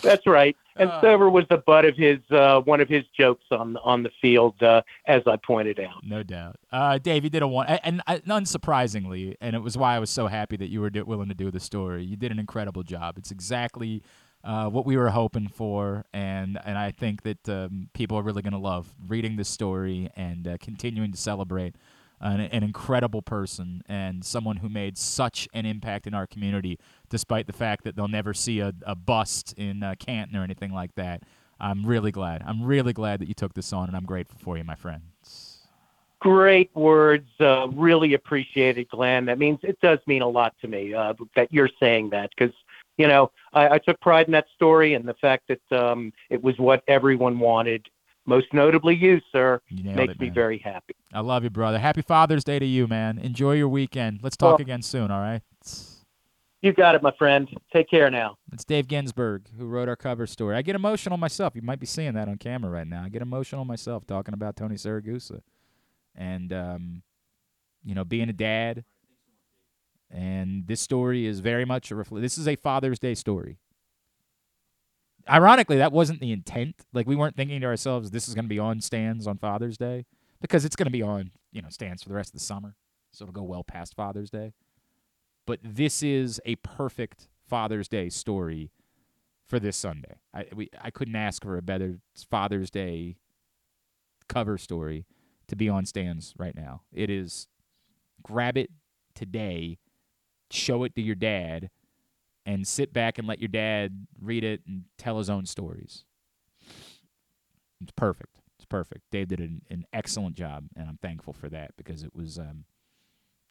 that's right. And uh, Stover was the butt of his uh, one of his jokes on on the field, uh, as I pointed out. No doubt, uh, Dave. You did a one, and, and unsurprisingly, and it was why I was so happy that you were willing to do the story. You did an incredible job. It's exactly. Uh, what we were hoping for, and, and I think that um, people are really going to love reading this story and uh, continuing to celebrate an, an incredible person and someone who made such an impact in our community, despite the fact that they'll never see a, a bust in uh, Canton or anything like that. I'm really glad. I'm really glad that you took this on, and I'm grateful for you, my friends. Great words. Uh, really appreciate it, Glenn. That means it does mean a lot to me uh, that you're saying that, because You know, I, I took pride in that story and the fact that um, it was what everyone wanted, most notably you, sir, you makes it, me very happy. I love you, brother. Happy Father's Day to you, man. Enjoy your weekend. Let's talk well, again soon, all right? You got it, my friend. Take care now. It's Dave Ginsburg, who wrote our cover story. I get emotional myself. You might be seeing that on camera right now. I get emotional myself talking about Tony Siragusa and, um, you know, being a dad. And this story is very much a refl- – this is a Father's Day story. Ironically, that wasn't the intent. Like, we weren't thinking to ourselves, this is going to be on stands on Father's Day, because it's going to be on, you know, stands for the rest of the summer, so it'll go well past Father's Day. But this is a perfect Father's Day story for this Sunday. I we I couldn't ask for a better Father's Day cover story to be on stands right now. It is grab it today. Show it to your dad, and sit back and let your dad read it and tell his own stories. It's perfect. It's perfect. Dave did an, an excellent job, and I'm thankful for that, because it was, um,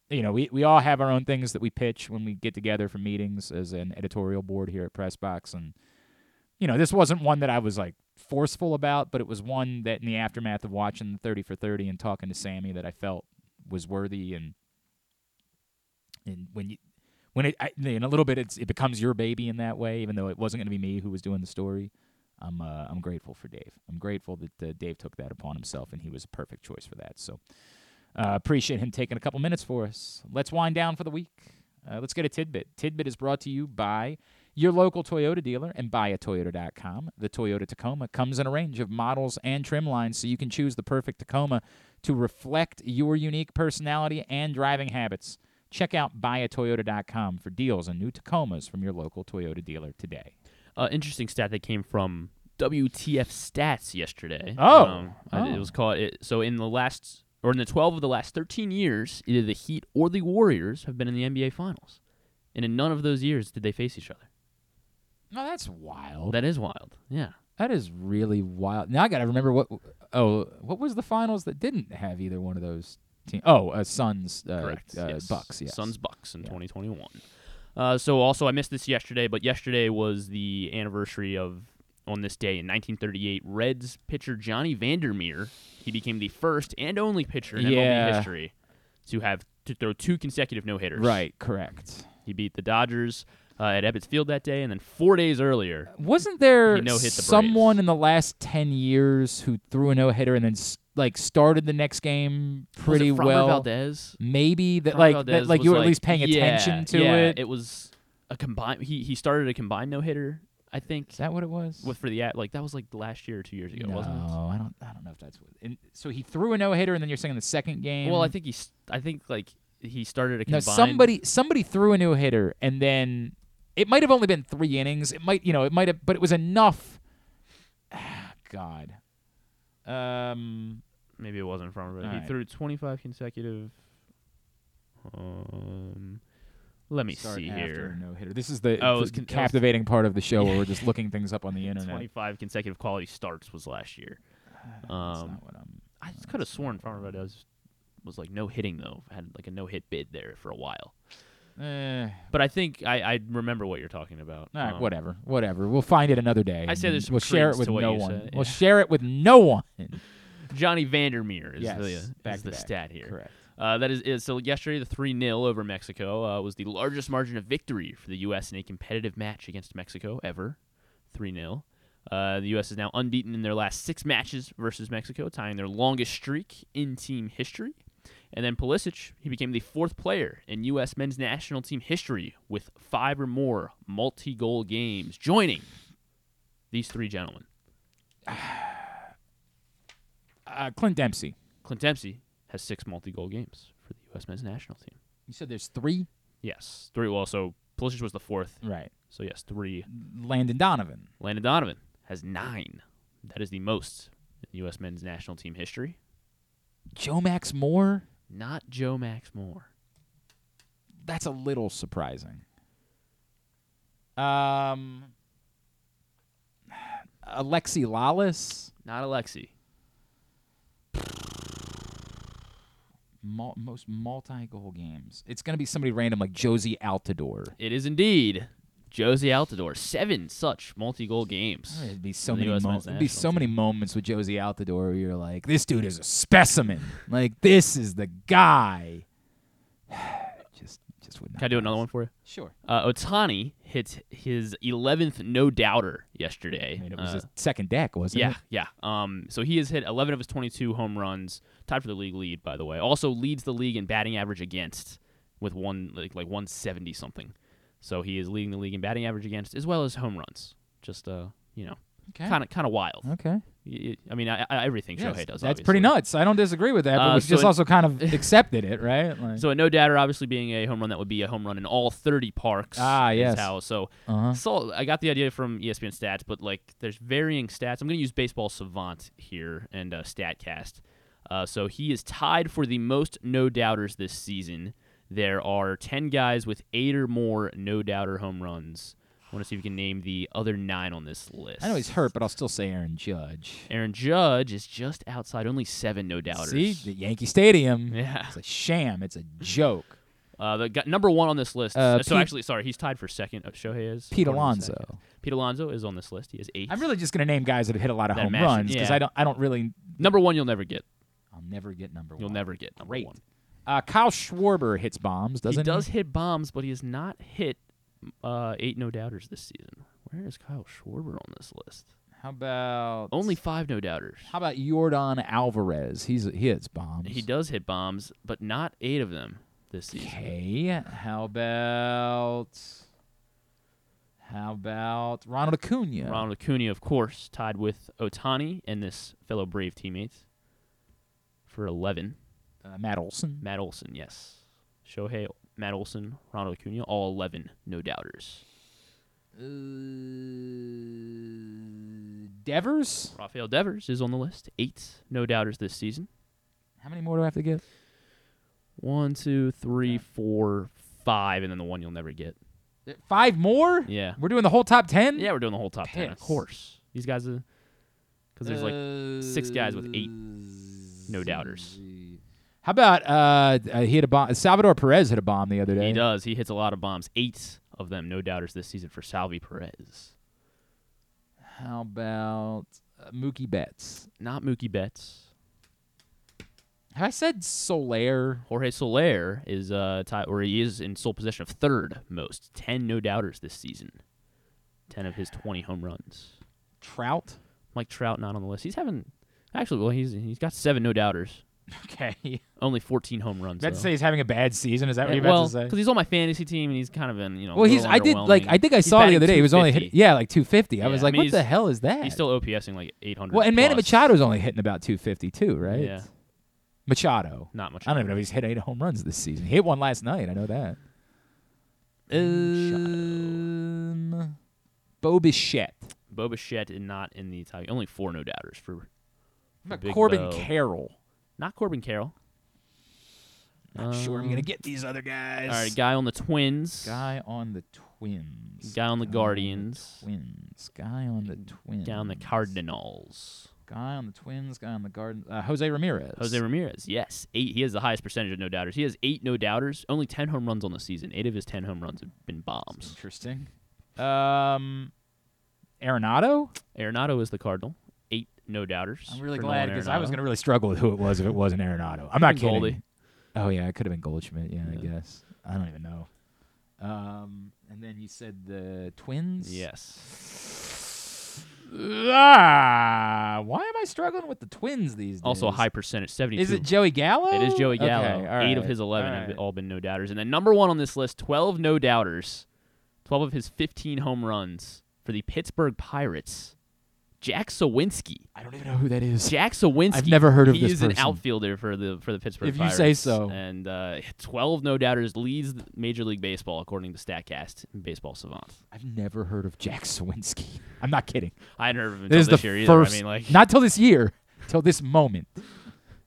you know, we, we all have our own things that we pitch when we get together for meetings as an editorial board here at PressBox, and, you know, this wasn't one that I was, like, forceful about, but it was one that in the aftermath of watching thirty for thirty and talking to Sammy that I felt was worthy, and and when you When it, I, in a little bit, it's, it becomes your baby in that way, even though it wasn't going to be me who was doing the story. I'm uh, I'm grateful for Dave. I'm grateful that uh, Dave took that upon himself, and he was a perfect choice for that. So uh, appreciate him taking a couple minutes for us. Let's wind down for the week. Uh, let's get a tidbit. Tidbit is brought to you by your local Toyota dealer and buy a toyota dot com. The Toyota Tacoma comes in a range of models and trim lines, so you can choose the perfect Tacoma to reflect your unique personality and driving habits. Check out buy a toyota dot com for deals on new Tacomas from your local Toyota dealer today. Uh, interesting stat that came from W T F Stats yesterday. Oh. Um, oh. It was called it, so in the last or in the twelve of the last thirteen years, either the Heat or the Warriors have been in the N B A Finals. And in none of those years did they face each other. No, that's wild. That is wild. Yeah. That is really wild. Now I got to remember what oh, what was the finals that didn't have either one of those team. Oh, uh, Suns, uh, Correct. Uh, yes. Bucks, yes. Suns, Bucks in yeah. twenty twenty-one. Uh, so also, I missed this yesterday, but yesterday was the anniversary of, on this day in nineteen thirty-eight, Reds pitcher Johnny Vandermeer. He became the first and only pitcher in yeah. M L B history to have to throw two consecutive no-hitters. Right, correct. He beat the Dodgers uh, at Ebbets Field that day, and then four days earlier, wasn't there the someone in the last ten years who threw a no-hitter and then st- Like started the next game pretty was it well. Valdez? Maybe that Robert like Valdez that, like you were like, at least paying attention yeah, to yeah, it. It was a combined. He he started a combined no hitter. I think is that what it was? With for the like that was like last year or two years ago, no, wasn't it? No, I don't I don't know if that's what. And so he threw a no hitter, and then you're saying the second game. Well, I think he I think like he started a combined. No, somebody somebody threw a no hitter, and then it might have only been three innings. It might you know it might have, but it was enough. God. Um, maybe it wasn't from him. He right. threw twenty-five consecutive. Um, let me Start see here. No hitter. This is the, oh, the con- captivating was... part of the show where we're just looking things up on the internet. twenty-five consecutive quality starts was last year. Uh, um, that's not what I'm, I just could have sworn Farmer was was like no hitting though. Had like a no hit bid there for a while. Eh. But I think I, I remember what you're talking about. All right, um, whatever, whatever. We'll find it another day. I say there's some we'll share it with no one. Said, yeah. We'll share it with no one. Johnny Vandermeer is yes, the, is back the back. stat here. Correct. Uh, that is, is so. Yesterday, the three nil over Mexico uh, was the largest margin of victory for the U S in a competitive match against Mexico ever. three nil Uh, the U S is now unbeaten in their last six matches versus Mexico, tying their longest streak in team history. And then Pulisic, he became the fourth player in U S men's national team history with five or more multi-goal games, joining these three gentlemen. Uh, Clint Dempsey. Clint Dempsey has six multi-goal games for the U S men's national team. You said there's three? Yes, three. Well, so Pulisic was the fourth. Right. So, yes, three. Landon Donovan. Landon Donovan has nine. That is the most in U S men's national team history. Joe Max Moore? Not Joe Max Moore. That's a little surprising. Um, Alexi Lalas? Not Alexi. Mul- most multi-goal games. It's going to be somebody random like Josie Altidore. It is indeed Josie Altidore. Seven such multi-goal games. Oh, it'd be so many. Mo- it'd be so team. many moments with Josie Altidore where you're like, this dude is a specimen. Like, this is the guy. just, just would not. Can I do another one for you? Sure. Uh, Otani hit his eleventh no-doubter yesterday. I mean, it was uh, his second deck, wasn't yeah, it? Yeah, yeah. Um, so he has hit eleven of his twenty-two home runs, tied for the league lead, by the way. Also leads the league in batting average against, with one like like one seventy something. So he is leading the league in batting average against, as well as home runs. Just, uh, you know, kind of kind of wild. Okay. It, I mean, I, I, everything yes, Shohei does, that's obviously pretty nuts. I don't disagree with that, but uh, we so just it, also kind of accepted it, right? Like, so a no-doubter obviously being a home run that would be a home run in all thirty parks. Ah, yes. How, so, uh-huh. so I got the idea from E S P N Stats, but, like, there's varying stats. I'm going to use Baseball Savant here and uh, StatCast. Uh, so he is tied for the most no-doubters this season. There are ten guys with eight or more no-doubter home runs. I want to see if you can name the other nine on this list. I know he's hurt, but I'll still say Aaron Judge. Aaron Judge is just outside. Only seven no-doubters. See? The Yankee Stadium. Yeah. It's a sham. It's a joke. Uh, the guy, number one on this list. Uh, so Pete, actually, sorry, he's tied for second. Oh, Shohei is. Pete Alonso. Pete Alonso is on this list. He has eight. I'm really just going to name guys that have hit a lot of that home match, runs because yeah. I, don't, I don't really. Number one you'll never get. I'll never get number one. You'll never get number Great. one. Uh, Kyle Schwarber hits bombs, doesn't he? He does hit bombs, but he has not hit uh, eight no-doubters this season. Where is Kyle Schwarber on this list? How about... Only five no-doubters. How about Yordan Alvarez? He's, he hits bombs. He does hit bombs, but not eight of them this season. Okay. How about... How about Ronald Acuna? Ronald Acuna, of course, tied with Otani and this fellow Brave teammates for eleven. Uh, Matt Olson. Matt Olson, yes. Shohei, Matt Olson, Ronald Acuna, all eleven no-doubters. Uh, Devers? Rafael Devers is on the list. Eight no-doubters this season. How many more do I have to get? One, two, three, yeah. four, five, and then the one you'll never get. Five more? Yeah. We're doing the whole top ten? Yeah, we're doing the whole top Piss. ten, of course. These guys are... Because there's like uh, six guys with eight no-doubters. How about uh, he hit a bomb? Salvador Perez hit a bomb the other day. He does. He hits a lot of bombs. Eight of them, no doubters, this season for Salvi Perez. How about uh, Mookie Betts? Not Mookie Betts. Have I said Soler? Jorge Soler is uh, tie- or he is in sole possession of third most. Ten no doubters this season. Ten of his twenty home runs. Trout? Mike Trout not on the list. He's having actually. Well, he's he's got seven no doubters. Okay. Only fourteen home runs. That's to say he's having a bad season. Is that what yeah, you're well, about to say? Well, because he's on my fantasy team and he's kind of been, you know. Well, he's. I did like. I think I he's saw the other day. He was only hitting. Yeah, like two fifty. Yeah, I was like, I mean, what the hell is that? He's still OPSing like eight hundred. Well, and Manny Machado's only hitting about two fifty too, right? Yeah. Machado. Not Machado. I don't even know if he's hit eight home runs this season. He hit one last night. I know that. Um, Bo Bichette. Bo Bichette is not in the top. Only four no doubters for. What about Corbin Bo. Carroll? Not Corbin Carroll. Not um, sure I'm going to get these other guys. All right, guy on the Twins. Guy on the Twins. Guy on the guy Guardians. On the Twins. Guy on the Twins. Guy on the Cardinals. Guy on the Twins. Guy on the Guardians. Uh, Jose Ramirez. Jose Ramirez, yes. Eight. He has the highest percentage of no-doubters. He has eight no-doubters. Only ten home runs on the season. Eight of his ten home runs have been bombs. That's interesting. Um, Arenado? Arenado is the Cardinal. No doubters. I'm really glad because I was going to really struggle with who it was if it wasn't Arenado. I'm not kidding. Goldie. Oh, yeah. It could have been Goldschmidt. Yeah, yeah, I guess. I don't even know. Um, and then you said the Twins? Yes. Ah, why am I struggling with the Twins these days? Also a high percentage, seventy-two. Is it Joey Gallo? It is Joey Gallo. Okay, right. Eight of his eleven all have right. all been no-doubters. And then number one on this list, twelve no-doubters, twelve of his fifteen home runs for the Pittsburgh Pirates, Jack Sawinski. I don't even know who that is. Jack Sawinski. I've never heard of he this person. He is an outfielder for the for the Pittsburgh if Pirates. If you say so. And uh, twelve no-doubters, leads Major League Baseball, according to StatCast and Baseball Savant. I've never heard of Jack Sawinski. I'm not kidding. I hadn't heard of him until this, this year first, either. I mean, like, not till this year, till this moment.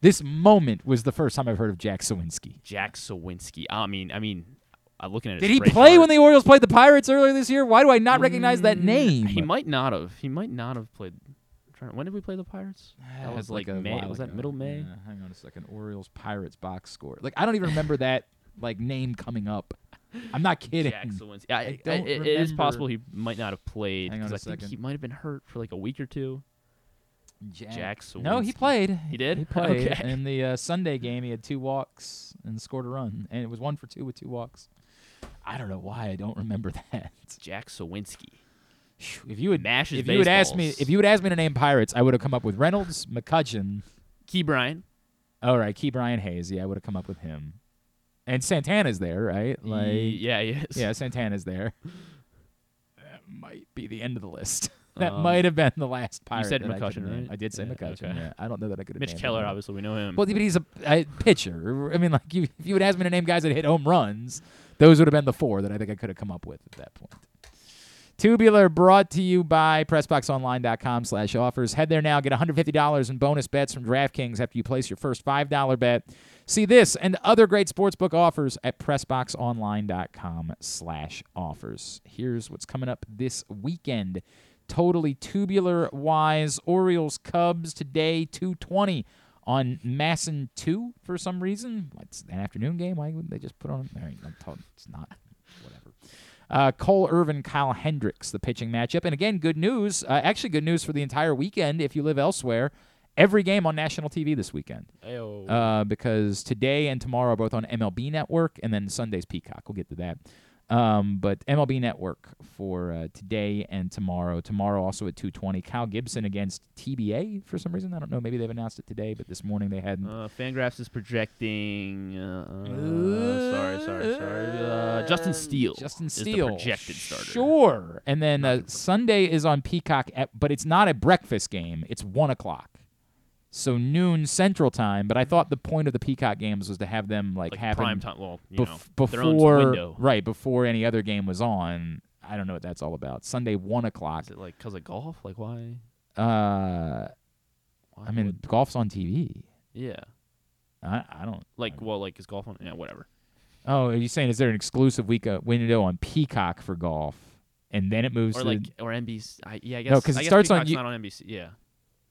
This moment was the first time I've heard of Jack Sawinski. Jack Sawinski. I mean, I mean... I'm looking at. Did he play card. when the Orioles played the Pirates earlier this year? Why do I not recognize mm, that name? He might not have. He might not have played. To, when did we play the Pirates? That was, was like, like May. Was that middle May? Yeah, hang on a second. Orioles Pirates box score. Like I don't even remember that like name coming up. I'm not kidding. Jack Sawinski. I, I I, I, it is possible he might not have played because I second. think he might have been hurt for like a week or two. Jack, Jack Sawinski. No, he played. He did? He played. Okay. In the uh, Sunday game, he had two walks and scored a run, and it was one for two with two walks. I don't know why I don't remember that. Jack Sawinski. If you would mash his if you would ask me if you would ask me to name Pirates, I would have come up with Reynolds, McCutchen, Key Bryan. All right, Key Bryan Hayes. Yeah, I would have come up with him. And Santana's there, right? Like yeah, yes. Yeah, Santana's there. That might be the end of the list. That um, might have been the last Pirate. You said McCutchen, right? I did say yeah, McCutchen. Okay. Yeah. I don't know that I could have Mitch Keller, him. Obviously, we know him. Well, but he's a, a pitcher. I mean, like, you, if you would ask me to name guys that hit home runs, those would have been the four that I think I could have come up with at that point. Tubular brought to you by PressBoxOnline.com slash offers. Head there now. Get one hundred fifty dollars in bonus bets from DraftKings after you place your first five dollar bet. See this and other great sportsbook offers at PressBoxOnline.com slash offers. Here's what's coming up this weekend. Totally tubular-wise, Orioles-Cubs today, two twenty on Masson two for some reason. It's an afternoon game. Why wouldn't they just put on it? It's not. Whatever. Uh, Cole Irvin, Kyle Hendricks, the pitching matchup. And again, good news. Uh, actually, good news for the entire weekend if you live elsewhere. Every game on national T V this weekend. Uh, because today and tomorrow are both on M L B Network, and then Sunday's Peacock. We'll get to that. Um, but M L B Network for uh, today and tomorrow. Tomorrow also at two twenty. Kyle Gibson against T B A for some reason. I don't know. Maybe they've announced it today, but this morning they hadn't. Uh, Fangraphs is projecting. Uh, sorry, sorry, sorry. Uh, Justin Steele. Justin Steele. Is the projected starter. Sure. And then uh, Sunday is on Peacock, at, but it's not a breakfast game. It's one o'clock. So noon Central Time, but I thought the point of the Peacock games was to have them like, like happen prime time, well, you bef- know, before their own window. Right before any other game was on. I don't know what that's all about. Sunday one o'clock. Is it like because of golf? Like why? Uh, why I mean, would... golf's on T V. Yeah, I I don't like. I don't... Well, like is golf on? Yeah, whatever. Oh, are you saying is there an exclusive week window on Peacock for golf, and then it moves or to like the... or N B C? I, yeah, I guess no, because it guess starts Peacock's on. Not on N B C. Yeah.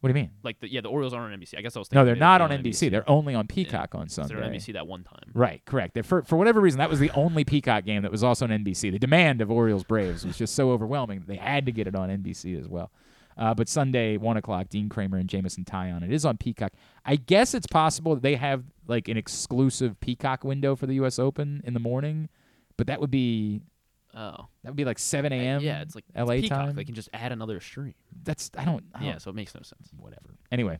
What do you mean? Like the, yeah, the Orioles aren't on N B C. I guess I was thinking. No, they're they not on N B C. N B C. They're only on Peacock yeah. on Sunday. They're on N B C that one time. Right, correct. They're for for whatever reason, that was the only Peacock game that was also on N B C. The demand of Orioles Braves was just so overwhelming that they had to get it on N B C as well. Uh, but Sunday, one o'clock, Dean Kramer and Jamison Tyon. It is on Peacock. I guess it's possible that they have like an exclusive Peacock window for the U S Open in the morning, but that would be. Oh, that would be like seven a.m. Yeah, it's like L A it's time. They can just add another stream. That's I don't. I don't yeah, so it makes no sense. Whatever. Anyway,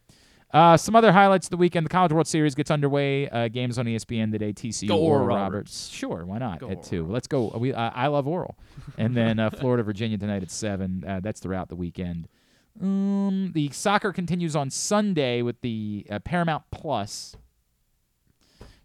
uh, some other highlights of the weekend. The College World Series gets underway. Uh, games on E S P N today. T C U go Oral Roberts. Roberts. Sure, why not? Go at two. Oral. Let's go. We uh, I love Oral. And then uh, Florida Virginia tonight at seven. Uh, that's throughout the weekend. Um, the soccer continues on Sunday with the uh, Paramount Plus.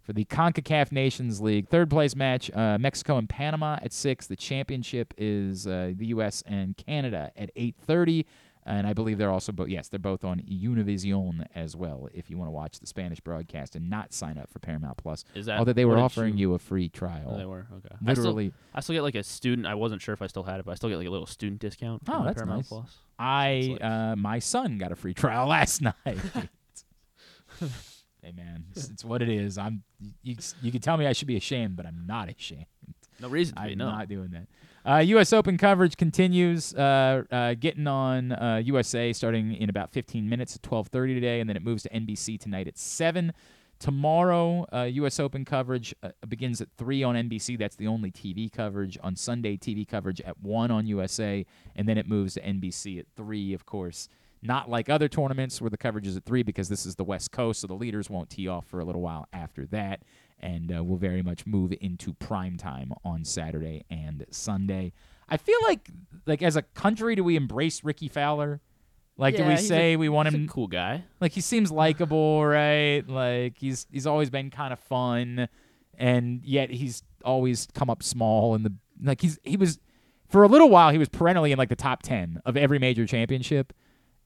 For the CONCACAF Nations League, third place match, uh, Mexico and Panama at six. The championship is uh, the U S and Canada at eight thirty. And I believe they're also both, yes, they're both on Univision as well if you want to watch the Spanish broadcast and not sign up for Paramount Plus. Is that, although they were offering you, you a free trial. Oh, they were, okay. Literally. I still, I still get like a student, I wasn't sure if I still had it, but I still get like a little student discount oh, on that's Paramount nice. Plus. I, like, uh, my son got a free trial last night. Hey man, it's, it's what it is. I'm. You, you can tell me I should be ashamed, but I'm not ashamed. No reason to be. I'm no. not doing that. Uh, U S Open coverage continues. Uh, uh, getting on uh, U S A starting in about fifteen minutes at twelve thirty today, and then it moves to N B C tonight at seven. Tomorrow, uh, U S Open coverage uh, begins at three on N B C. That's the only T V coverage. On Sunday, T V coverage at one on U S A, and then it moves to N B C at three, of course. Not like other tournaments where the coverage is at three, because this is the West Coast, so the leaders won't tee off for a little while after that, and uh, we'll very much move into prime time on Saturday and Sunday. I feel like, like as a country, do we embrace Ricky Fowler? Like, yeah, do we say a, we want him? A cool guy. Like, he seems likable, right? Like, he's he's always been kind of fun, and yet he's always come up small. And the like, he's he was for a little while he was perennially in like the top ten of every major championship,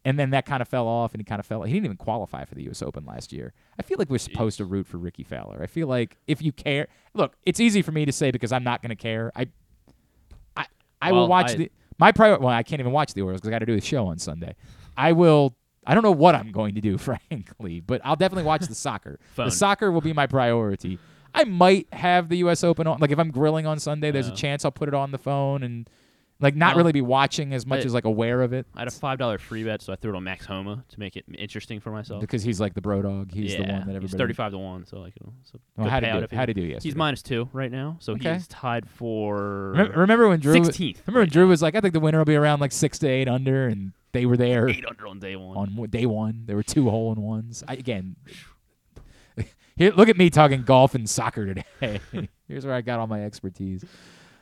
and then that kind of fell off, and he kind of fell. He didn't even qualify for the U S Open last year. I feel like we're supposed Jeez. to root for Ricky Fowler. I feel like if you care, look, it's easy for me to say because I'm not going to care. I I I well, will watch I, the my prior. Well, I can't even watch the Orioles because I got to do the show on Sunday. I will. I don't know what I'm going to do, frankly, but I'll definitely watch the soccer. The soccer will be my priority. I might have the U S Open on. Like, if I'm grilling on Sunday, there's yeah. a chance I'll put it on the phone and, like, not well, really be watching as much I, as, like, aware of it. I had a five dollar free bet, so I threw it on Max Homa to make it interesting for myself. Because he's, like, the bro dog. He's yeah, the one that everybody... he's thirty-five to one, so, like, you know, so well, how did he do, do yesterday? He's minus two right now, so okay. he's tied for... Remember, remember when Drew... sixteenth. Remember when Drew was like, I think the winner will be around, like, six to eight under, and... They were there. Eight under on day one. On day one, there were two hole-in-ones. I, again, here, look at me talking golf and soccer today. Here's where I got all my expertise.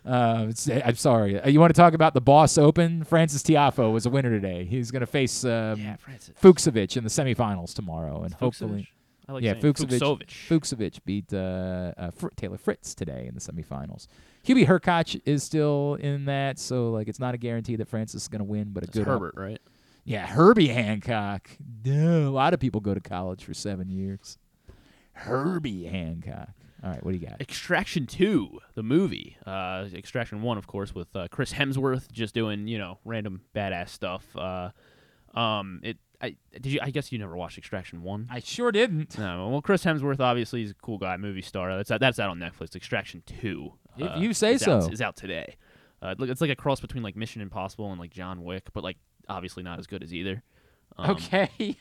Uh, it's, I'm sorry. You want to talk about the Boss Open? Francis Tiafoe was a winner today. He's going to face um, yeah, Fuksovic in the semifinals tomorrow, and Fuksovic. hopefully, I like yeah, Fuksovic, Fuksovic. Fuksovic beat uh, uh, Fr- Taylor Fritz today in the semifinals. Hubie Hurkacz is still in that, so like it's not a guarantee that Francis is going to win, but a That's good Herbert, up. right? Yeah, Herbie Hancock. Duh, a lot of people go to college for seven years. Herbie Hancock. All right, what do you got? Extraction two, the movie. Uh, Extraction one, of course, with uh, Chris Hemsworth just doing you know random badass stuff. Uh, um, it. I did you? I guess you never watched Extraction one. I sure didn't. No. Well, Chris Hemsworth obviously is a cool guy, movie star. That's out, that's out on Netflix. Extraction two. If uh, you say is so, out, is out today. Uh, look, it's like a cross between like Mission Impossible and like John Wick, but like obviously not as good as either. Um, okay.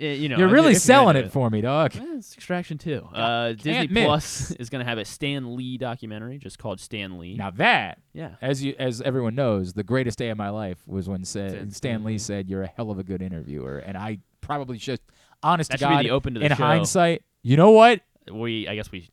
It, you know, you're really selling it for me, dog. Yeah, it's Extraction two. Uh, Disney miss. Plus is going to have a Stan Lee documentary just called Stan Lee. Now that, yeah, as you as everyone knows, the greatest day of my life was when said, Stan, Stan Lee said, "You're a hell of a good interviewer," and I probably should. Honest that to should God, be the open to the in show. Hindsight, you know what? We I guess we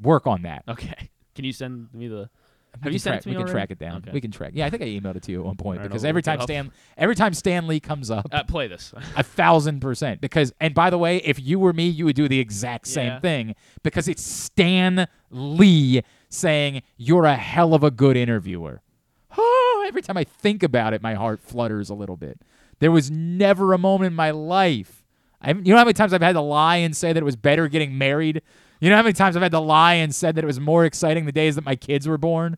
work on that. Okay, can you send me the? Have we you sent it to me We already? can track it down. Okay. We can track. Yeah, I think I emailed it to you at one point right, because every time Stan, every time Stan Lee comes up, uh, play this a thousand percent. Because and by the way, if you were me, you would do the exact same yeah. thing because it's Stan Lee saying you're a hell of a good interviewer. Oh, every time I think about it, my heart flutters a little bit. There was never a moment in my life. I, you know how many times I've had to lie and say that it was better getting married. You know how many times I've had to lie and said that it was more exciting the days that my kids were born?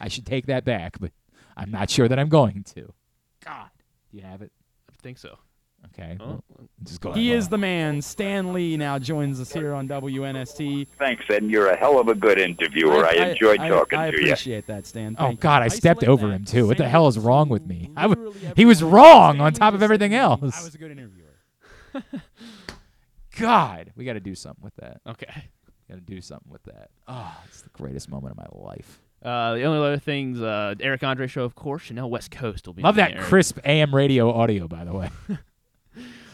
I should take that back, but I'm not sure that I'm going to. God. Do you have it? I think so. Okay. Oh. Well, just go he ahead. is the man. Stan Lee now joins us here on W N S T. Thanks, Ed. You're a hell of a good interviewer. I, I, I enjoyed I, talking I, I to you. I appreciate that, Stan. Thank oh, God, you. I stepped Isolate over him, too. Same what the hell is wrong with me? I w- he was wrong on top of everything else. I was a good interviewer. God, we got to do something with that. Okay. Got to do something with that. Oh, it's the greatest moment of my life. Uh, the only other things, uh, Eric Andre show, of course, Chanel West Coast will be. Love that Eric. Crisp A M radio audio, by the way.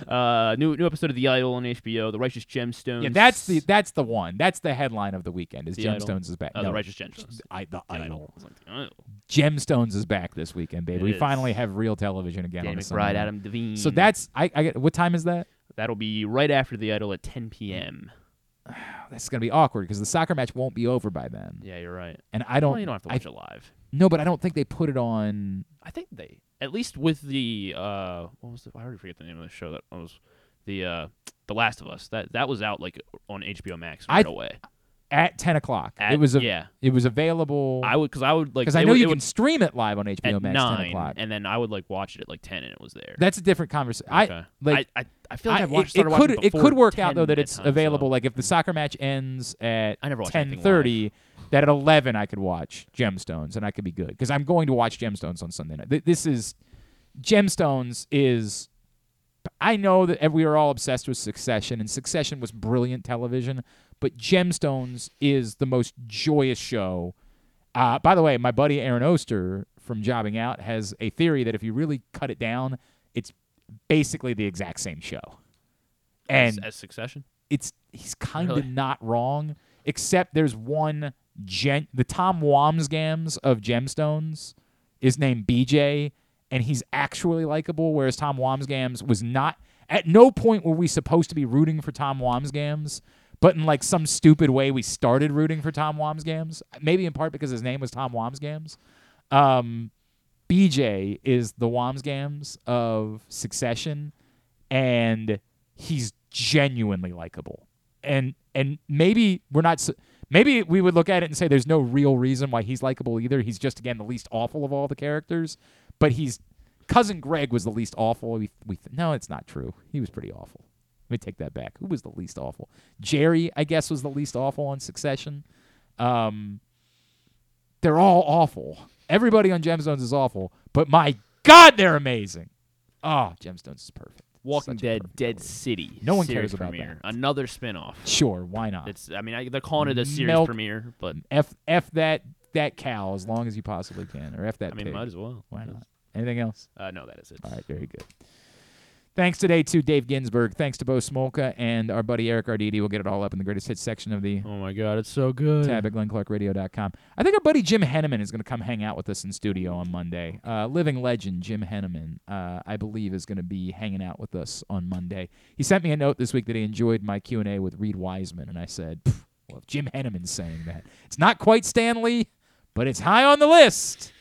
uh, new new episode of The Idol on H B O, The Righteous Gemstones. Yeah, that's the that's the one. That's the headline of the weekend. Is the Gemstones Idol. is back? Oh, no, The Righteous Gemstones. I, the the Idol. Idol. Gemstones is back this weekend, baby. It we is. finally have real television again. Danny on McBride, Sunday. Adam Devine. So that's I. I what time is that? That'll be right after The Idol at ten p.m. That's going to be awkward because the soccer match won't be over by then. Yeah, you're right. And I don't... Well, you don't have to watch I, it live. No, but I don't think they put it on... I think they... At least with the... Uh, what was the, I already forget the name of the show. That was the uh, The Last of Us. That that was out like on H B O Max right I, away. At ten o'clock. At, it was a, yeah. It was available... I would... Because I would like... Because I know would, you can would, stream it live on H B O at Max nine, ten o'clock. And then I would like watch it at like ten and it was there. That's a different conversation. Okay. I, like, I, I I feel like I, I've watched, it, it could it, it could work out though that it's time, available. So. Like if the soccer match ends at ten thirty, that at eleven I could watch Gemstones and I could be good because I'm going to watch Gemstones on Sunday night. This is Gemstones is I know that we are all obsessed with Succession, and Succession was brilliant television, but Gemstones is the most joyous show. Uh, by the way, my buddy Aaron Oster from Jobbing Out has a theory that if you really cut it down, it's basically the exact same show. And as, as Succession? It's he's kind of really? not wrong, except there's one gen the Tom Wamsgams of Gemstones is named B J, and he's actually likable, whereas Tom Wamsgams was not. At no point were we supposed to be rooting for Tom Wamsgams, but in like some stupid way we started rooting for Tom Wamsgams, maybe in part because his name was Tom Wamsgams. Um, B J is the Wamsgams of Succession, and he's genuinely likable. And and maybe we're not maybe we would look at it and say there's no real reason why he's likable either. He's just, again, the least awful of all the characters. But he's cousin Greg was the least awful. We, we no, it's not true. He was pretty awful. Let me take that back. Who was the least awful? Jerry, I guess, was the least awful on Succession. Um, they're all awful. Everybody on Gemstones is awful. But my God, they're amazing. Oh, Gemstones is perfect. Walking Such Dead, Dead movie. City. No one cares about premiere. that. Another spinoff. Sure, why not? It's, I mean, I, they're calling it a series Milk, premiere, but f f that that cow as long as you possibly can, or f that. I mean, pig. might as well. Why not? Anything else? Uh, no, that is it. All right, very good. Thanks today to Dave Ginsburg. Thanks to Bo Smolka and our buddy Eric Arditi. We'll get it all up in the greatest hits section of the... Oh, my God, it's so good. Tab at Glenn Clark Radio dot com. I think our buddy Jim Henneman is going to come hang out with us in studio on Monday. Uh, living legend Jim Henneman, uh, I believe, is going to be hanging out with us on Monday. He sent me a note this week that he enjoyed my Q and A with Reed Wiseman, and I said, well, if Jim Henneman's saying that, it's not quite Stan Lee, but it's high on the list.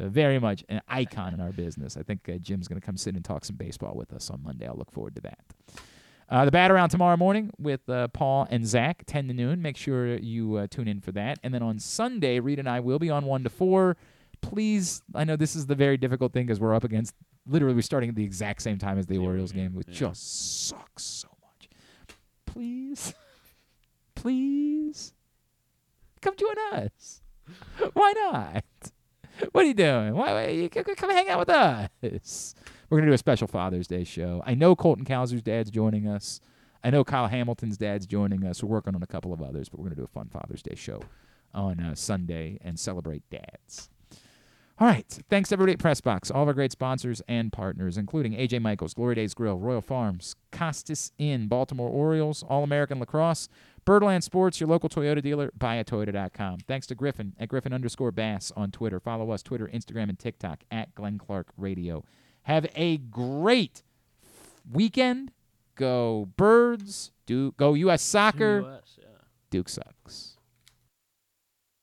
Very much an icon in our business. I think uh, Jim's going to come sit and talk some baseball with us on Monday. I'll look forward to that. Uh, the Bat Around tomorrow morning with uh, Paul and Zach, ten to noon. Make sure you uh, tune in for that. And then on Sunday, Reed and I will be on one to four. Please, I know this is the very difficult thing because we're up against, literally we're starting at the exact same time as the yeah, Orioles yeah, game, which yeah. just sucks so much. Please, please, come join us. Why not? What are you doing? Why, why you come hang out with us? We're going to do a special Father's Day show. I know Colton Cowser's dad's joining us. I know Kyle Hamilton's dad's joining us. We're working on a couple of others, but we're going to do a fun Father's Day show on uh, Sunday and celebrate dads. All right. Thanks, everybody at PressBox, all of our great sponsors and partners, including A J Michaels, Glory Days Grill, Royal Farms, Costas Inn, Baltimore Orioles, All-American Lacrosse, Birdland Sports, your local Toyota dealer, buy a Toyota dot com. Thanks to Griffin at Griffin underscore Bass on Twitter. Follow us, Twitter, Instagram, and TikTok at Glenn Clark Radio. Have a great weekend. Go Birds. Duke, go U S Soccer. U S, yeah. Duke sucks.